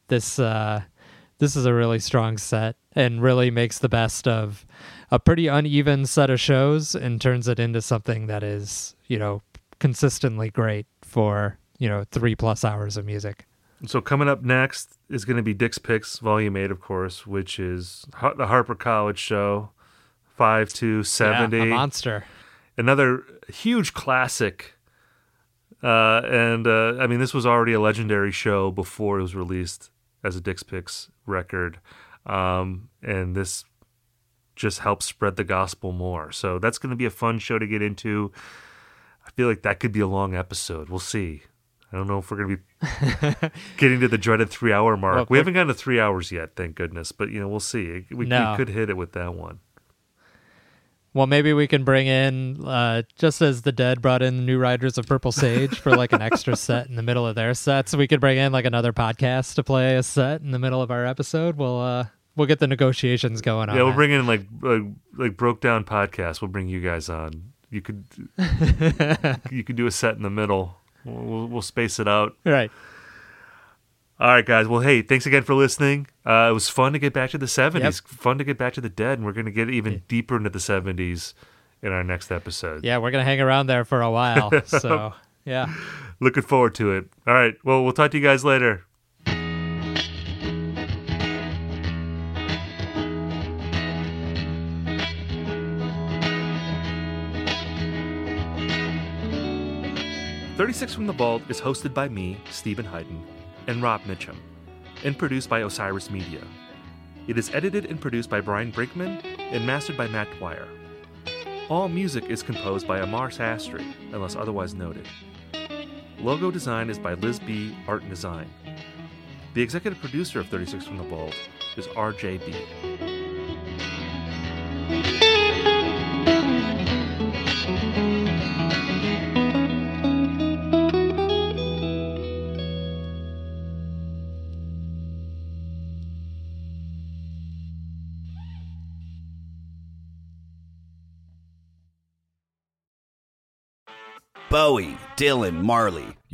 this is a really strong set and really makes the best of a pretty uneven set of shows and turns it into something that is, consistently great for, 3+ hours of music. So coming up next is going to be Dick's Picks Volume 8, of course, which is the Harper College show, 5-2-70. A monster. Another huge classic. This was already a legendary show before it was released as a Dick's Picks record. And this just helps spread the gospel more. So that's going to be a fun show to get into. I feel like that could be a long episode. We'll see. I don't know if we're going to be getting to the dreaded 3-hour mark. Well, we haven't gotten to 3 hours yet, thank goodness. But, we'll see. We could hit it with that one. Well, maybe we can bring in, just as the Dead brought in the New Riders of Purple Sage for like an extra set in the middle of their sets, we could bring in like another podcast to play a set in the middle of our episode. We'll get the negotiations going on. Yeah, we'll bring in like Broke Down Podcast. We'll bring you guys on. You could do a set in the middle. We'll space it out. Right. All right, guys. Well, hey, thanks again for listening. It was fun to get back to the 70s. Yep. Fun to get back to the Dead, and we're going to get even deeper into the 70s in our next episode. Yeah, we're going to hang around there for a while. So, yeah. Looking forward to it. All right. Well, we'll talk to you guys later. "36 from the Vault" is hosted by me, Stephen Hyden, and Rob Mitchum, and produced by Osiris Media. It is edited and produced by Brian Brinkman and mastered by Matt Dwyer. All music is composed by Amar Sastry, unless otherwise noted. Logo design is by Liz B. Art and Design. The executive producer of 36 from the Vault is R.J. B. Bowie, Dylan, Marley.